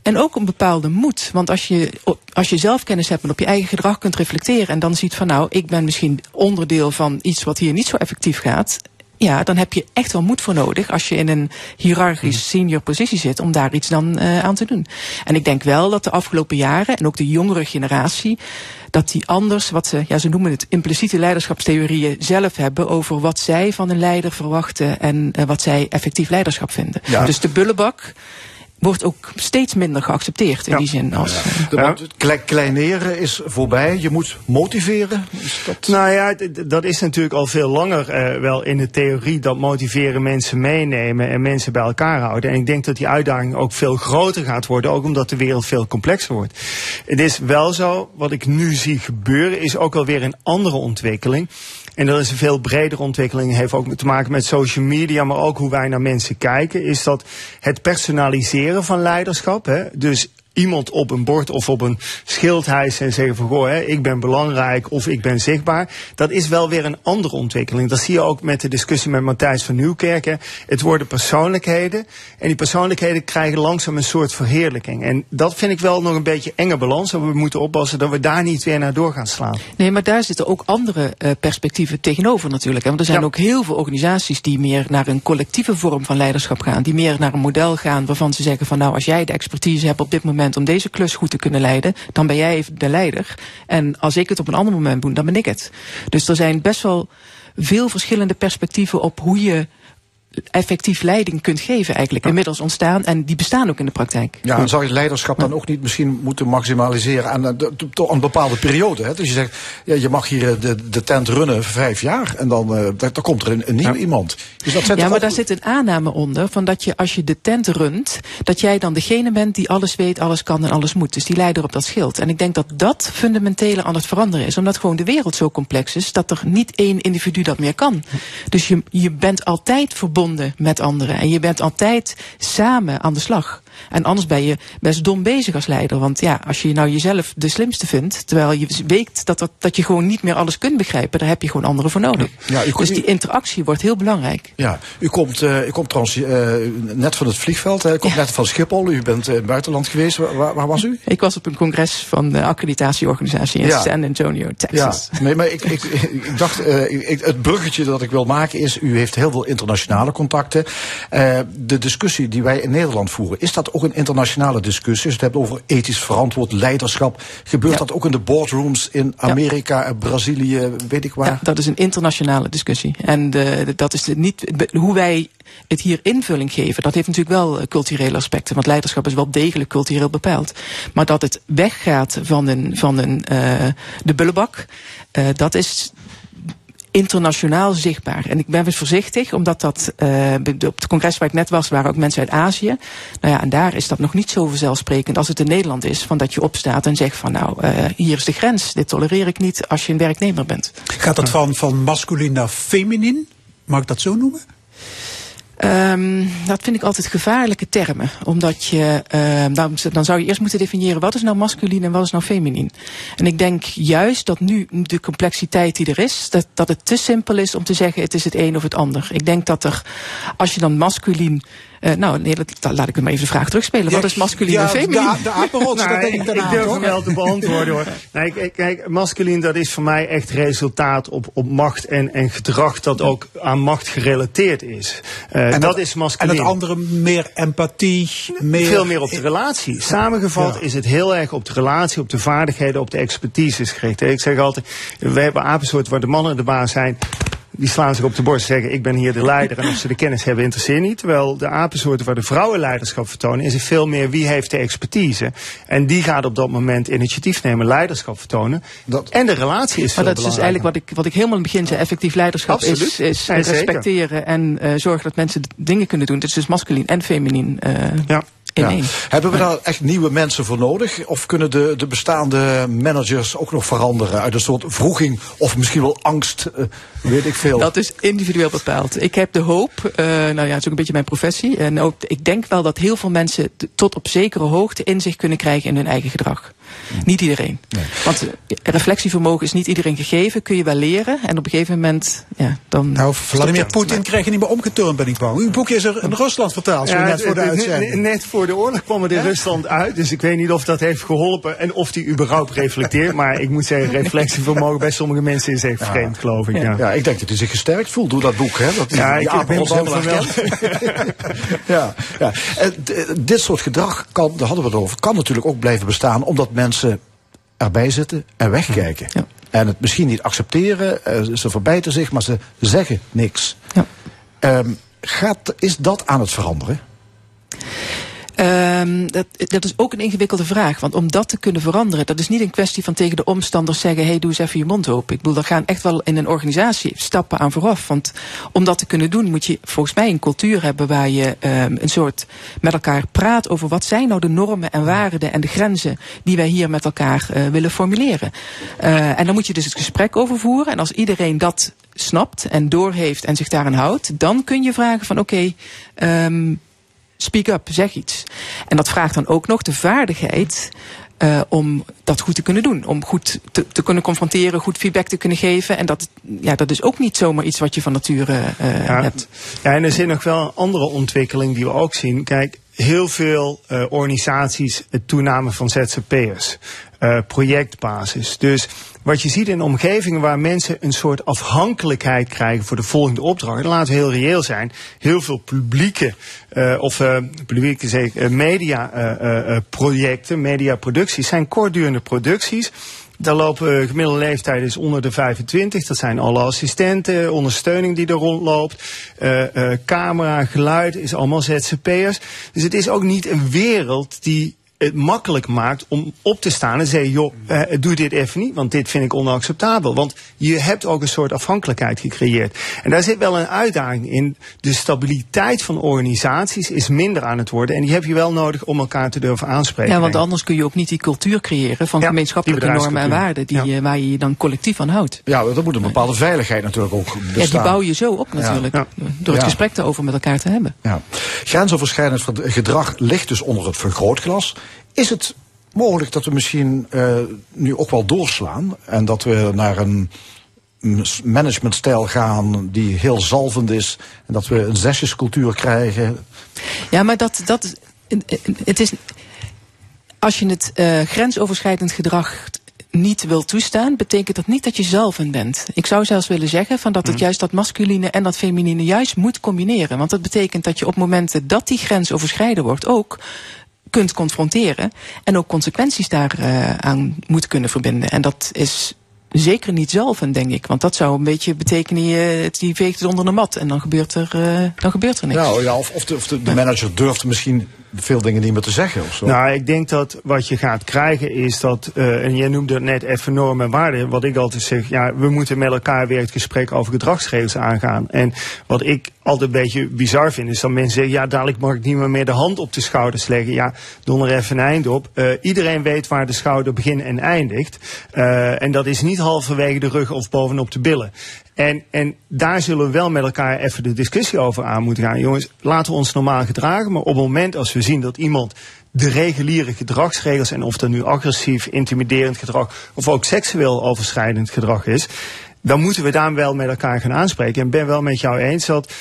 En ook een bepaalde moed. Want als je, als je zelf kennis hebt en op je eigen gedrag kunt reflecteren en dan ziet van nou, ik ben misschien onderdeel van iets wat hier niet zo effectief gaat. Ja, dan heb je echt wel moed voor nodig als je in een hiërarchisch senior positie zit om daar iets dan uh, aan te doen. En ik denk wel dat de afgelopen jaren en ook de jongere generatie, dat die anders, wat ze, ja, ze noemen het impliciete leiderschapstheorieën zelf hebben over wat zij van een leider verwachten en uh, wat zij effectief leiderschap vinden. Ja. Dus de bullebak wordt ook steeds minder geaccepteerd in ja. die zin. Als, ja. Ja. Kleineren is voorbij, je moet motiveren. Is dat... Nou ja, dat is natuurlijk al veel langer uh, wel in de theorie dat motiveren mensen meenemen en mensen bij elkaar houden. En ik denk dat die uitdaging ook veel groter gaat worden, ook omdat de wereld veel complexer wordt. Het is wel zo, wat ik nu zie gebeuren, is ook alweer een andere ontwikkeling. En dat is een veel bredere ontwikkeling, heeft ook te maken met social media, maar ook hoe wij naar mensen kijken, is dat het personaliseren van leiderschap, hè, dus iemand op een bord of op een schild hijsen en zeggen van goh, hè, ik ben belangrijk of ik ben zichtbaar, dat is wel weer een andere ontwikkeling. Dat zie je ook met de discussie met Matthijs van Nieuwkerk. Hè. Het worden persoonlijkheden en die persoonlijkheden krijgen langzaam een soort verheerlijking. En dat vind ik wel nog een beetje enge balans, dat we moeten oppassen dat we daar niet weer naar door gaan slaan. Nee, maar daar zitten ook andere uh, perspectieven tegenover natuurlijk. Hè. Want er zijn ja. ook heel veel organisaties die meer naar een collectieve vorm van leiderschap gaan, die meer naar een model gaan waarvan ze zeggen van nou, als jij de expertise hebt op dit moment om deze klus goed te kunnen leiden, dan ben jij de leider. En als ik het op een ander moment doe, dan ben ik het. Dus er zijn best wel veel verschillende perspectieven op hoe je effectief leiding kunt geven eigenlijk. Ja. Inmiddels ontstaan en die bestaan ook in de praktijk. Ja, en zou je leiderschap dan ook niet misschien moeten maximaliseren aan, aan een bepaalde periode? Hè? Dus je zegt, ja, je mag hier de, de tent runnen voor vijf jaar en dan uh, daar, daar komt er een, een nieuw ja. iemand. Dus dat ja, maar ook... daar zit een aanname onder van dat je als je de tent runt, dat jij dan degene bent die alles weet, alles kan en alles moet. Dus die leider op dat schild. En ik denk dat dat fundamenteel aan het veranderen is, omdat gewoon de wereld zo complex is dat er niet één individu dat meer kan. Dus je, je bent altijd verbonden met anderen. En je bent altijd samen aan de slag. En anders ben je best dom bezig als leider. Want ja, als je nou jezelf de slimste vindt, terwijl je weet dat, dat, dat je gewoon niet meer alles kunt begrijpen, daar heb je gewoon anderen voor nodig. Ja, u, dus die interactie wordt heel belangrijk. Ja, u komt, uh, u komt trouwens uh, net van het vliegveld, hè? U komt ja. net van Schiphol, u bent in het buitenland geweest. Waar, waar was u? Ik was op een congres van de accreditatieorganisatie in ja. San Antonio, Texas. Ja, nee, maar ik, ik, ik dacht, uh, ik, het bruggetje dat ik wil maken is, u heeft heel veel internationale contacten. Uh, de discussie die wij in Nederland voeren, is dat ook een internationale discussie? Dus het hebben over ethisch verantwoord leiderschap. Gebeurt ja. dat ook in de boardrooms in Amerika, ja. Brazilië, weet ik waar? Ja, dat is een internationale discussie. En uh, dat is niet hoe wij het hier invulling geven. Dat heeft natuurlijk wel culturele aspecten. Want leiderschap is wel degelijk cultureel bepaald. Maar dat het weggaat van, een, van een, uh, de bullebak, uh, dat is internationaal zichtbaar. En ik ben weer voorzichtig, omdat dat uh, op het congres waar ik net was, waren ook mensen uit Azië. Nou ja, en daar is dat nog niet zo vanzelfsprekend als het in Nederland is, van dat je opstaat en zegt van nou, uh, hier is de grens, dit tolereer ik niet als je een werknemer bent. Gaat dat van, van masculin naar feminin? Mag ik dat zo noemen? Um, dat vind ik altijd gevaarlijke termen. Omdat je, uh, dan, dan zou je eerst moeten definiëren wat is nou masculien en wat is nou feminien. En ik denk juist dat nu de complexiteit die er is, dat, dat het te simpel is om te zeggen het is het een of het ander. Ik denk dat er, als je dan masculien, Uh, nou, nee, dat, laat ik hem even de vraag terugspelen. Ja, wat is masculin ja, en feminien? Ja, de, de apenrots, nou, dat denk ik daarna. Ik durf hem wel te beantwoorden, hoor. Nee, kijk, masculin, dat is voor mij echt resultaat op, op macht en, en gedrag dat ook aan macht gerelateerd is. Uh, en dat, dat is masculin. En het andere meer empathie. Meer... Veel meer op de relatie. Samengevat ja. is het heel erg op de relatie, op de vaardigheden, op de expertise is gericht. Ik zeg altijd, we hebben apensoorten waar de mannen de baas zijn. Die slaan zich op de borst en zeggen, ik ben hier de leider. En of ze de kennis hebben, interesseert niet. Terwijl de apensoorten waar de vrouwen leiderschap vertonen, is er veel meer wie heeft de expertise. En die gaat op dat moment initiatief nemen, leiderschap vertonen. Dat, en de relatie is veel belangrijker. Maar dat is dus eigenlijk wat ik, wat ik helemaal in het begin zei. Effectief leiderschap Absoluut. is, is ja, respecteren zeker. en uh, zorgen dat mensen dingen kunnen doen. Het is dus masculien en feminien. Uh, ja. Ja. Hebben we daar echt nieuwe mensen voor nodig? Of kunnen de, de bestaande managers ook nog veranderen? Uit een soort wroeging of misschien wel angst, uh, weet ik veel. Dat is individueel bepaald. Ik heb de hoop, uh, nou ja, het is ook een beetje mijn professie. En ook, ik denk wel dat heel veel mensen tot op zekere hoogte inzicht kunnen krijgen in hun eigen gedrag. Hmm. Niet iedereen. Nee. Want reflectievermogen is niet iedereen gegeven. Kun je wel leren. En op een gegeven moment, ja, dan... Nou, Vladimir Poetin krijg je niet meer omgeturnd, ben ik bang. Uw boekje is er in Rusland vertaald, zo ja, net voor de uitzending. Net voor de oorlog kwam het in Rusland uit. Dus ik weet niet of dat heeft geholpen. En of die überhaupt reflecteert. Maar ik moet zeggen, reflectievermogen bij sommige mensen is echt vreemd, ja. geloof ik. Ja. ja, ik denk dat hij zich gesterkt voelt door dat boek. Hè? Dat ja, ik heb ons helemaal wel. ja, ja. En, dit soort gedrag, kan, daar hadden we het over, kan natuurlijk ook blijven bestaan. Omdat mensen erbij zitten en wegkijken. Ja. En het misschien niet accepteren, ze verbijten zich, maar ze zeggen niks. Ja. Um, gaat, is dat aan het veranderen? Um, dat, dat is ook een ingewikkelde vraag. Want om dat te kunnen veranderen, dat is niet een kwestie van tegen de omstanders zeggen, hey, doe eens even je mond open. Ik bedoel, daar gaan echt wel in een organisatie stappen aan vooraf. Want om dat te kunnen doen, moet je volgens mij een cultuur hebben waar je um, een soort met elkaar praat over wat zijn nou de normen en waarden en de grenzen die wij hier met elkaar uh, willen formuleren. Uh, en dan moet je dus het gesprek over voeren. En als iedereen dat snapt en doorheeft en zich daaraan houdt, dan kun je vragen van oké, okay, um, speak up, zeg iets. En dat vraagt dan ook nog de vaardigheid uh, om dat goed te kunnen doen. Om goed te, te kunnen confronteren, goed feedback te kunnen geven. En dat, ja, dat is ook niet zomaar iets wat je van nature uh, ja. hebt. Ja, en er zit nog wel een andere ontwikkeling die we ook zien. Kijk, heel veel uh, organisaties, het toename van Z Z P'ers. uh, projectbasis. Dus wat je ziet in omgevingen waar mensen een soort afhankelijkheid krijgen voor de volgende opdracht. En laten we heel reëel zijn. Heel veel publieke uh, of uh, publieke zeg, uh, media uh, uh, projecten, mediaproducties zijn kortdurende producties. Daar lopen gemiddelde leeftijd is onder de vijfentwintig. Dat zijn alle assistenten, ondersteuning die er rondloopt. Uh, uh, camera, geluid is allemaal Z Z P'ers. Dus het is ook niet een wereld die het makkelijk maakt om op te staan en zeggen, joh, uh, doe dit even niet, want dit vind ik onacceptabel. Want je hebt ook een soort afhankelijkheid gecreëerd. En daar zit wel een uitdaging in. De stabiliteit van organisaties is minder aan het worden. En die heb je wel nodig om elkaar te durven aanspreken. Ja, want anders kun je ook niet die cultuur creëren van ja, gemeenschappelijke normen en waarden die, ja. waar je je dan collectief aan houdt. Ja, dat moet een bepaalde veiligheid natuurlijk ook bestaan. Ja, die bouw je zo op natuurlijk. Ja. Ja. Door het ja. gesprek erover met elkaar te hebben. Ja. Grensoverschrijdend gedrag ligt dus onder het vergrootglas. Is het mogelijk dat we misschien uh, nu ook wel doorslaan en dat we naar een managementstijl gaan die heel zalvend is en dat we een zesjescultuur krijgen? Ja, maar dat, dat het is, als je het uh, grensoverschrijdend gedrag niet wil toestaan, betekent dat niet dat je zalvend bent. Ik zou zelfs willen zeggen van dat het juist dat masculine en dat feminine juist moet combineren. Want dat betekent dat je op momenten dat die grens overschreden wordt ook kunt confronteren en ook consequenties daar uh, aan moet kunnen verbinden. En dat is zeker niet zalvend, denk ik. Want dat zou een beetje betekenen, uh, die veegt het onder de mat en dan gebeurt er, uh, dan gebeurt er niks. Nou, ja, of, of, de, of de, de manager durft misschien veel dingen niet meer te zeggen of zo. Nou, ik denk dat wat je gaat krijgen is dat, uh, en jij noemde het net even normen en waarden, wat ik altijd zeg, ja, we moeten met elkaar weer het gesprek over gedragsregels aangaan. En wat ik altijd een beetje bizar vind is dat mensen zeggen, ja, dadelijk mag ik niet meer, meer de hand op de schouders leggen. Ja, doe er even een eind op. Uh, iedereen weet waar de schouder begint en eindigt. Uh, en dat is niet halverwege de rug of bovenop de billen. En, en daar zullen we wel met elkaar even de discussie over aan moeten gaan. Jongens, laten we ons normaal gedragen. Maar op het moment als we zien dat iemand de reguliere gedragsregels, en of dat nu agressief, intimiderend gedrag of ook seksueel overschrijdend gedrag is, dan moeten we daar wel met elkaar gaan aanspreken. En ik ben wel met jou eens dat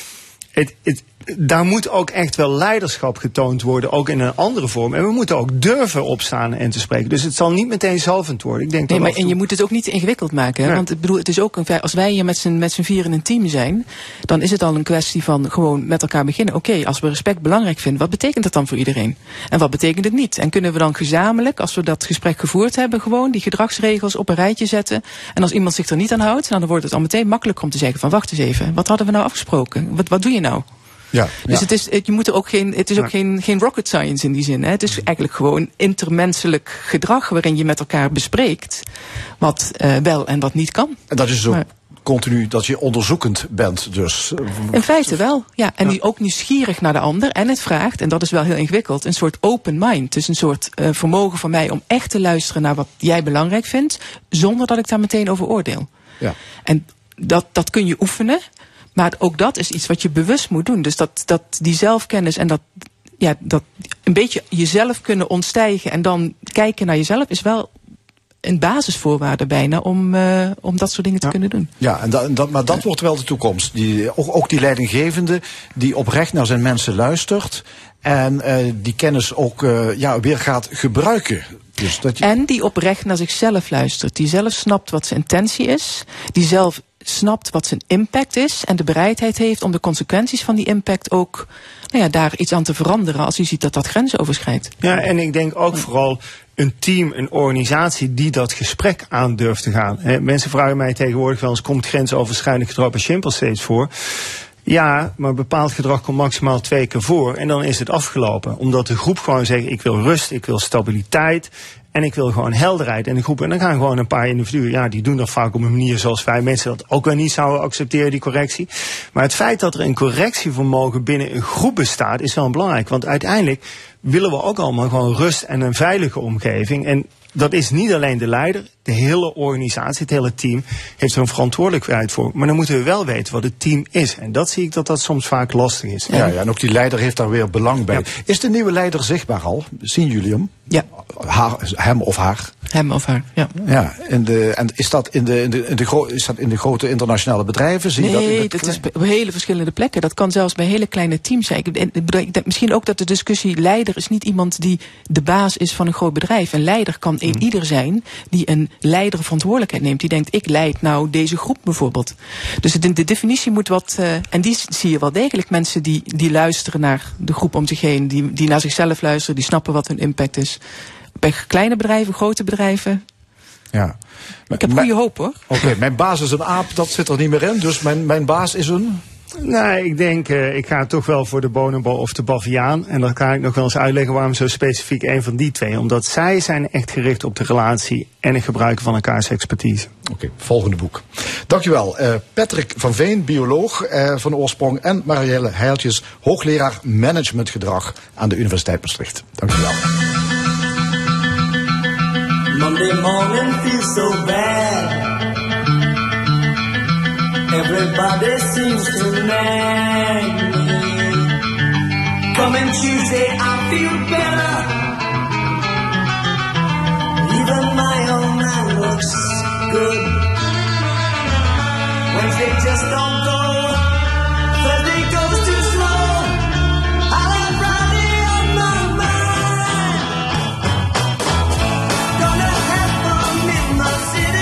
het, het, daar moet ook echt wel leiderschap getoond worden, ook in een andere vorm. En we moeten ook durven opstaan en te spreken. Dus het zal niet meteen zalvend worden. Ik denk nee, dat maar, en toe... je moet het ook niet ingewikkeld maken. Hè? Ja. Want ik bedoel, het is ook een, als wij hier met z'n, met z'n vier in een team zijn, dan is het al een kwestie van gewoon met elkaar beginnen. Oké, okay, als we respect belangrijk vinden, wat betekent dat dan voor iedereen? En wat betekent het niet? En kunnen we dan gezamenlijk, als we dat gesprek gevoerd hebben, gewoon die gedragsregels op een rijtje zetten. En als iemand zich er niet aan houdt, nou, dan wordt het al meteen makkelijk om te zeggen van wacht eens even, wat hadden we nou afgesproken? Wat, wat doe je nou? Ja, dus ja. Het is, het, je moet er ook geen, het is ook ja. geen, geen rocket science in die zin. Hè? Het is eigenlijk gewoon intermenselijk gedrag waarin je met elkaar bespreekt wat uh, wel en wat niet kan. En dat is zo. Maar continu dat je onderzoekend bent dus. In feite wel, ja. En die ook nieuwsgierig naar de ander. En het vraagt, en dat is wel heel ingewikkeld, een soort open mind. Dus een soort uh, vermogen van mij om echt te luisteren naar wat jij belangrijk vindt, zonder dat ik daar meteen over oordeel. Ja. En dat, dat kun je oefenen. Maar ook dat is iets wat je bewust moet doen. Dus dat, dat die zelfkennis en dat, ja, dat een beetje jezelf kunnen ontstijgen en dan kijken naar jezelf is wel een basisvoorwaarde bijna om, uh, om dat soort dingen te ja. kunnen doen. Ja, en dat, dat, maar dat wordt wel de toekomst. Die, ook, ook die leidinggevende die oprecht naar zijn mensen luistert en uh, die kennis ook uh, ja, weer gaat gebruiken. Dus dat je... En die oprecht naar zichzelf luistert. Die zelf snapt wat zijn intentie is. Die zelf snapt wat zijn impact is en de bereidheid heeft om de consequenties van die impact ook, nou ja, daar iets aan te veranderen als je ziet dat dat grenzen overschrijdt. Ja, en ik denk ook vooral een team, een organisatie die dat gesprek aan durft te gaan. He, mensen vragen mij tegenwoordig wel eens, komt grensoverschrijdend gedrag bij Schimpel steeds voor? Ja, maar bepaald gedrag komt maximaal twee keer voor en dan is het afgelopen. Omdat de groep gewoon zegt, ik wil rust, ik wil stabiliteit en ik wil gewoon helderheid in de groep. En dan gaan gewoon een paar individuen, ja, die doen dat vaak op een manier zoals wij mensen dat ook wel niet zouden accepteren, die correctie. Maar het feit dat er een correctievermogen binnen een groep bestaat is wel belangrijk. Want uiteindelijk willen we ook allemaal gewoon rust en een veilige omgeving. En dat is niet alleen de leider. de hele organisatie, het hele team, heeft er een verantwoordelijkheid voor. Maar dan moeten we wel weten wat het team is. En dat zie ik dat dat soms vaak lastig is. Ja, ja, en ook die leider heeft daar weer belang bij. Ja. Is de nieuwe leider zichtbaar al? Zien jullie hem? Ja. Haar, hem of haar? Hem of haar, ja. Ja, in de, en is dat in de, in de, in de gro- is dat in de grote internationale bedrijven? Zie nee, dat, in het dat is op hele verschillende plekken. Dat kan zelfs bij hele kleine teams zijn. En, en, misschien ook dat de discussie leider is niet iemand die de baas is van een groot bedrijf. Een leider kan hmm. ieder zijn die een leider verantwoordelijkheid neemt. Die denkt, ik leid nou deze groep bijvoorbeeld. Dus de, de definitie moet wat... Uh, en die zie je wel degelijk. Mensen die, die luisteren naar de groep om zich heen. Die, die naar zichzelf luisteren. Die snappen wat hun impact is. Bij kleine bedrijven, grote bedrijven. Ja. Ik heb goede hoop hoor. Oké, okay, mijn baas is een aap, dat zit er niet meer in. Dus mijn, mijn baas is een... Nee, ik denk, uh, ik ga toch wel voor de bonobo of de baviaan. En dan kan ik nog wel eens uitleggen waarom zo specifiek een van die twee. Omdat zij zijn echt gericht op de relatie en het gebruiken van elkaars expertise. Oké, okay, volgende boek. Dankjewel. Uh, Patrick van Veen, bioloog uh, van oorsprong. En Mariëlle Heijltjes, hoogleraar managementgedrag aan de Universiteit Maastricht. Dankjewel. Monday morning feels so bad. Everybody seems to nag me. Coming Tuesday I feel better. Even my own man looks good. Wednesday just don't go. Thursday goes too slow. I have Friday on my mind. Gonna have fun in my city.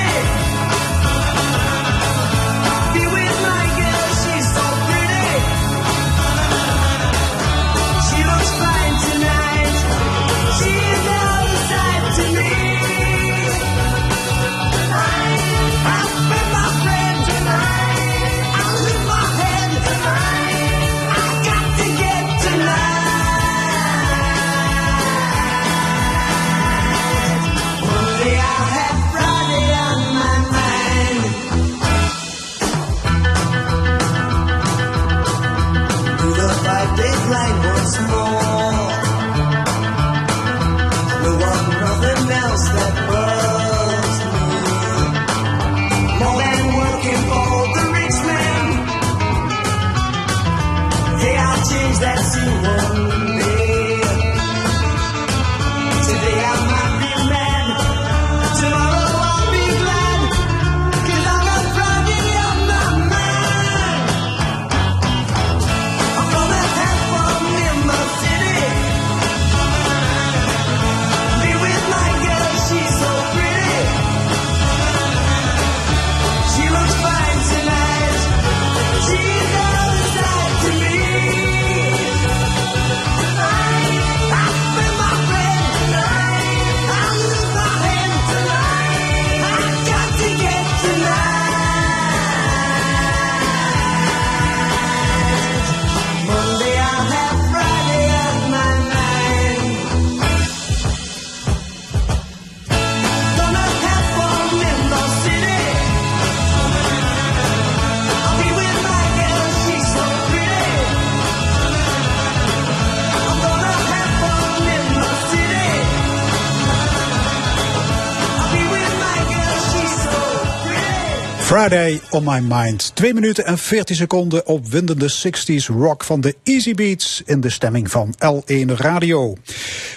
Friday on my mind. Twee minuten en veertien seconden opwindende zestig's rock van de Easy Beats in de stemming van L één Radio.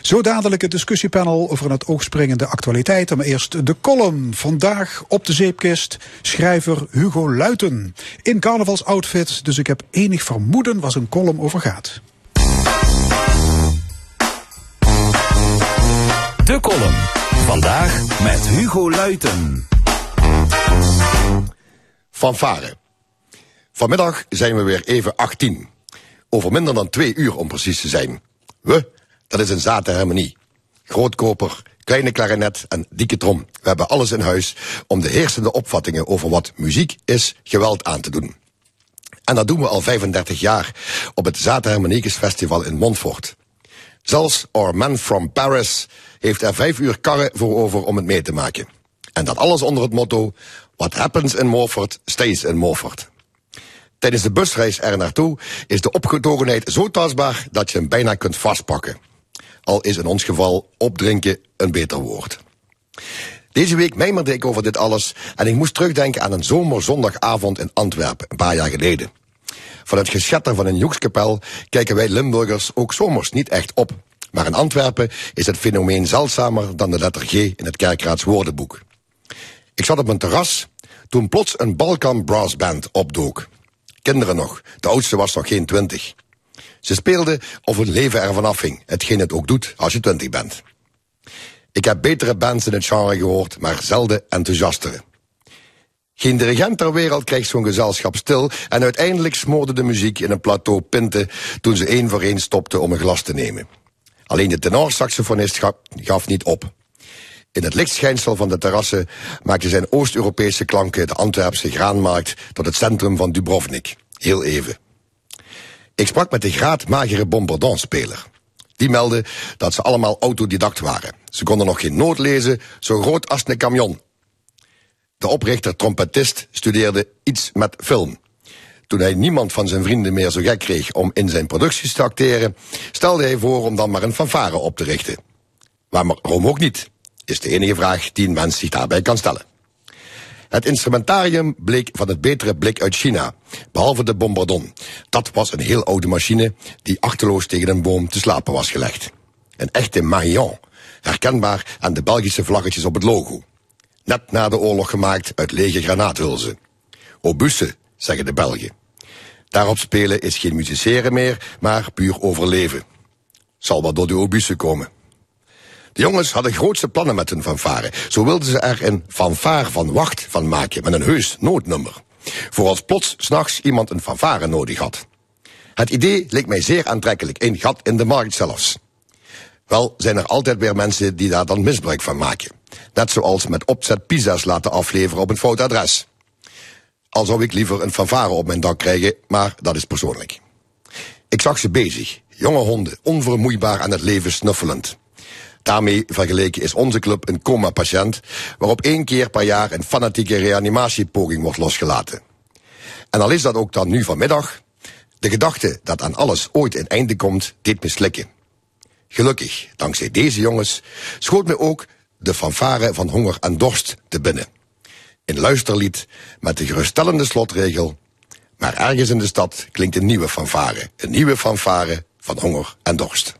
Zo dadelijk het discussiepanel over het oogspringende actualiteit. Maar eerst de column. Vandaag op de zeepkist schrijver Hugo Luiten. In carnavalsoutfit, dus ik heb enig vermoeden waar zijn column over gaat. De column. Vandaag met Hugo Luiten. Fanfare. Vanmiddag zijn we weer even achttien. Over minder dan twee uur om precies te zijn. We, dat is een zatenharmonie. Grootkoper, kleine klarinet en dikke trom. We hebben alles in huis om de heersende opvattingen over wat muziek is geweld aan te doen. En dat doen we al vijfendertig jaar op het Zatenharmoniekes Festival in Montfort. Zelfs Our Man from Paris heeft er vijf uur karren voor over om het mee te maken. En dat alles onder het motto: What happens in Montfort, stays in Montfort. Tijdens de busreis er naartoe is de opgetogenheid zo tastbaar dat je hem bijna kunt vastpakken. Al is in ons geval opdrinken een beter woord. Deze week mijmerde ik over dit alles en ik moest terugdenken aan een zomerzondagavond in Antwerpen, een paar jaar geleden. Van het geschetter van een joekskapel kijken wij Limburgers ook zomers niet echt op. Maar in Antwerpen is het fenomeen zeldzamer dan de letter G in het Kerkraads woordenboek. Ik zat op mijn terras toen plots een Balkan Brass Band opdook. Kinderen nog, de oudste was nog geen twintig. Ze speelden of hun leven ervan afhing, hetgeen het ook doet als je twintig bent. Ik heb betere bands in het genre gehoord, maar zelden enthousiastere. Geen dirigent ter wereld kreeg zo'n gezelschap stil en uiteindelijk smoorde de muziek in een plateau pinten toen ze één voor één stopten om een glas te nemen. Alleen de tenorsaxofonist gaf niet op. In het lichtschijnsel van de terrassen maakte zijn Oost-Europese klanken de Antwerpse graanmarkt tot het centrum van Dubrovnik. Heel even. Ik sprak met de graadmagere bombardonspeler. Die meldde dat ze allemaal autodidact waren. Ze konden nog geen noot lezen, zo groot als een camion. De oprichter-trompetist studeerde iets met film. Toen hij niemand van zijn vrienden meer zo gek kreeg om in zijn producties te acteren, stelde hij voor om dan maar een fanfare op te richten. Waarom ook niet, is de enige vraag die een mens zich daarbij kan stellen. Het instrumentarium bleek van het betere blik uit China, behalve de bombardon. Dat was een heel oude machine die achteloos tegen een boom te slapen was gelegd. Een echte Mahjong, herkenbaar aan de Belgische vlaggetjes op het logo. Net na de oorlog gemaakt uit lege granaathulzen. Obussen, zeggen de Belgen. Daarop spelen is geen musiceren meer, maar puur overleven. Zal wel door de obussen komen. De jongens hadden grootse plannen met hun fanfare. Zo wilden ze er een fanfare van wacht van maken, met een heus noodnummer. Voor als plots 's nachts iemand een fanfare nodig had. Het idee leek mij zeer aantrekkelijk, een gat in de markt zelfs. Wel zijn er altijd weer mensen die daar dan misbruik van maken. Net zoals met opzet pizza's laten afleveren op een fout adres. Al zou ik liever een fanfare op mijn dak krijgen, maar dat is persoonlijk. Ik zag ze bezig, jonge honden, onvermoeibaar aan het leven snuffelend. Daarmee vergeleken is onze club een coma-patiënt, waarop één keer per jaar een fanatieke reanimatiepoging wordt losgelaten. En al is dat ook dan nu vanmiddag, de gedachte dat aan alles ooit een einde komt, deed me slikken. Gelukkig, dankzij deze jongens, schoot me ook de fanfare van honger en dorst te binnen. Een luisterlied met de geruststellende slotregel, maar ergens in de stad klinkt een nieuwe fanfare, een nieuwe fanfare van honger en dorst.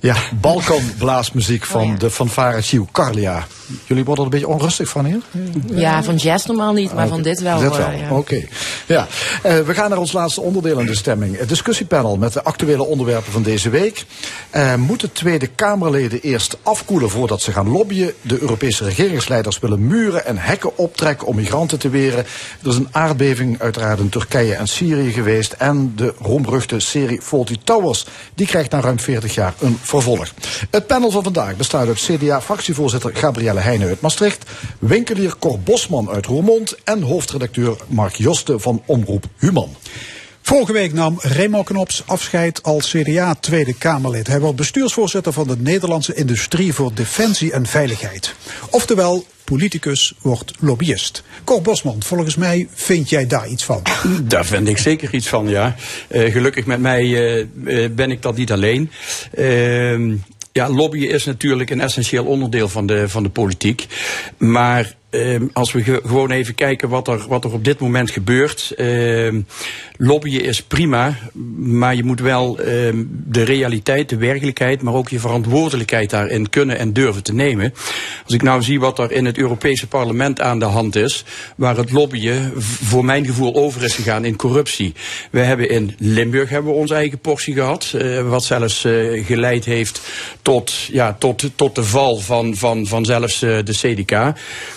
Ja, Balkanblaasmuziek van oh ja. de fanfare Ciucarlia. Jullie worden er een beetje onrustig van hier? Ja, van jazz normaal niet, maar okay. van dit wel. Dit wel, uh, ja. oké. Okay. Ja. Uh, we gaan naar ons laatste onderdeel in de stemming. Het discussiepanel met de actuele onderwerpen van deze week. Uh, moeten Tweede Kamerleden eerst afkoelen voordat ze gaan lobbyen? De Europese regeringsleiders willen muren en hekken optrekken om migranten te weren. Er is een aardbeving uiteraard in Turkije en Syrië geweest. En de roemruchte serie Fawlty Towers, die krijgt na ruim veertig jaar een vervolg. Het panel van vandaag bestaat uit C D A-fractievoorzitter Gabrielle Heine uit Maastricht, winkelier Cor Bosman uit Roermond en hoofdredacteur Mark Josten van Omroep Human. Vorige week nam Remo Knops afscheid als C D A Tweede Kamerlid. Hij was bestuursvoorzitter van de Nederlandse Industrie voor Defensie en Veiligheid. Oftewel, politicus wordt lobbyist. Cor Bosman, volgens mij vind jij daar iets van? Daar vind ik zeker iets van, ja. Uh, gelukkig met mij uh, ben ik dat niet alleen. Uh, ja, lobbyen is natuurlijk een essentieel onderdeel van de, van de politiek. Maar eh, als we ge- gewoon even kijken wat er, wat er op dit moment gebeurt. Eh, lobbyen is prima, maar je moet wel eh, de realiteit, de werkelijkheid, maar ook je verantwoordelijkheid daarin kunnen en durven te nemen. Als ik nou zie wat er in het Europese parlement aan de hand is, waar het lobbyen v- voor mijn gevoel over is gegaan in corruptie. We hebben in Limburg hebben we onze eigen portie gehad, eh, wat zelfs eh, geleid heeft tot, ja, tot, tot de val van, van, van zelfs eh, de C D K.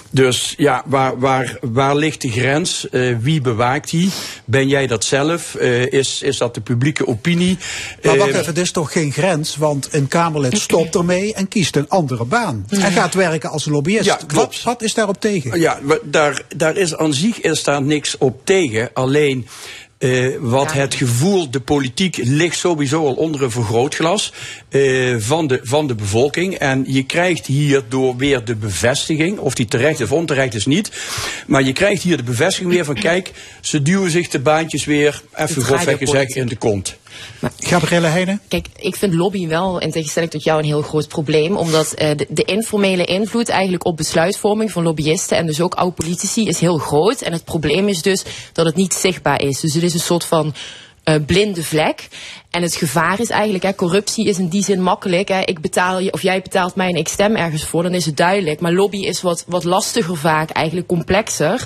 Dus ja, waar, waar, waar ligt de grens? Uh, wie bewaakt die? Ben jij dat zelf? Uh, is, is dat de publieke opinie? Maar wacht uh, even, er is toch geen grens? Want een Kamerlid stopt ermee en kiest een andere baan. Mm. En gaat werken als lobbyist. Ja, wat, wat is daarop tegen? Ja, daar, daar is aan zich is daar niks op tegen. Alleen... Uh, wat het gevoel, de politiek ligt sowieso al onder een vergrootglas uh, van, de, van de bevolking. En je krijgt hierdoor weer de bevestiging, of die terecht of onterecht is niet. Maar je krijgt hier de bevestiging weer van kijk, ze duwen zich de baantjes weer, even grofweg gezegd, in de kont. Maar, Gabrielle Heine? Kijk, ik vind lobby wel, in tegenstelling tot jou, een heel groot probleem. Omdat uh, de, de informele invloed eigenlijk op besluitvorming van lobbyisten en dus ook oud-politici is heel groot. En het probleem is dus dat het niet zichtbaar is. Dus het is een soort van uh, blinde vlek. En het gevaar is eigenlijk, hè, corruptie is in die zin makkelijk. Hè. Ik betaal je, of jij betaalt mij en ik stem ergens voor, dan is het duidelijk. Maar lobby is wat, wat lastiger vaak, eigenlijk complexer.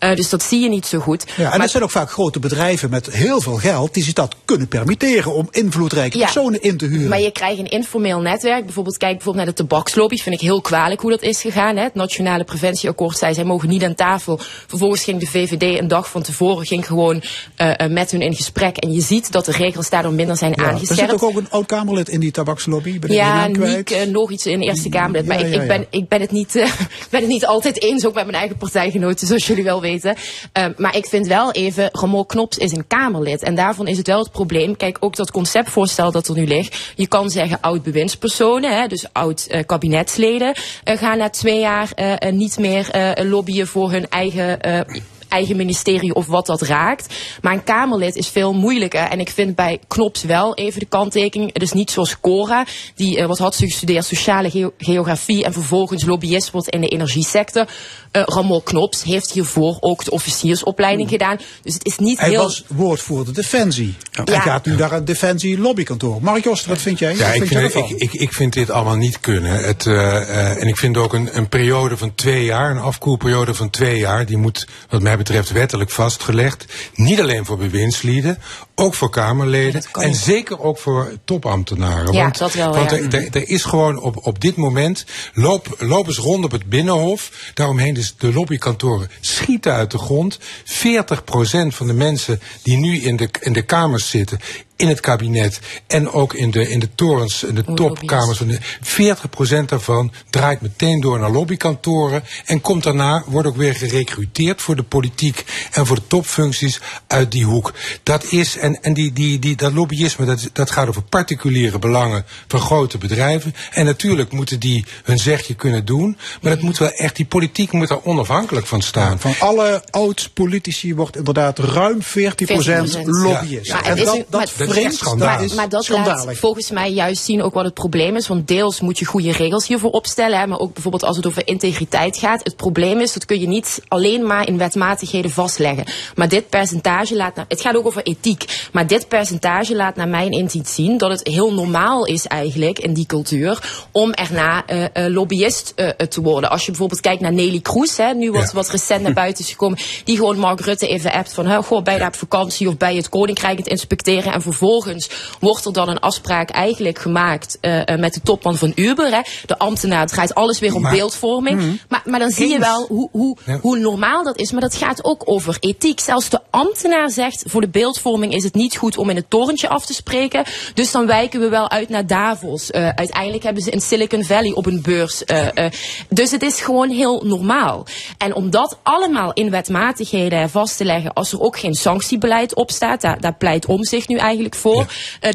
Uh, dus dat zie je niet zo goed. Ja, en maar dat zijn ook vaak grote bedrijven met heel veel geld die zich dat kunnen permitteren om invloedrijke ja, personen in te huren. Maar je krijgt een informeel netwerk. Bijvoorbeeld, kijk bijvoorbeeld naar de tabakslobby. Vind ik heel kwalijk hoe dat is gegaan. Hè. Het Nationale Preventieakkoord zei, zij mogen niet aan tafel. Vervolgens ging de V V D een dag van tevoren ging gewoon uh, uh, met hun in gesprek. En je ziet dat de regels daardoor minder zijn ja, aangescherpt. Er zit ook, ook een oud-Kamerlid in die tabakslobby. Ben ja, Niek, uh, nog iets in de Eerste Kamerlid. Maar ja, ja, ja. Ik, ik, ben, ik ben, het niet, uh, ben het niet altijd eens, ook met mijn eigen partijgenoten, zoals jullie wel weten. Um, maar ik vind wel even, Remo Knops is een Kamerlid. En daarvan is het wel het probleem. Kijk, ook dat conceptvoorstel dat er nu ligt. Je kan zeggen oud-bewindspersonen, hè, dus oud-kabinetsleden, uh, uh, gaan na twee jaar uh, uh, niet meer uh, lobbyen voor hun eigen... Uh, eigen ministerie of wat dat raakt. Maar een Kamerlid is veel moeilijker. En ik vind bij Knops wel even de kanttekening. Het is niet zoals Cora, die uh, wat had ze gestudeerd, sociale ge- geografie en vervolgens lobbyist wordt in de energiesector. Uh, Remo Knops heeft hiervoor ook de officiersopleiding hmm. gedaan. Dus het is niet Hij heel... Hij was woordvoerder Defensie. Ja. Hij gaat nu naar een Defensie lobbykantoor. Mark Josten, wat vind jij? Ja, ik, vind vind, jij ik, ik, ik vind dit allemaal niet kunnen. Het, uh, uh, en ik vind ook een, een periode van twee jaar, een afkoelperiode van twee jaar, die moet, wat mij betreft wettelijk vastgelegd. Niet alleen voor bewindslieden, ook voor Kamerleden ja, en zeker ook voor topambtenaren. Ja, want dat wel, want ja. er, er, er is gewoon op, op dit moment, loop, loop eens rond op het Binnenhof, daaromheen dus de lobbykantoren schieten uit de grond. veertig procent van de mensen die nu in de, in de kamers zitten, in het kabinet en ook in de, in de torens, in de topkamers. veertig procent daarvan draait meteen door naar lobbykantoren en komt daarna, wordt ook weer gerekruteerd voor de politiek en voor de topfuncties uit die hoek. Dat is, en, en die, die, die, dat lobbyisme, dat, dat gaat over particuliere belangen van grote bedrijven. En natuurlijk moeten die hun zegje kunnen doen, maar dat moet wel echt, die politiek moet daar onafhankelijk van staan. Van alle oud-politici wordt inderdaad ruim veertien procent lobbyist. Ja, ja. En dat, dat Vreemd, maar, maar dat schandalig. Laat volgens mij juist zien ook wat het probleem is. Want deels moet je goede regels hiervoor opstellen. Hè, maar ook bijvoorbeeld als het over integriteit gaat. Het probleem is, dat kun je niet alleen maar in wetmatigheden vastleggen. Maar dit percentage laat... Na, het gaat ook over ethiek. Maar dit percentage laat naar mijn inziens zien dat het heel normaal is eigenlijk in die cultuur om erna uh, uh, lobbyist uh, te worden. Als je bijvoorbeeld kijkt naar Nelly Kroes, hè, nu wat, ja. wat recent naar buiten is gekomen, die gewoon Mark Rutte even appt van, hè, goh, bij de vakantie of bij het Koninkrijk het inspecteren. En vervolgens wordt er dan een afspraak eigenlijk gemaakt uh, met de topman van Uber. Hè. De ambtenaar draait alles weer om maar, beeldvorming. Mm, maar, maar dan zie je wel hoe, hoe, ja. hoe normaal dat is. Maar dat gaat ook over ethiek. Zelfs de ambtenaar zegt, voor de beeldvorming is het niet goed om in het torentje af te spreken. Dus dan wijken we wel uit naar Davos. Uh, uiteindelijk hebben ze in Silicon Valley op een beurs. Uh, uh, dus het is gewoon heel normaal. En om dat allemaal in wetmatigheden vast te leggen, als er ook geen sanctiebeleid op staat, daar, daar pleit Omtzigt nu eigenlijk voor. Ja. Uh,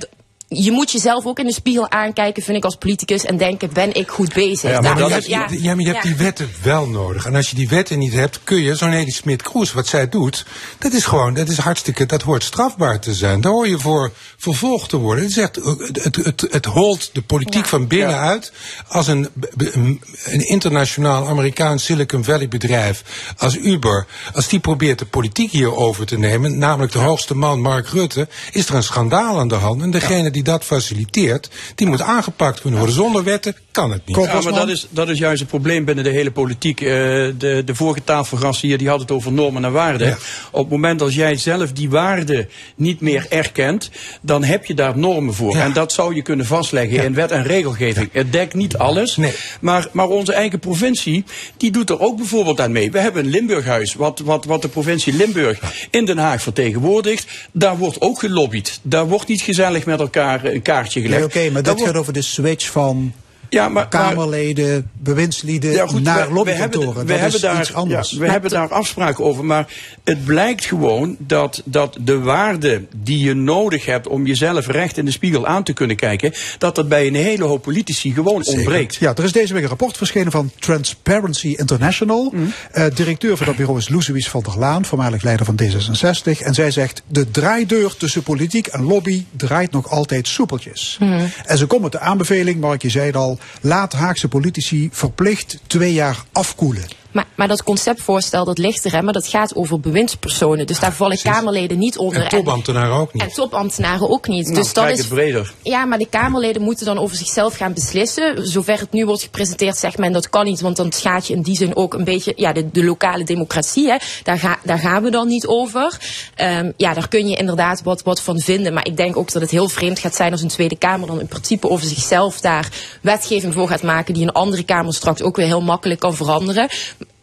je moet jezelf ook in de spiegel aankijken, vind ik, als politicus, en denken, ben ik goed bezig? Ja, maar, nou, je, hebt, ja, ja, maar je hebt ja. die wetten wel nodig. En als je die wetten niet hebt, kun je, zo'n Hedy Smit-Kroes, wat zij doet, dat is gewoon, dat is hartstikke, dat hoort strafbaar te zijn. Daar hoor je voor vervolgd te worden. Het is echt, het, het, het, het holt de politiek ja. van binnenuit als een, een, een internationaal Amerikaans Silicon Valley bedrijf als Uber, als die probeert de politiek hier over te nemen, namelijk de hoogste man Mark Rutte, is er een schandaal aan de hand. En degene ja. die dat faciliteert, die moet aangepakt kunnen worden. Zonder wetten kan het niet. Ja, maar dat is, dat is juist het probleem binnen de hele politiek. Uh, de, de vorige tafelgast hier, die had het over normen en waarden. Ja. Op het moment als jij zelf die waarden niet meer erkent, dan heb je daar normen voor. Ja. En dat zou je kunnen vastleggen ja. in wet en regelgeving. Ja. Het dekt niet alles. Nee. Maar, maar onze eigen provincie, die doet er ook bijvoorbeeld aan mee. We hebben een Limburghuis, wat, wat, wat de provincie Limburg in Den Haag vertegenwoordigt. Daar wordt ook gelobbyd. Daar wordt niet gezellig met elkaar een kaartje gelegd. Nee, Oké, okay, maar dat, dat gaat over de switch van ja, maar, Kamerleden, maar, bewindslieden ja, goed, naar lobbykantoren. We, we, hebben, we, hebben, daar, ja, we hebben daar afspraken over. Maar het blijkt gewoon dat, dat de waarden die je nodig hebt om jezelf recht in de spiegel aan te kunnen kijken, dat dat bij een hele hoop politici gewoon Zeker. ontbreekt. Ja, er is deze week een rapport verschenen van Transparency International. Mm. Uh, directeur van dat bureau is Louis van der Laan, voormalig leider van D zesenzestig. En zij zegt, de draaideur tussen politiek en lobby draait nog altijd soepeltjes. Mm. En ze komt met de aanbeveling, Mark, je zei het al, laat Haagse politici verplicht twee jaar afkoelen. Maar, maar dat conceptvoorstel, dat ligt er, hè, maar dat gaat over bewindspersonen. Dus daar vallen Precies. Kamerleden niet onder. En topambtenaren ook niet. En topambtenaren ook niet. Nou, dus dat is breder. Ja, maar de Kamerleden moeten dan over zichzelf gaan beslissen. Zover het nu wordt gepresenteerd, zegt men dat kan niet. Want dan schaadt je in die zin ook een beetje ja, de, de lokale democratie. Hè. Daar, ga, daar gaan we dan niet over. Um, ja, daar kun je inderdaad wat, wat van vinden. Maar ik denk ook dat het heel vreemd gaat zijn als een Tweede Kamer dan in principe over zichzelf daar wetgeving voor gaat maken die een andere Kamer straks ook weer heel makkelijk kan veranderen.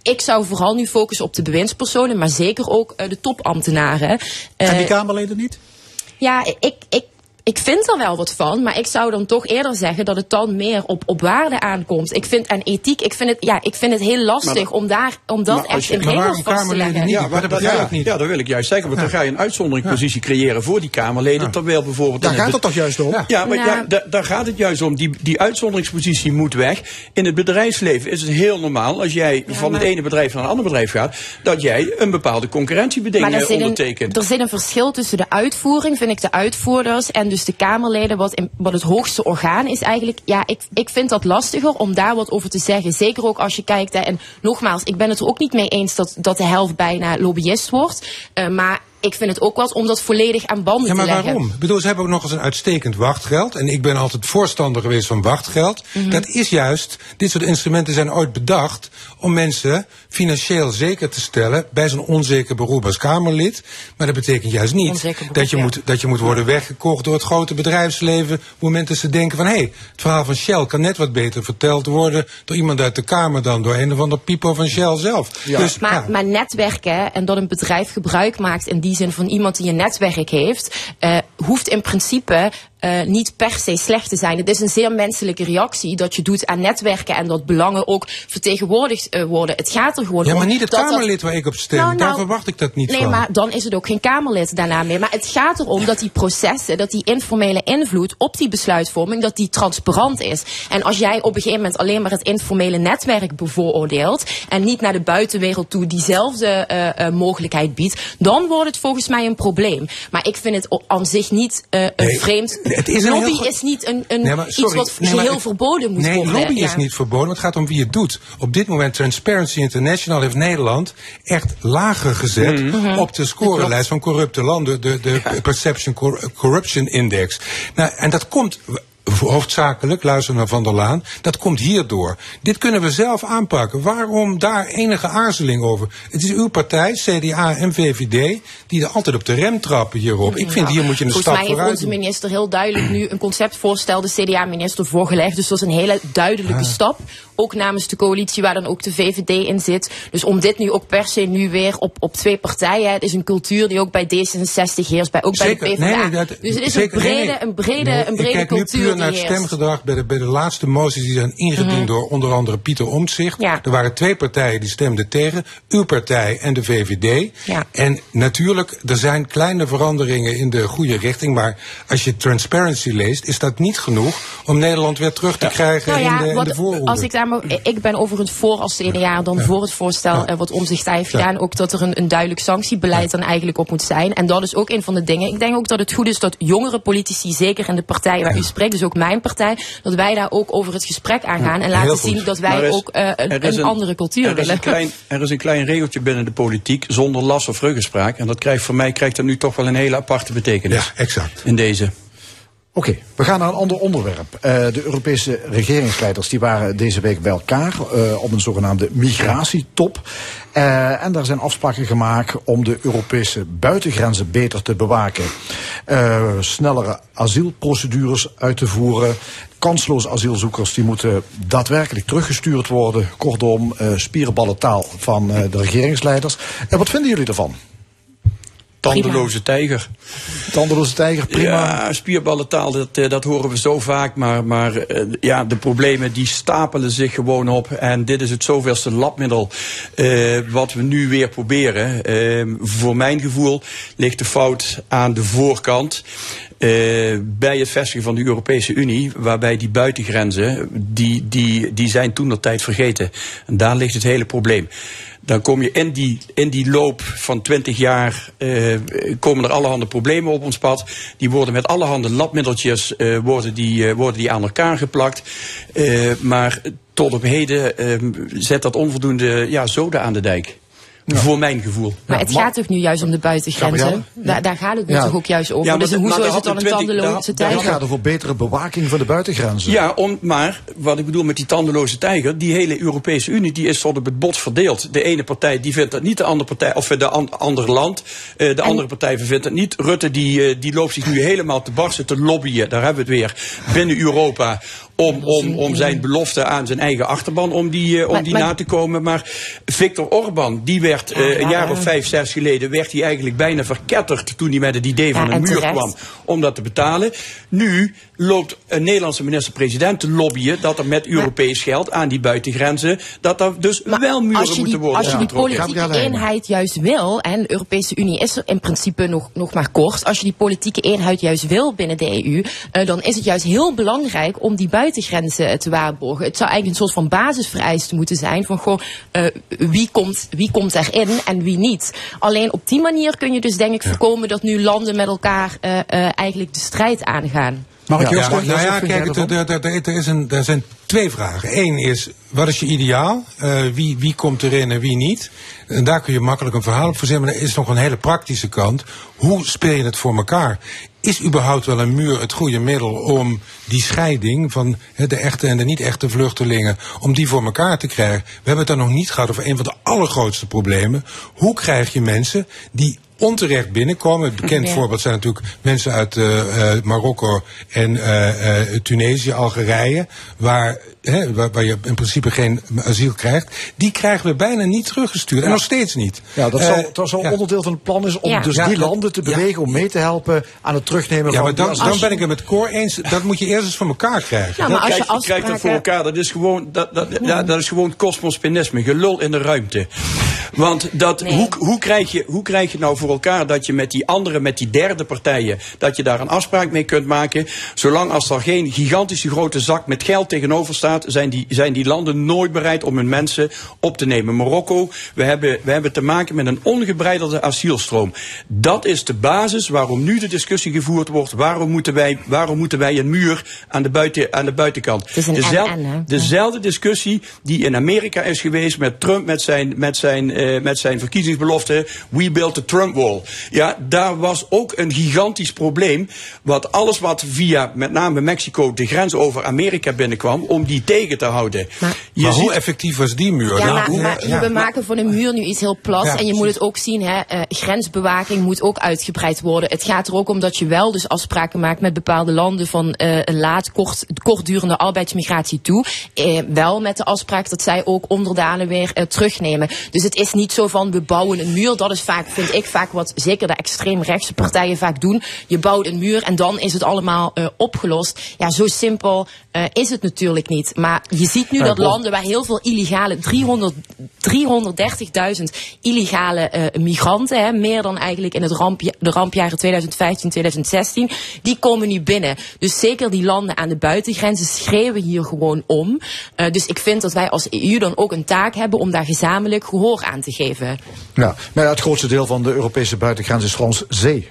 Ik zou vooral nu focussen op de bewindspersonen, maar zeker ook uh, de topambtenaren. Uh, en die Kamerleden niet? Ja, ik, ik, ik vind er wel wat van, maar ik zou dan toch eerder zeggen dat het dan meer op, op waarde aankomt. Ik vind aan ethiek, ik vind het, ja, ik vind het heel lastig maar, om, daar, om dat echt je, in regels vast te leggen. Niet, ja, maar dat, dat, ja, ja, ja, dat wil ik juist zeggen, want ja. dan ga je een uitzonderingspositie ja. creëren voor die Kamerleden. Ja. Terwijl bijvoorbeeld daar gaat het, het toch juist om? Ja, ja maar nou, ja, da, daar gaat het juist om. Die, die uitzonderingspositie moet weg. In het bedrijfsleven is het heel normaal als jij ja, van maar, het ene bedrijf naar een ander bedrijf gaat, dat jij een bepaalde concurrentiebeding ondertekent. Een, er zit een verschil tussen de uitvoering, vind ik, de uitvoerders en de Dus de Kamerleden, wat, in, wat het hoogste orgaan is eigenlijk, ja, ik, ik vind dat lastiger om daar wat over te zeggen. Zeker ook als je kijkt, hè, en nogmaals, ik ben het er ook niet mee eens dat, dat de helft bijna lobbyist wordt, uh, maar ik vind het ook wat om dat volledig aan banden ja, te leggen. Ja, maar waarom? Ik bedoel, ze hebben ook nog eens een uitstekend wachtgeld. En ik ben altijd voorstander geweest van wachtgeld. Mm-hmm. Dat is juist, dit soort instrumenten zijn ooit bedacht om mensen financieel zeker te stellen bij zo'n onzeker beroep als Kamerlid. Maar dat betekent juist niet beroep, dat, je ja. moet, dat je moet worden weggekocht door het grote bedrijfsleven. Op het moment dat ze denken van, hé, hey, het verhaal van Shell kan net wat beter verteld worden door iemand uit de Kamer dan door een of ander pipo van Shell zelf. Ja. Dus, maar, ja. maar netwerken, hè, en dat een bedrijf gebruik maakt in die die zin van iemand die een netwerk heeft, uh, hoeft in principe Uh, niet per se slecht te zijn. Het is een zeer menselijke reactie dat je doet aan netwerken en dat belangen ook vertegenwoordigd uh, worden. Het gaat er gewoon om. Ja, maar niet het Kamerlid dat... waar ik op stem. Nou, nou, daar verwacht ik dat niet nee, van. Nee, maar dan is het ook geen Kamerlid daarna meer. Maar het gaat erom dat die processen, dat die informele invloed op die besluitvorming, dat die transparant is. En als jij op een gegeven moment alleen maar het informele netwerk bevooroordeelt en niet naar de buitenwereld toe diezelfde uh, uh, mogelijkheid biedt, dan wordt het volgens mij een probleem. Maar ik vind het aan zich niet uh, een nee. vreemd... Het is lobby heel... is niet een, een nee, maar, sorry, iets wat nee, geheel het, verboden moet nee, worden. Nee, lobby ja. is niet verboden, maar het gaat om wie het doet. Op dit moment Transparency International heeft Nederland echt lager gezet mm-hmm. op de scorelijst van corrupte landen, de, de ja. Perception Corruption Index. Nou, en dat komt hoofdzakelijk, luister naar Van der Laan, dat komt hierdoor. Dit kunnen we zelf aanpakken. Waarom daar enige aarzeling over? Het is uw partij, C D A en V V D, die er altijd op de rem trappen hierop. Ik vind, hier moet je een stap vooruit doen. Volgens mij heeft onze minister heel duidelijk nu een conceptvoorstel de C D A-minister voorgelegd. Dus dat is een hele duidelijke ah. stap. Ook namens de coalitie waar dan ook de V V D in zit. Dus om dit nu ook per se nu weer op, op twee partijen. Het is een cultuur die ook bij D zesenzestig heerst, bij, ook zeker, bij de PvdA. Nee, dat, dus het is zeker, een brede, nee, een brede, nee, een brede cultuur. puur naar het stemgedrag bij de, bij de laatste moties die zijn ingediend mm-hmm. door onder andere Pieter Omtzigt. Ja. Er waren twee partijen die stemden tegen. Uw partij en de V V D. Ja. En natuurlijk, er zijn kleine veranderingen in de goede richting. Maar als je Transparency leest, is dat niet genoeg om Nederland weer terug te ja. krijgen nou ja, in de, wat, in de voorronde. Als ik, daar mag, ik ben overigens voor als het ene jaar dan ja. voor het voorstel ja. eh, wat Omtzigt daar heeft ja. gedaan. Ook dat er een, een duidelijk sanctiebeleid ja. dan eigenlijk op moet zijn. En dat is ook een van de dingen. Ik denk ook dat het goed is dat jongere politici, zeker in de partij waar ja. u spreekt, dus ook mijn partij, dat wij daar ook over het gesprek aan gaan. Ja, en laten zien dat wij is, ook uh, een, een andere cultuur er willen. Is een klein, er is een klein regeltje binnen de politiek zonder last of ruggespraak. En dat krijgt voor mij krijgt dat nu toch wel een hele aparte betekenis. Ja, exact. In deze. Oké, okay, we gaan naar een ander onderwerp. Uh, de Europese regeringsleiders die waren deze week bij elkaar uh, op een zogenaamde migratietop. Uh, en daar zijn afspraken gemaakt om de Europese buitengrenzen beter te bewaken. Uh, snellere asielprocedures uit te voeren. Kansloos asielzoekers die moeten daadwerkelijk teruggestuurd worden. Kortom, uh, spierenballentaal van uh, de regeringsleiders. En wat vinden jullie ervan? Tandeloze tijger. Tandeloze tijger, prima. Ja, spierballentaal, dat, dat horen we zo vaak. Maar, maar ja, de problemen die stapelen zich gewoon op. En dit is het zoveelste labmiddel uh, wat we nu weer proberen. Uh, voor mijn gevoel ligt de fout aan de voorkant. Uh, bij het vestigen van de Europese Unie, waarbij die buitengrenzen, die, die, die zijn toentertijd vergeten. En daar ligt het hele probleem. Dan kom je in die, in die loop van twintig jaar, eh, komen er allerhande problemen op ons pad. Die worden met allerhande labmiddeltjes eh, worden die, eh, worden die aan elkaar geplakt. Eh, maar tot op heden eh, zet dat onvoldoende ja, zoden aan de dijk. Ja. Voor mijn gevoel. Maar het gaat toch nu juist om de buitengrenzen? Daar, daar gaat het nu ja. toch ook juist over? Ja, maar dus maar hoezo is het dan een tandeloze tijger? Het gaat over betere bewaking van de buitengrenzen. Ja, om, maar wat ik bedoel met die tandeloze tijger, die hele Europese Unie die is tot op het bot verdeeld. De ene partij die vindt dat niet, de andere partij, of de an, andere land, de en, andere partij vindt dat niet. Rutte die, die loopt zich nu helemaal te barsten te lobbyen, daar hebben we het weer, binnen Europa. Om, om, om zijn belofte aan zijn eigen achterban om die, uh, om maar, die maar, na te komen. Maar Viktor Orbán, die werd uh, een ja, jaar of vijf, zes geleden... werd hij eigenlijk bijna verketterd toen hij met het idee van ja, een muur kwam om dat te betalen. Nu loopt een Nederlandse minister-president te lobbyen dat er met Europees maar, geld aan die buitengrenzen, dat er dus wel muren die, moeten worden. Als je die politieke ja, eenheid juist wil, en de Europese Unie is er in principe nog, nog maar kort, als je die politieke eenheid juist wil binnen de E U, uh, dan is het juist heel belangrijk om die buitengrenzen te waarborgen. Het zou eigenlijk een soort van basisvereiste moeten zijn van goh, uh, wie, komt, wie komt erin en wie niet. Alleen op die manier kun je dus denk ik voorkomen dat nu landen met elkaar uh, uh, eigenlijk de strijd aangaan. Mag ik ja, ja, nou ja, kijk, er, er, er, is een, er zijn twee vragen. Eén is, wat is je ideaal? Uh, wie, wie komt erin en wie niet? En daar kun je makkelijk een verhaal op verzinnen. Maar er is nog een hele praktische kant. Hoe speel je het voor elkaar? Is überhaupt wel een muur het goede middel om die scheiding van de echte en de niet-echte vluchtelingen, om die voor elkaar te krijgen? We hebben het dan nog niet gehad over een van de allergrootste problemen. Hoe krijg je mensen die onterecht binnenkomen? Een bekend ja. voorbeeld zijn natuurlijk mensen uit uh, uh, Marokko en uh, uh, Tunesië, Algerije, waar, he, waar, waar je in principe geen asiel krijgt. Die krijgen we bijna niet teruggestuurd. Ja. En nog steeds niet. Ja, dat uh, zal, dat zal ja. onderdeel van het plan is om ja. dus ja, die landen te bewegen, ja. om mee te helpen aan het terugnemen ja, van... Ja, maar dan, dan je... ben ik het met Cor eens. Dat moet je eerst eens voor elkaar krijgen. Ja, maar als je, afspraken... je krijgt dat voor elkaar. Dat is gewoon, dat, dat, dat, dat, dat is gewoon kosmospinisme. Gelul in de ruimte. Want dat, nee. hoe, hoe, krijg je, hoe krijg je nou voor elkaar dat je met die andere, met die derde partijen, dat je daar een afspraak mee kunt maken? Zolang als er geen gigantische grote zak met geld tegenover staat, zijn die, zijn die landen nooit bereid om hun mensen op te nemen. Marokko, we hebben, we hebben te maken met een ongebreidelde asielstroom. Dat is de basis waarom nu de discussie gevoerd wordt. Waarom moeten wij, waarom moeten wij een muur aan de, buiten, aan de buitenkant? Dezel, dezelfde discussie die in Amerika is geweest met Trump, met zijn, met zijn met zijn verkiezingsbelofte, we built the Trump wall. Ja, daar was ook een gigantisch probleem, wat alles wat via met name Mexico de grens over Amerika binnenkwam, om die tegen te houden. Maar, je maar ziet, hoe effectief was die muur? Ja, ja, maar, maar ja, we ja, maken maar, van een muur nu iets heel plat, ja, en je moet het ook zien, hè, uh, grensbewaking moet ook uitgebreid worden. Het gaat er ook om dat je wel dus afspraken maakt met bepaalde landen van uh, een laat kort, kortdurende arbeidsmigratie toe, uh, wel met de afspraak dat zij ook onderdanen weer uh, terugnemen. Dus het is is niet zo van we bouwen een muur. Dat is vaak, vind ik vaak wat zeker de extreemrechtse partijen vaak doen. Je bouwt een muur en dan is het allemaal uh, opgelost. Ja, zo simpel uh, is het natuurlijk niet. Maar je ziet nu dat landen waar heel veel illegale, driehonderd, driehonderddertigduizend illegale uh, migranten, hè, meer dan eigenlijk in het rampja- de rampjaren tweeduizend vijftien, tweeduizend zestien, die komen nu binnen. Dus zeker die landen aan de buitengrenzen schreeuwen hier gewoon om. Uh, dus ik vind dat wij als E U dan ook een taak hebben om daar gezamenlijk gehoor aan te geven. Ja, maar het grootste deel van de Europese buitengrens is trouwens zee.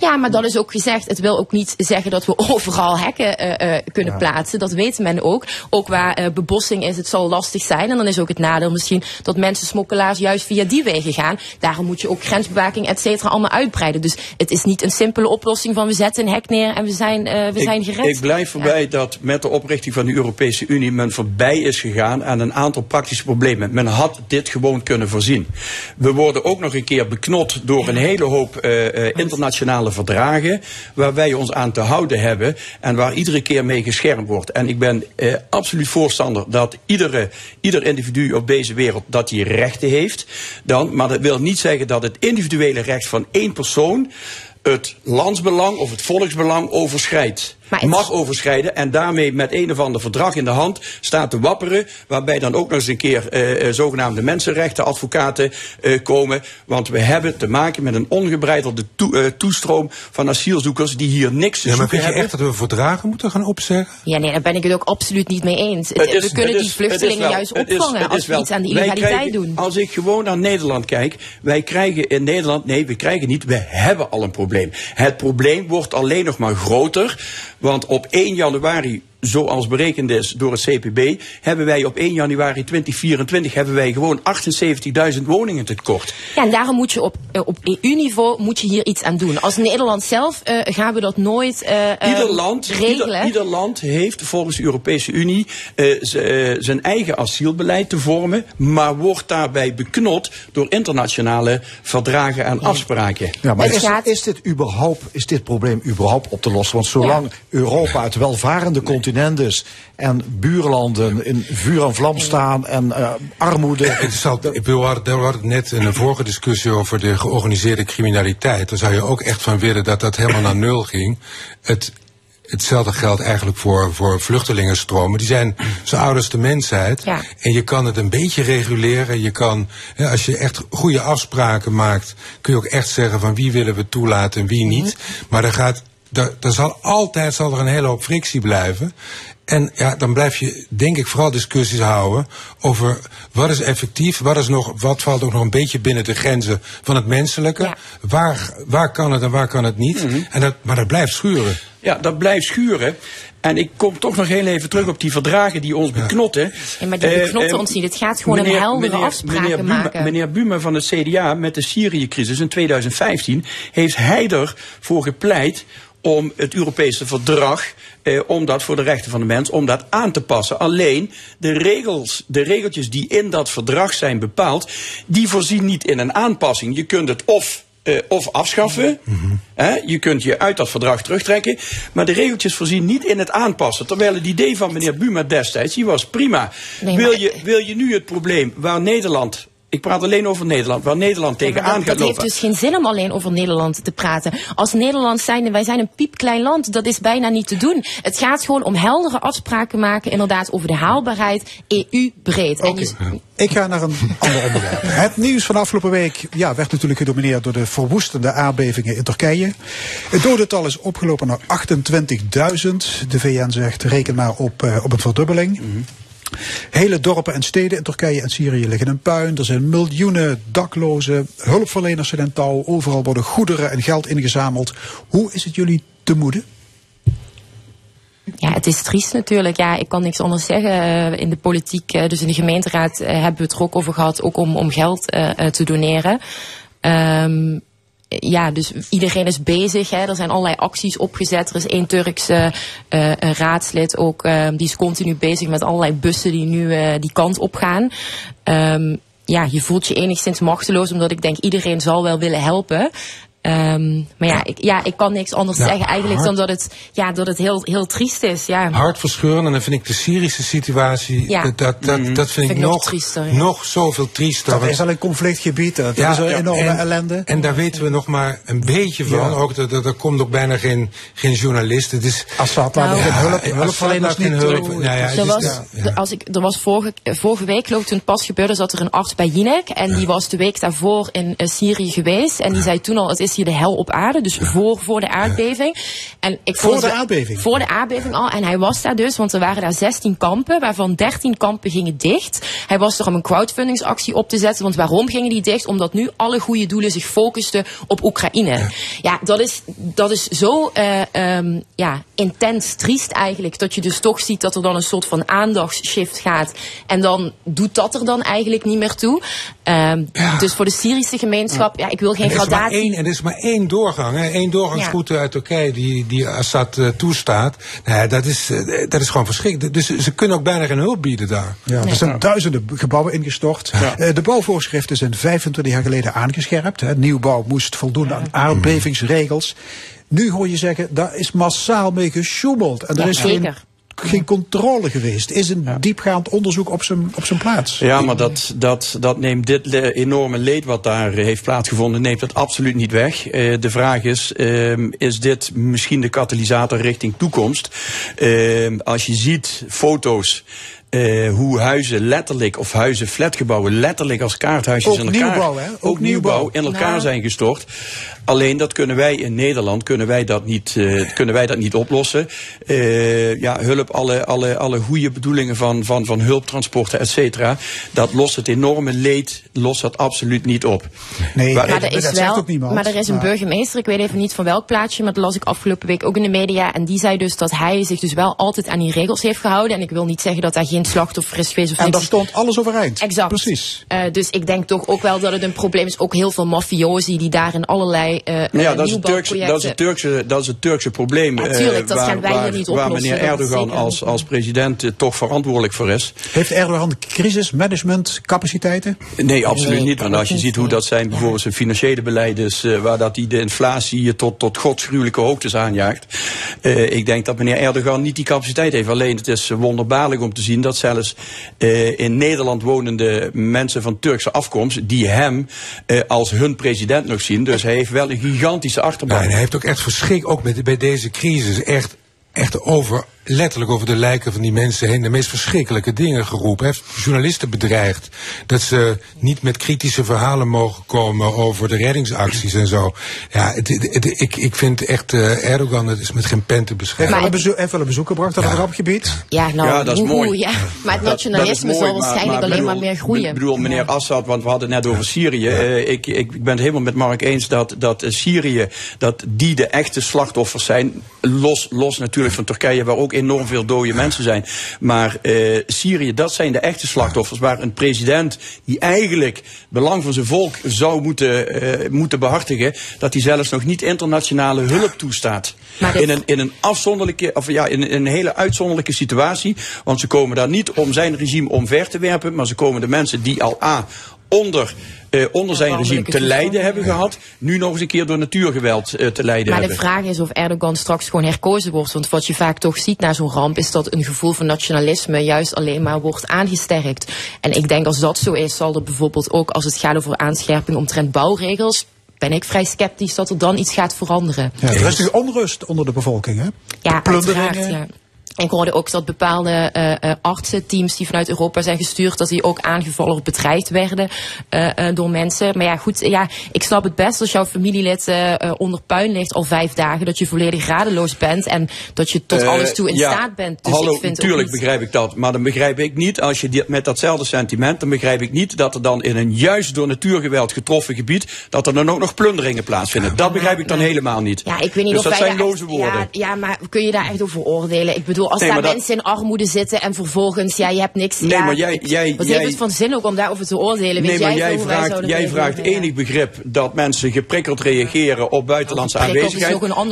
Ja, maar dat is ook gezegd. Het wil ook niet zeggen dat we overal hekken uh, uh, kunnen ja. plaatsen. Dat weet men ook. Ook waar uh, bebossing is, het zal lastig zijn. En dan is ook het nadeel misschien dat mensen smokkelaars juist via die wegen gaan. Daarom moet je ook grensbewaking et cetera allemaal uitbreiden. Dus het is niet een simpele oplossing van we zetten een hek neer en we zijn, uh, we ik, zijn gered. Ik blijf voorbij ja. dat met de oprichting van de Europese Unie men voorbij is gegaan aan een aantal praktische problemen. Men had dit gewoon kunnen voorzien. We worden ook nog een keer beknot door een hele hoop uh, internationale verdragen waar wij ons aan te houden hebben en waar iedere keer mee geschermd wordt. En ik ben eh, absoluut voorstander dat iedere, ieder individu op deze wereld dat die rechten heeft. Dan, maar dat wil niet zeggen dat het individuele recht van één persoon het landsbelang of het volksbelang overschrijdt. Mag overschrijden en daarmee met een of ander verdrag in de hand staat te wapperen, waarbij dan ook nog eens een keer eh, zogenaamde mensenrechtenadvocaten eh, komen, want we hebben te maken met een ongebreidelde to- eh, toestroom van asielzoekers die hier niks te ja, zoeken hebben. Maar vind je echt dat we verdragen moeten gaan opzeggen? Ja, nee, daar ben ik het ook absoluut niet mee eens. Het, het is, we kunnen is, die vluchtelingen wel, juist opvangen is, als we wel. iets aan de illegaliteit krijgen, doen. Als ik gewoon naar Nederland kijk, wij krijgen in Nederland, nee, we krijgen niet, we hebben al een probleem. Het probleem wordt alleen nog maar groter. Want op één januari, zoals berekend is door het C P B, hebben wij op één januari tweeduizend vierentwintig hebben wij gewoon achtenzeventigduizend woningen tekort. Ja, en daarom moet je op, op E U-niveau moet je hier iets aan doen. Als Nederland zelf uh, gaan we dat nooit uh, ieder land, regelen. Ieder, ieder land heeft volgens de Europese Unie uh, z, uh, zijn eigen asielbeleid te vormen, maar wordt daarbij beknot door internationale verdragen en afspraken. Ja, maar is, is, dit überhaupt, is dit probleem überhaupt op te lossen? Want zolang ja. Europa het welvarende continent is en buurlanden in vuur en vlam staan en uh, armoede. Ik had net in een vorige discussie over de georganiseerde criminaliteit. Daar zou je ook echt van willen dat dat helemaal naar nul ging. Het, hetzelfde geldt eigenlijk voor, voor vluchtelingenstromen. Die zijn zijn oudste mensheid. Ja. En je kan het een beetje reguleren. Je kan, ja, als je echt goede afspraken maakt, kun je ook echt zeggen van wie willen we toelaten en wie niet. Maar er gaat Er, er zal altijd zal er een hele hoop frictie blijven. En ja, dan blijf je, denk ik, vooral discussies houden over wat is effectief, wat is nog, wat valt ook nog een beetje binnen de grenzen van het menselijke. Ja. Waar, waar kan het en waar kan het niet? Mm-hmm. En dat, maar dat blijft schuren. Ja, dat blijft schuren. En ik kom toch nog heel even terug op die verdragen die ons beknotten. Ja, maar die beknotten uh, ons niet. Het gaat gewoon meneer, een heldere meneer, afspraken meneer Buma, maken. Meneer Buma van het C D A met de Syrië-crisis in tweeduizend vijftien heeft hij ervoor gepleit om het Europese verdrag, eh, om dat voor de rechten van de mens, om dat aan te passen. Alleen de regels, de regeltjes die in dat verdrag zijn bepaald, die voorzien niet in een aanpassing. Je kunt het of, eh, of afschaffen, mm-hmm. hè, je kunt je uit dat verdrag terugtrekken, maar de regeltjes voorzien niet in het aanpassen. Terwijl het idee van meneer Buma destijds, die was prima. Nee, maar... Wil je, wil je nu het probleem waar Nederland... Ik praat alleen over Nederland, waar Nederland tegenaan ja, dat, gaat lopen. Het heeft dus geen zin om alleen over Nederland te praten. Als Nederland zijn, wij zijn een piepklein land, dat is bijna niet te doen. Het gaat gewoon om heldere afspraken maken, inderdaad, over de haalbaarheid, E U-breed. Okay. En dus... Ik ga naar een ander onderwerp. Het nieuws van afgelopen week ja, werd natuurlijk gedomineerd door de verwoestende aardbevingen in Turkije. Het dodental is opgelopen naar achtentwintigduizend. De V N zegt, reken maar op, uh, op een verdubbeling. Mm-hmm. Hele dorpen en steden in Turkije en Syrië liggen in puin. Er zijn miljoenen daklozen, hulpverleners zijn in touw. Overal worden goederen en geld ingezameld. Hoe is het jullie te moede? Ja, het is triest natuurlijk. Ja, ik kan niks anders zeggen. In de politiek, dus in de gemeenteraad, hebben we het er ook over gehad. Ook om, om geld uh, te doneren. Um, Ja, dus iedereen is bezig. Hè. Er zijn allerlei acties opgezet. Er is één Turkse uh, raadslid ook. Uh, die is continu bezig met allerlei bussen die nu uh, die kant op gaan. Um, ja, je voelt je enigszins machteloos. Omdat ik denk, iedereen zal wel willen helpen. Um, maar ja, ja. Ik, ja, ik kan niks anders ja, zeggen eigenlijk hard, dan dat het, ja, dat het heel, heel triest is. Ja. Hartverscheurend. En dan vind ik de Syrische situatie, ja. dat, dat, mm-hmm. dat vind, vind ik nog, nog, triester, ja. nog zoveel triester. Dat is al een conflictgebied, dat ja, is al ja, enorme en, ellende. En daar weten we nog maar een beetje van. Ja. Ook dat, dat, er komt ook bijna geen, geen journalist. Het is, Assad laat nou, ja, hulp, hulp hulpverleners niet hulp. Nou ja, er, was, ja, ja. Als ik, er was vorige, vorige week, geloof ik, toen het pas gebeurde, zat er een arts bij Jinek. En ja. die was de week daarvoor in uh, Syrië geweest. En die ja. zei toen al, het is hier de hel op aarde, dus ja. voor, voor de aardbeving. En ik voor de aardbeving? Voor de aardbeving al. En hij was daar dus, want er waren daar zestien kampen, waarvan dertien kampen gingen dicht. Hij was er om een crowdfundingsactie op te zetten, want waarom gingen die dicht? Omdat nu alle goede doelen zich focusten op Oekraïne. Ja, ja dat, is, dat is zo uh, um, ja, intens triest eigenlijk, dat je dus toch ziet dat er dan een soort van aandachtshift gaat. En dan doet dat er dan eigenlijk niet meer toe. Uh, ja. Dus voor de Syrische gemeenschap, ja, ja ik wil geen gradatie. En er is maar één doorgang, hè? Één doorgangsroute ja. uit Turkije die, die Assad uh, toestaat. Nou ja, dat is, uh, dat is gewoon verschrikkelijk. Dus ze kunnen ook bijna geen hulp bieden daar. Ja, nee. Er zijn duizenden gebouwen ingestort. Ja. Uh, de bouwvoorschriften zijn vijfentwintig jaar geleden aangescherpt. Hè? Nieuwbouw moest voldoen ja. aan aardbevingsregels. Nu hoor je zeggen, daar is massaal mee gesjoemeld. En ja, er is zeker. Geen... geen controle geweest. Is een ja. diepgaand onderzoek op zijn op zijn plaats. Ja, maar dat, dat, dat neemt dit le- enorme leed wat daar heeft plaatsgevonden, neemt dat absoluut niet weg. Uh, de vraag is, um, is dit misschien de katalysator richting toekomst? Uh, als je ziet foto's Uh, hoe huizen letterlijk, of huizen, flatgebouwen letterlijk als kaarthuisjes ook in elkaar, nieuwbouw, hè? Ook, ook nieuwbouw in elkaar nou. zijn gestort. Alleen dat kunnen wij in Nederland, kunnen wij dat niet, uh, kunnen wij dat niet oplossen. Uh, ja, hulp, alle, alle, alle goede bedoelingen van, van, van hulptransporten, et cetera, dat lost het enorme leed, lost dat absoluut niet op. Nee, maar, maar, er, is dat wel, zegt ook niemand. Maar er is een ja. burgemeester, ik weet even niet van welk plaatsje, maar dat las ik afgelopen week ook in de media, en die zei dus dat hij zich dus wel altijd aan die regels heeft gehouden, en ik wil niet zeggen dat hij geen slachtoffer is geweest. Of en niks. Daar stond alles overeind. Exact. Precies. Uh, dus ik denk toch ook wel dat het een probleem is. Ook heel veel mafiosi die daar in allerlei uh, ja, dat is, het Turkse, dat, is het Turkse, dat is het Turkse probleem. Natuurlijk, uh, dat waar, gaan wij hier niet oplossen. Waar meneer Erdogan als, als president uh, toch verantwoordelijk voor is. Heeft Erdogan crisismanagementcapaciteiten? Nee, absoluut nee, niet. Want als je ziet hoe dat zijn bijvoorbeeld zijn financiële beleid is, uh, waar dat hij de inflatie tot, tot godsgruwelijke hoogtes aanjaagt. Uh, ik denk dat meneer Erdogan niet die capaciteit heeft. Alleen het is wonderbaarlijk om te zien dat dat zelfs uh, in Nederland wonende mensen van Turkse afkomst die hem uh, als hun president nog zien. Dus hij heeft wel een gigantische achterban. Nou, en hij heeft ook echt verschrik, ook met, bij deze crisis, echt, echt over... letterlijk over de lijken van die mensen heen de meest verschrikkelijke dingen geroepen. Hij heeft journalisten bedreigd dat ze niet met kritische verhalen mogen komen over de reddingsacties en zo. Ja, het, het, het, ik, ik vind echt uh, Erdogan, het is met geen pen te beschrijven. Hij heeft wel een, een bezoek gebracht aan ja. het rampgebied. Ja, nou, ja, dat is mooi. Hoe, ja. Maar het nationalisme zal waarschijnlijk alleen maar meer groeien. Ik bedoel, meneer Assad, want we hadden het net over Syrië. Ja. Uh, ik, ik ben het helemaal met Mark eens dat, dat Syrië, dat die de echte slachtoffers zijn. Los, los natuurlijk van Turkije, waar ook enorm veel dode mensen zijn. Maar uh, Syrië, dat zijn de echte slachtoffers. Waar een president die eigenlijk het belang van zijn volk zou moeten, uh, moeten behartigen, dat hij zelfs nog niet internationale hulp toestaat. In een, in een afzonderlijke, of ja, in een hele uitzonderlijke situatie. Want ze komen daar niet om zijn regime omver te werpen, maar ze komen de mensen die al A. onder, eh, onder zijn regime te lijden hebben gehad, nu nog eens een keer door natuurgeweld eh, te lijden hebben. Maar de vraag is of Erdogan straks gewoon herkozen wordt. Want wat je vaak toch ziet na zo'n ramp is dat een gevoel van nationalisme juist alleen maar wordt aangesterkt. En ik denk als dat zo is, zal er bijvoorbeeld ook als het gaat over aanscherping omtrent bouwregels, ben ik vrij sceptisch dat er dan iets gaat veranderen. Ja, er is nu onrust onder de bevolking, hè? Ja, uiteraard, ja. Ik hoorde ook dat bepaalde uh, artsenteams die vanuit Europa zijn gestuurd, dat die ook aangevallen of bedreigd werden uh, uh, door mensen. Maar ja, goed, ja, ik snap het best als jouw familielid uh, onder puin ligt al vijf dagen, dat je volledig radeloos bent en dat je tot uh, alles toe in ja, staat bent. Dus hallo, ik vind natuurlijk niet... begrijp ik dat. Maar dan begrijp ik niet, als je dit, met datzelfde sentiment, dan begrijp ik niet dat er dan in een juist door natuurgeweld getroffen gebied, dat er dan ook nog plunderingen plaatsvinden. Dat begrijp ik dan helemaal niet. Ja, ik weet niet dus of dat wij zijn loze woorden. Ja, ja, maar kun je daar echt over oordelen? Ik bedoel, als nee, daar mensen dat... in armoede zitten en vervolgens, ja, je hebt niks. Nee, ja, maar jij, jij, wat jij... heeft het van zin ook om daarover te oordelen? Nee, Weet maar jij, jij vraagt, jij vraagt enig begrip dat mensen geprikkeld reageren op buitenlandse aanwezigheid.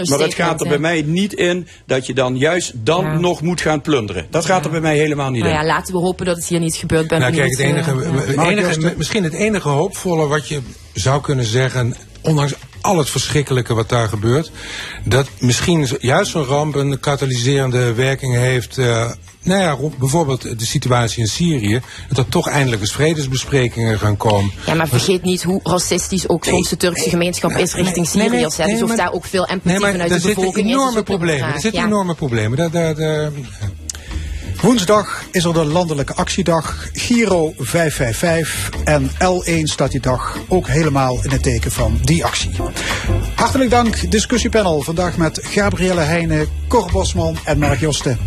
Maar het gaat er bij mij niet in dat je dan juist dan ja. nog moet gaan plunderen. Dat gaat er bij mij helemaal niet in. Nou ja, laten we hopen dat het hier niet gebeurt. Ben nou, kijk, het enige, ja. het enige, misschien het enige hoopvolle wat je zou kunnen zeggen, ondanks al het verschrikkelijke wat daar gebeurt, dat misschien juist zo'n ramp een katalyserende werking heeft. Uh, Nou ja, Rob, bijvoorbeeld de situatie in Syrië. Dat er toch eindelijk eens vredesbesprekingen gaan komen. Ja, maar vergeet niet hoe racistisch ook soms de Turkse gemeenschap is richting Syriërs. Dus of daar ook veel empathie vanuit de bevolking is. Er zitten enorme problemen. Er zitten enorme problemen. Daar, daar, daar. Woensdag is er de landelijke actiedag. Giro vijf vijf vijf en L één staat die dag ook helemaal in het teken van die actie. Hartelijk dank, discussiepanel. Vandaag met Gabrielle Heine, Cor Bosman en Mark Josten.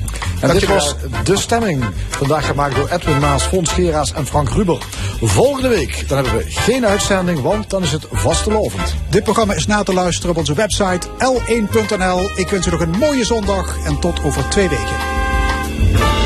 En dit was De Stemming. Vandaag gemaakt door Edwin Maas, Frans Geraerts en Frank Rubel. Volgende week, dan hebben we geen uitzending, want dan is het vastelovend. Dit programma is na te luisteren op onze website L één punt n l. Ik wens u nog een mooie zondag en tot over twee weken.